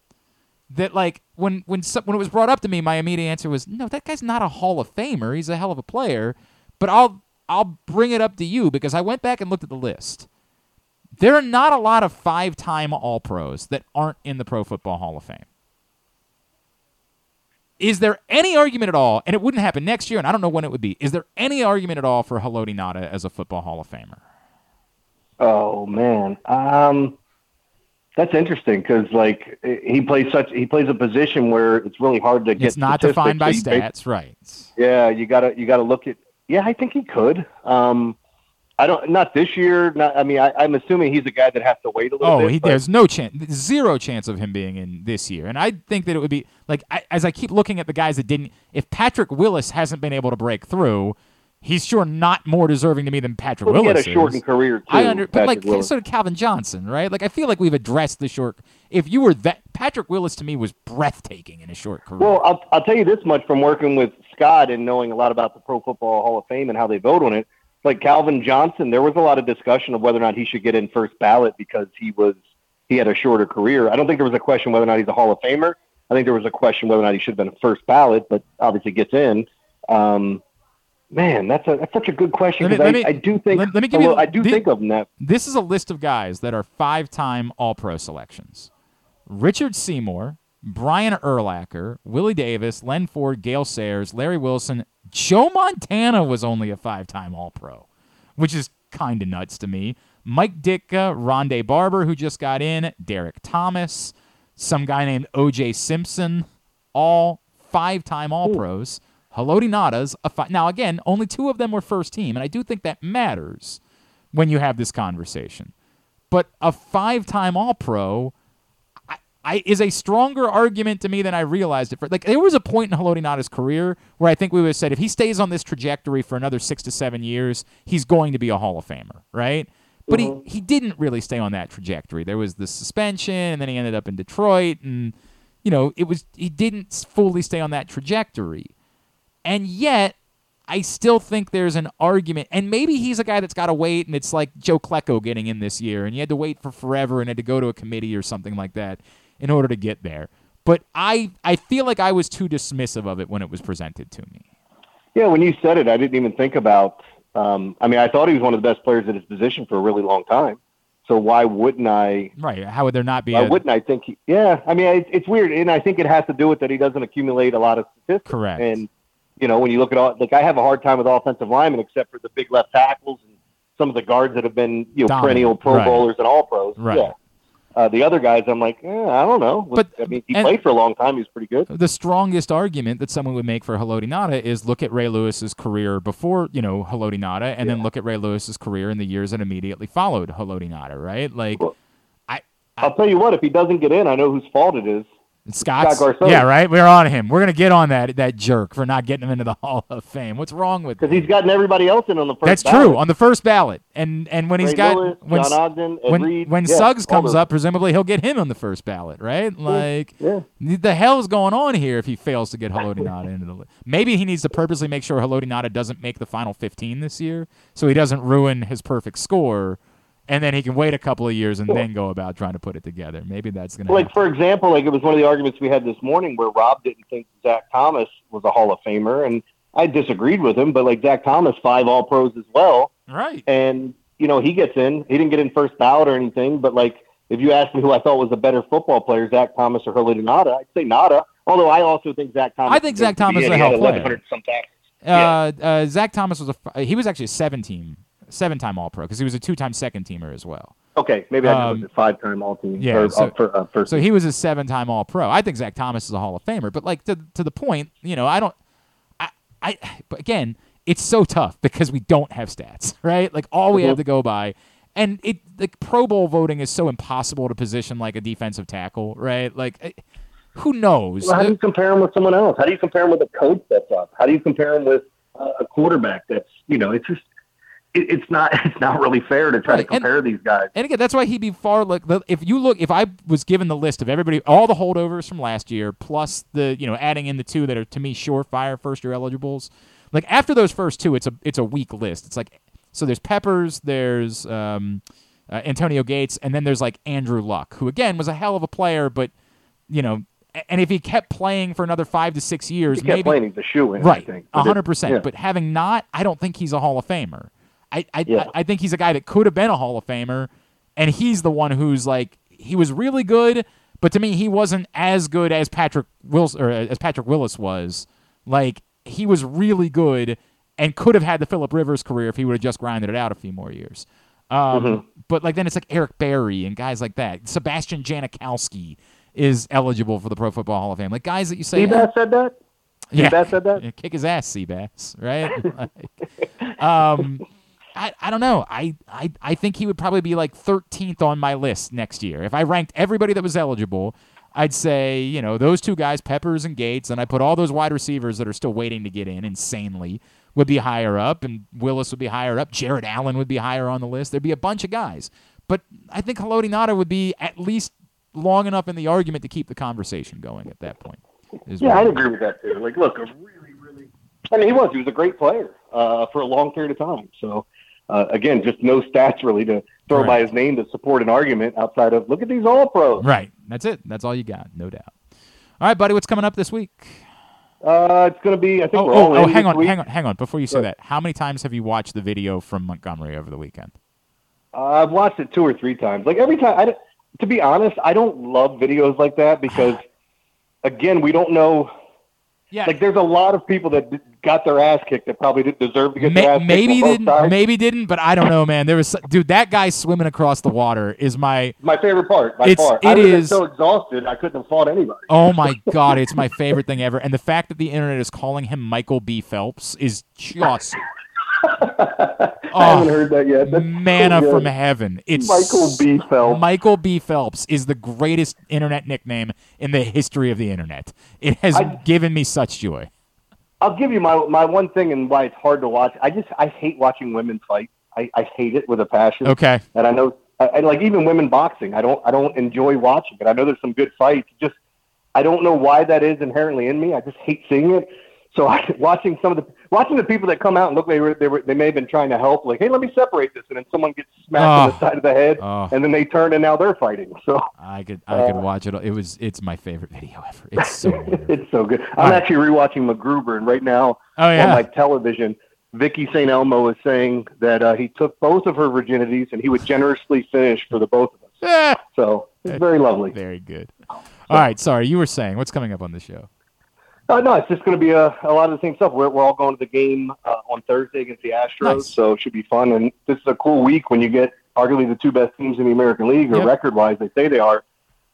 that, like, when when some, when it was brought up to me, my immediate answer was, no, that guy's not a Hall of Famer. He's a hell of a player. But I'll I'll bring it up to you because I went back and looked at the list. There are not a lot of five-time All-Pros that aren't in the Pro Football Hall of Fame. Is there any argument at all, and it wouldn't happen next year, and I don't know when it would be, is there any argument at all for Haloti Ngata as a Football Hall of Famer? Oh, man. Um, That's interesting because, like, he plays such he plays a position where it's really hard to get. It's not defined by stats, right? Yeah, you gotta you gotta look at. Yeah, I think he could. Um, I don't not this year. Not I mean, I, I'm assuming he's a guy that has to wait a little. Oh, bit. Oh, he, there's no chance, zero chance of him being in this year. And I think that it would be like I, as I keep looking at the guys that didn't. If Patrick Willis hasn't been able to break through. He's sure not more deserving to me than Patrick well, Willis. He had a shortened is. career, too. I under, but like Willis. Sort of Calvin Johnson, right? Like I feel like we've addressed the short. If you were that Patrick Willis to me was breathtaking in a short career. Well, I'll, I'll tell you this much from working with Scott and knowing a lot about the Pro Football Hall of Fame and how they vote on it. Like Calvin Johnson, there was a lot of discussion of whether or not he should get in first ballot because he was he had a shorter career. I don't think there was a question whether or not he's a Hall of Famer. I think there was a question whether or not he should have been a first ballot, but obviously gets in. Um, Man, that's a that's such a good question. Me, I, me, I do think let, let me give you, I do the, think of them that this is a list of guys that are five-time All-Pro selections: Richard Seymour, Brian Urlacher, Willie Davis, Len Ford, Gale Sayers, Larry Wilson. Joe Montana was only a five-time All-Pro, which is kind of nuts to me. Mike Ditka, Rondé Barber, who just got in, Derek Thomas, some guy named O J Simpson, all five-time All-Pros. Ooh. Haloti Nada's a fi- now again, only two of them were first team, and I do think that matters when you have this conversation. But a five-time All-Pro I, I, is a stronger argument to me than I realized it. For, like there was a point in Haloti Nada's career where I think we would have said if he stays on this trajectory for another six to seven years, he's going to be a Hall of Famer, right? But mm-hmm. he, he didn't really stay on that trajectory. There was the suspension, and then he ended up in Detroit, and you know it was he didn't fully stay on that trajectory. And yet, I still think there's an argument. And maybe he's a guy that's got to wait, and it's like Joe Klecko getting in this year, and you had to wait for forever and had to go to a committee or something like that in order to get there. But I, I feel like I was too dismissive of it when it was presented to me. Yeah, when you said it, I didn't even think about um, – I mean, I thought he was one of the best players at his position for a really long time. So why wouldn't I – Right, how would there not be why a – Why wouldn't I think – yeah, I mean, it, it's weird. And I think it has to do with that he doesn't accumulate a lot of statistics. Correct. And – You know, when you look at all, like I have a hard time with offensive linemen, except for the big left tackles and some of the guards that have been, you know, Dominant. perennial Pro right. Bowlers and All Pros. Right. Yeah. Uh, the other guys, I'm like, eh, I don't know. But I mean, he played for a long time. He was pretty good. The strongest argument that someone would make for Haloti Nada is look at Ray Lewis's career before, you know, Haloti Nada, and yeah. then look at Ray Lewis's career in the years that immediately followed Haloti Nada. Right? Like, well, I, I, I'll tell you what. If he doesn't get in, I know whose fault it is. Scott's, Scott Garceau. Yeah, right? We're on him. We're going to get on that that jerk for not getting him into the Hall of Fame. What's wrong with him? Because he's gotten everybody else in on the first That's ballot. That's true, on the first ballot. And and when Ray he's got Lewis, when, John Ogden, when, Reed, when yeah, Suggs comes those. up, presumably he'll get him on the first ballot, right? Like, yeah. the hell's going on here if he fails to get Haloti Nada into the list? Maybe he needs to purposely make sure Haloti Nada doesn't make the final fifteen this year so he doesn't ruin his perfect score. And then he can wait a couple of years and then go about trying to put it together. Maybe that's going to Like, happen. For example, like it was one of the arguments we had this morning where Rob didn't think Zach Thomas was a Hall of Famer, and I disagreed with him, but, like, Zach Thomas, five All-Pros as well. Right. And, you know, he gets in. He didn't get in first ballot or anything, but, like, if you asked me who I thought was a better football player, Zach Thomas or Haloti Nada, I'd say Nada, although I also think Zach Thomas I think Zach Thomas is a Hall of Famer. Uh, yeah. uh, Zach Thomas was a – he was actually a seven-team seven-time All-Pro because he was a two-time second-teamer as well. Okay, maybe I um, was a five-time All-Team. Yeah, or, so, uh, for, uh, first so he was a seven-time All-Pro. I think Zach Thomas is a Hall of Famer, but like to to the point, you know, I don't. I I but again, it's so tough because we don't have stats, right? Like all we mm-hmm. have to go by, and it like Pro Bowl voting is so impossible to position like a defensive tackle, right? Like. It, who knows? Well, how do you compare him with someone else? How do you compare him with a coach that's up? How do you compare him with uh, a quarterback that's, you know, it's just, it, it's not it's not really fair to try right. to compare and, these guys. And again, that's why he'd be far, like, if you look, if I was given the list of everybody, all the holdovers from last year, plus the, you know, adding in the two that are, to me, surefire first-year eligibles, like after those first two, it's a it's a weak list. It's like, so there's Peppers, there's um, uh, Antonio Gates, and then there's like Andrew Luck, who again was a hell of a player, but, you know, and if he kept playing for another five to six years, he kept maybe playing, he's a shoe-in, right, I think. one hundred percent. Yeah. But having not, I don't think he's a Hall of Famer. I I, yeah. I I think he's a guy that could have been a Hall of Famer, and he's the one who's like he was really good, but to me he wasn't as good as Patrick Willis or as Patrick Willis was. Like he was really good and could have had the Phillip Rivers career if he would have just grinded it out a few more years. Um, mm-hmm. But like then it's like Eric Berry and guys like that. Sebastian Janikowski is eligible for the Pro Football Hall of Fame. Like guys that you say. Seabass said that? Yeah. Seabass said that? Yeah, kick his ass, Seabass, right? like, um, I, I don't know. I, I, I think he would probably be like thirteenth on my list next year. If I ranked everybody that was eligible, I'd say, you know, those two guys, Peppers and Gates, and I put all those wide receivers that are still waiting to get in insanely would be higher up, and Willis would be higher up. Jared Allen would be higher on the list. There'd be a bunch of guys. But I think Haloti Ngata would be at least long enough in the argument to keep the conversation going at that point. Yeah, I'd agree with that, too. Like, look, a really, really – I mean, he was. He was a great player uh, for a long period of time. So, uh, again, just no stats really to throw right. by his name to support an argument outside of, look at these All-Pros. Right. That's it. That's all you got, no doubt. All right, buddy, what's coming up this week? Uh, it's going to be, I think oh, we're oh, all oh, in hang on, week. hang on, hang on. Before you say that, how many times have you watched the video from Montgomery over the weekend? Uh, I've watched it two or three times. Like, every time, I, to be honest, I don't love videos like that because, again, we don't know. Yeah. Like, there's a lot of people that got their ass kicked that probably didn't deserve to get Ma- their ass kicked. Maybe didn't, maybe didn't, but I don't know, man. There was, dude, that guy swimming across the water is my... My favorite part, by far. It I was is, so exhausted, I couldn't have fought anybody. Oh, my God, it's my favorite thing ever. And the fact that the internet is calling him Michael B. Phelps is just... I oh, haven't heard that yet. That's manna so from heaven. It's Michael B. Phelps. Michael B. Phelps is the greatest internet nickname in the history of the internet. It has I, given me such joy. I'll give you my my one thing and why it's hard to watch. I just I hate watching women fight. I, I hate it with a passion. Okay. And I know I, I like even women boxing. I don't I don't enjoy watching it. I know there's some good fights. Just I don't know why that is inherently in me. I just hate seeing it. So I, watching some of the watching the people that come out and look, they were, they were they may have been trying to help, like, hey, let me separate this, and then someone gets smacked oh, on the side of the head, oh. and then they turn and now they're fighting. So I could I uh, could watch it. It was it's my favorite video ever. It's so good. It's so good. I'm All actually right. rewatching MacGruber, and right now oh, yeah. on my television, Vicky Saint Elmo is saying that uh, he took both of her virginities and he would generously finish for the both of us. Yeah. So it's very lovely. Very good. All so, right, sorry, you were saying what's coming up on the show. Uh, no, it's just going to be a, a lot of the same stuff. We're, we're all going to the game uh, on Thursday against the Astros, nice. So it should be fun. And this is a cool week when you get arguably the two best teams in the American League, or yep. record-wise, they say they are,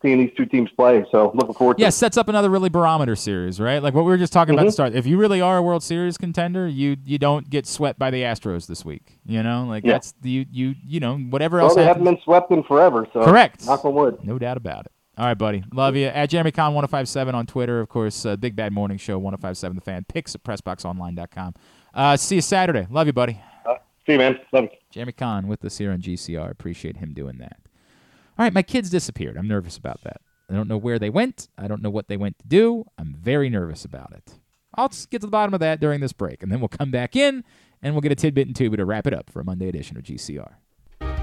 seeing these two teams play. So looking forward to yeah, it. Yeah, sets up another really barometer series, right? Like what we were just talking mm-hmm. about at the start. If you really are a World Series contender, you you don't get swept by the Astros this week. You know, like yeah. that's you, you, you know, whatever well, else they happens. Haven't been swept in forever. So Correct. Knock on wood. No doubt about it. All right, buddy. Love you. At Jeremy Con ten fifty-seven on Twitter, of course, uh, Big Bad Morning Show, ten fifty-seven The Fan, picks at press box online dot com. Uh, see you Saturday. Love you, buddy. Uh, see you, man. Love you. Jeremy Con with us here on G C R. Appreciate him doing that. All right, my kids disappeared. I'm nervous about that. I don't know where they went. I don't know what they went to do. I'm very nervous about it. I'll just get to the bottom of that during this break, and then we'll come back in, and we'll get a tidbit and tuba to wrap it up for a Monday edition of G C R.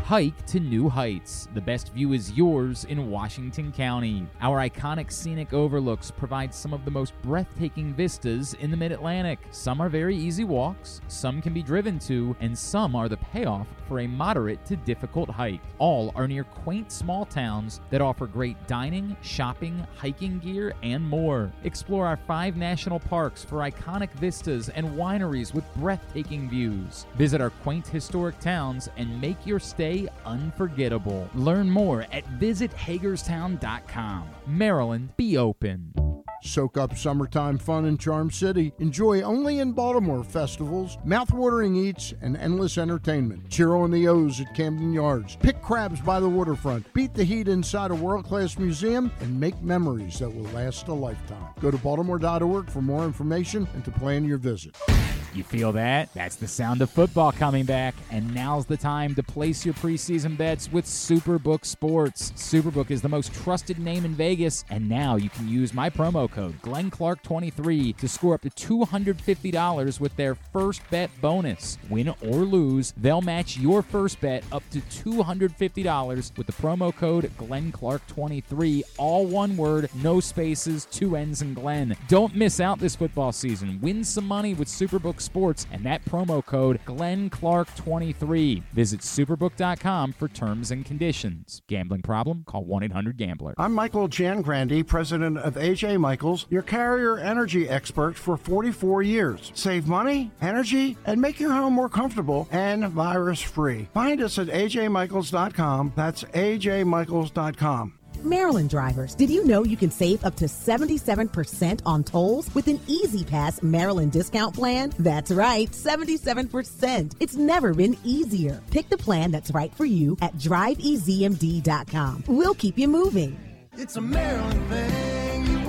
Hike to new heights. The best view is yours in Washington County. Our iconic scenic overlooks provide some of the most breathtaking vistas in the mid-Atlantic. Some are very easy walks, some can be driven to, and some are the payoff for a moderate to difficult hike. All are near quaint small towns that offer great dining, shopping, hiking gear, and more. Explore our five national parks for iconic vistas and wineries with breathtaking views. Visit our quaint historic towns and make your stay unforgettable. Learn more at visit hagerstown dot com. Maryland, be open. Soak up summertime fun in Charm City. Enjoy Only in Baltimore festivals, mouthwatering eats, and endless entertainment. Cheer on the O's at Camden Yards. Pick crabs by the waterfront. Beat the heat inside a world-class museum and make memories that will last a lifetime. Go to baltimore dot org for more information and to plan your visit. You feel that? That's the sound of football coming back, and now's the time to place your preseason bets with Superbook Sports. Superbook is the most trusted name in Vegas, and now you can use my promo code Glenn Clark twenty-three to score up to two hundred fifty dollars with their first bet bonus. Win or lose, they'll match your first bet up to two hundred fifty dollars with the promo code Glenn Clark twenty-three, all one word, no spaces, two N's in Glenn. Don't miss out this football season. Win some money with Superbook Sports. sports and that promo code Glenn Clark twenty-three. Visit superbook dot com for terms and conditions. Gambling problem? Call one eight hundred gambler. I'm Michael Jangrandy, president of A J Michaels, your carrier energy expert for forty-four years. Save money, energy, and make your home more comfortable and virus-free. Find us at A J Michaels dot com. That's A J Michaels dot com. Maryland drivers, did you know you can save up to seventy-seven percent on tolls with an Easy Pass Maryland discount plan? That's right, seventy-seven percent. It's never been easier. Pick the plan that's right for you at drive e z m d dot com. We'll keep you moving. It's a Maryland thing you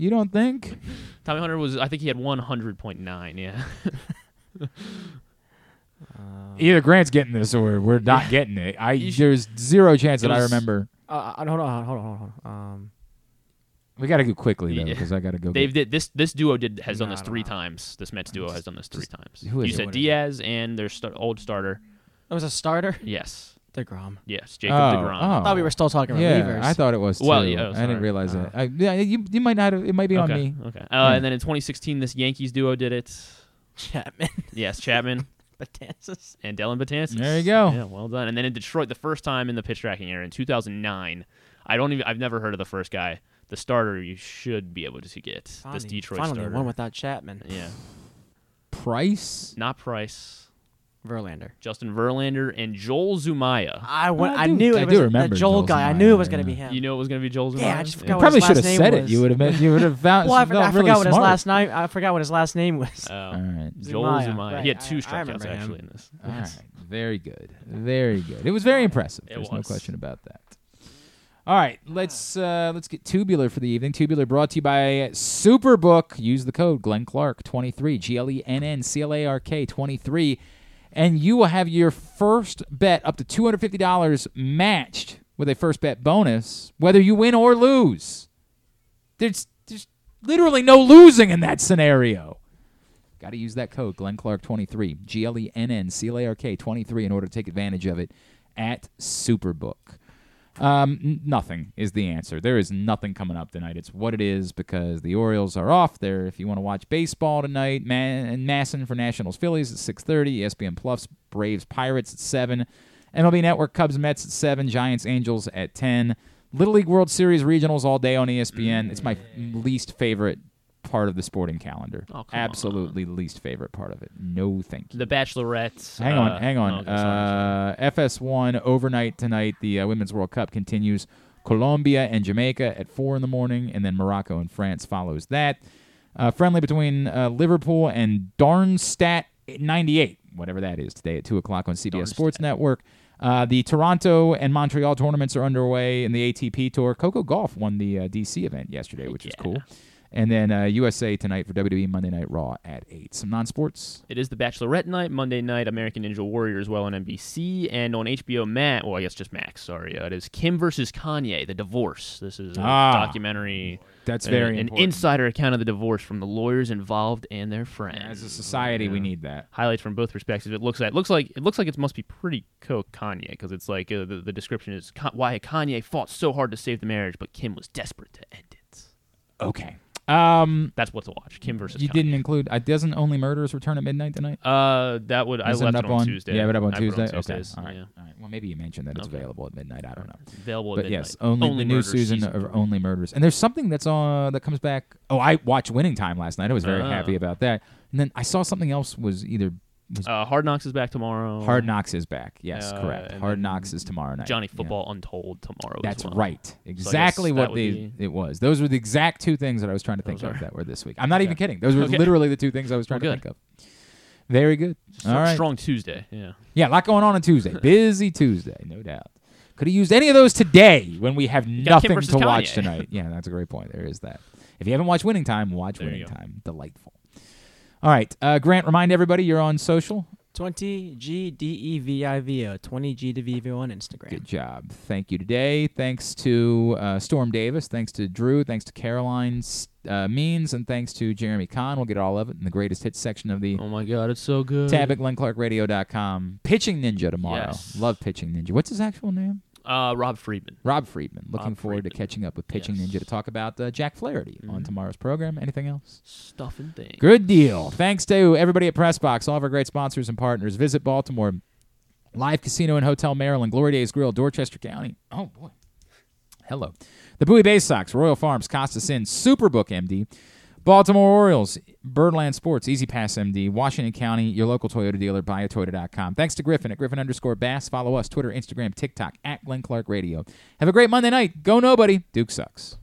You don't think? Tommy Hunter was, I think he had one hundred point nine, yeah. um, Either Grant's getting this or we're not yeah. getting it. I There's zero chance it that was, I remember. Uh, hold on, hold on, hold on. Um, We got to go quickly though, because yeah. I got to go. They've get... did this. This duo did has no, done this three know. times. This Mets duo just, has done this three just, times. Who is you it? said Diaz and their star- old starter. It was a starter. Yes. DeGrom. Yes, Jacob oh, DeGrom. Oh. I thought we were still talking about yeah, relievers. I thought it was too. Well, yeah, I didn't realize uh, that. I, yeah, you, you might not have. It might be okay, on me. Okay. Uh, yeah. And then in twenty sixteen, this Yankees duo did it. Chapman. Yes, Chapman. Betances. And Dellin Betances. There you go. Yeah, well done. And then in Detroit, the first time in the pitch tracking era in two thousand nine. I don't even. I've never heard of the first guy. The starter you should be able to get. Finally, this Detroit finally starter. Finally, one without Chapman. Yeah. Price. Not Price. Verlander. Justin Verlander and Joel Zumaya. I, went, well, I, do, I knew I it was that Joel, Joel guy. Zumaya, I knew it was yeah. going to be him. You know it was going to be Joel Zumaya? Yeah, I just forgot yeah. what probably his last name was. Probably should have said it. You would have meant, you would have found Well, I, for, I, forgot really what his last name, I forgot what his last name was. Um, All right. Joel Zumaya. Zumaya. Right. He had two strikeouts actually in this. All yes. right. Very good. Very good. It was very impressive. It There's was. no question about that. All right, let's uh, let's get tubular for the evening. Tubular brought to you by Superbook. Use the code Glenn Clark twenty-three, G L E N N C L A R K twenty-three, and you will have your first bet up to two hundred fifty dollars matched with a first bet bonus, whether you win or lose. There's there's literally no losing in that scenario. Got to use that code Glenn Clark twenty-three, G L E N N C L A R K twenty-three, in order to take advantage of it at Superbook. Um, nothing is the answer. There is nothing coming up tonight. It's what it is because the Orioles are off there. If you want to watch baseball tonight, Man- Masson for Nationals Phillies at six thirty, E S P N Plus Braves Pirates at seven, M L B Network Cubs Mets at seven, Giants Angels at ten, Little League World Series Regionals all day on E S P N. It's my least favorite part of the sporting calendar. Oh, Absolutely on. least favorite part of it. No thank you. The Bachelorettes. Hang on, uh, hang on. No, uh, F S one overnight tonight, the uh, Women's World Cup continues. Colombia and Jamaica at four in the morning, and then Morocco and France follows that. Uh, friendly between uh, Liverpool and Darmstadt ninety-eight, whatever that is, today at two o'clock on C B S Darmstadt. Sports Network. Uh, the Toronto and Montreal tournaments are underway in the A T P Tour. Coco Gauff won the uh, D C event yesterday, which yeah. is cool. And then uh, U S A tonight for W W E Monday Night Raw at eight. Some non-sports. It is the Bachelorette night, Monday night, American Ninja Warrior as well on N B C. And on H B O Max, well, I guess just Max, sorry. Uh, it is Kim versus Kanye, The Divorce. This is a ah, documentary. That's uh, very an important. Insider account of the divorce from the lawyers involved and their friends. As a society, you know, we need that. Highlights from both perspectives. It looks, at, looks like it looks like it must be pretty co-Kanye, because it's like uh, the, the description is why Kanye fought so hard to save the marriage, but Kim was desperate to end it. Okay. Um, that's what to watch. Kim versus. You Kanye. Didn't include. Uh, doesn't Only Murders return at midnight tonight? Uh, that would. Is I left it, up it on, on Tuesday. Yeah, but up on I Tuesday. It on okay. All right. Yeah. All right. Well, maybe you mentioned that it's okay. available at midnight. I don't know. It's available but at midnight. But yes, only, only the new season of Only Murders. And there's something that's uh that comes back. Oh, I watched Winning Time last night. I was very uh, happy about that. And then I saw something else was either. Was uh, Hard Knocks is back tomorrow. Hard Knocks is back. Yes, uh, correct. Hard Knocks is tomorrow night. Johnny Football yeah. Untold tomorrow. That's as well. right. Exactly so what the, be... it was. Those were the exact two things that I was trying to think Those of are... that were this week. I'm not okay. even kidding. Those were okay. literally the two things I was trying to think of. Very good. All right. Strong Tuesday. Yeah. Yeah, a lot going on on Tuesday. Busy Tuesday, no doubt. Could have used any of those today when we have you nothing to watch Kanye. tonight. Yeah, that's a great point. There is that. If you haven't watched Winning Time, watch there Winning Time. Delightful. All right, uh, Grant, remind everybody you're on social. twenty G D E V I V O, twenty G D V I V O on Instagram. Good job. Thank you today. Thanks to uh, Storm Davis. Thanks to Drew. Thanks to Caroline uh, Means. And thanks to Jeremy Kahn. We'll get all of it in the greatest hits section of the... Oh, my God, it's so good. Tab at glenn clark radio dot com. Pitching Ninja tomorrow. Yes. Love Pitching Ninja. What's his actual name? Uh, Rob Friedman. Rob Friedman. Looking Rob forward Friedman. to catching up with Pitching yes. Ninja to talk about uh, Jack Flaherty mm-hmm. on tomorrow's program. Anything else? Stuff and things. Good deal. Thanks to everybody at PressBox, all of our great sponsors and partners. Visit Baltimore, Live Casino and Hotel Maryland, Glory Days Grill, Dorchester County. Oh, boy. Hello. The Bowie Bay Sox, Royal Farms, Costas Inn, Superbook M D, Baltimore Orioles, Birdland Sports, Easy Pass M D, Washington County, your local Toyota dealer, buy a toyota dot com. Thanks to Griffin at Griffin underscore Bass. Follow us, Twitter, Instagram, TikTok, at Glenn Clark Radio. Have a great Monday night. Go nobody. Duke sucks.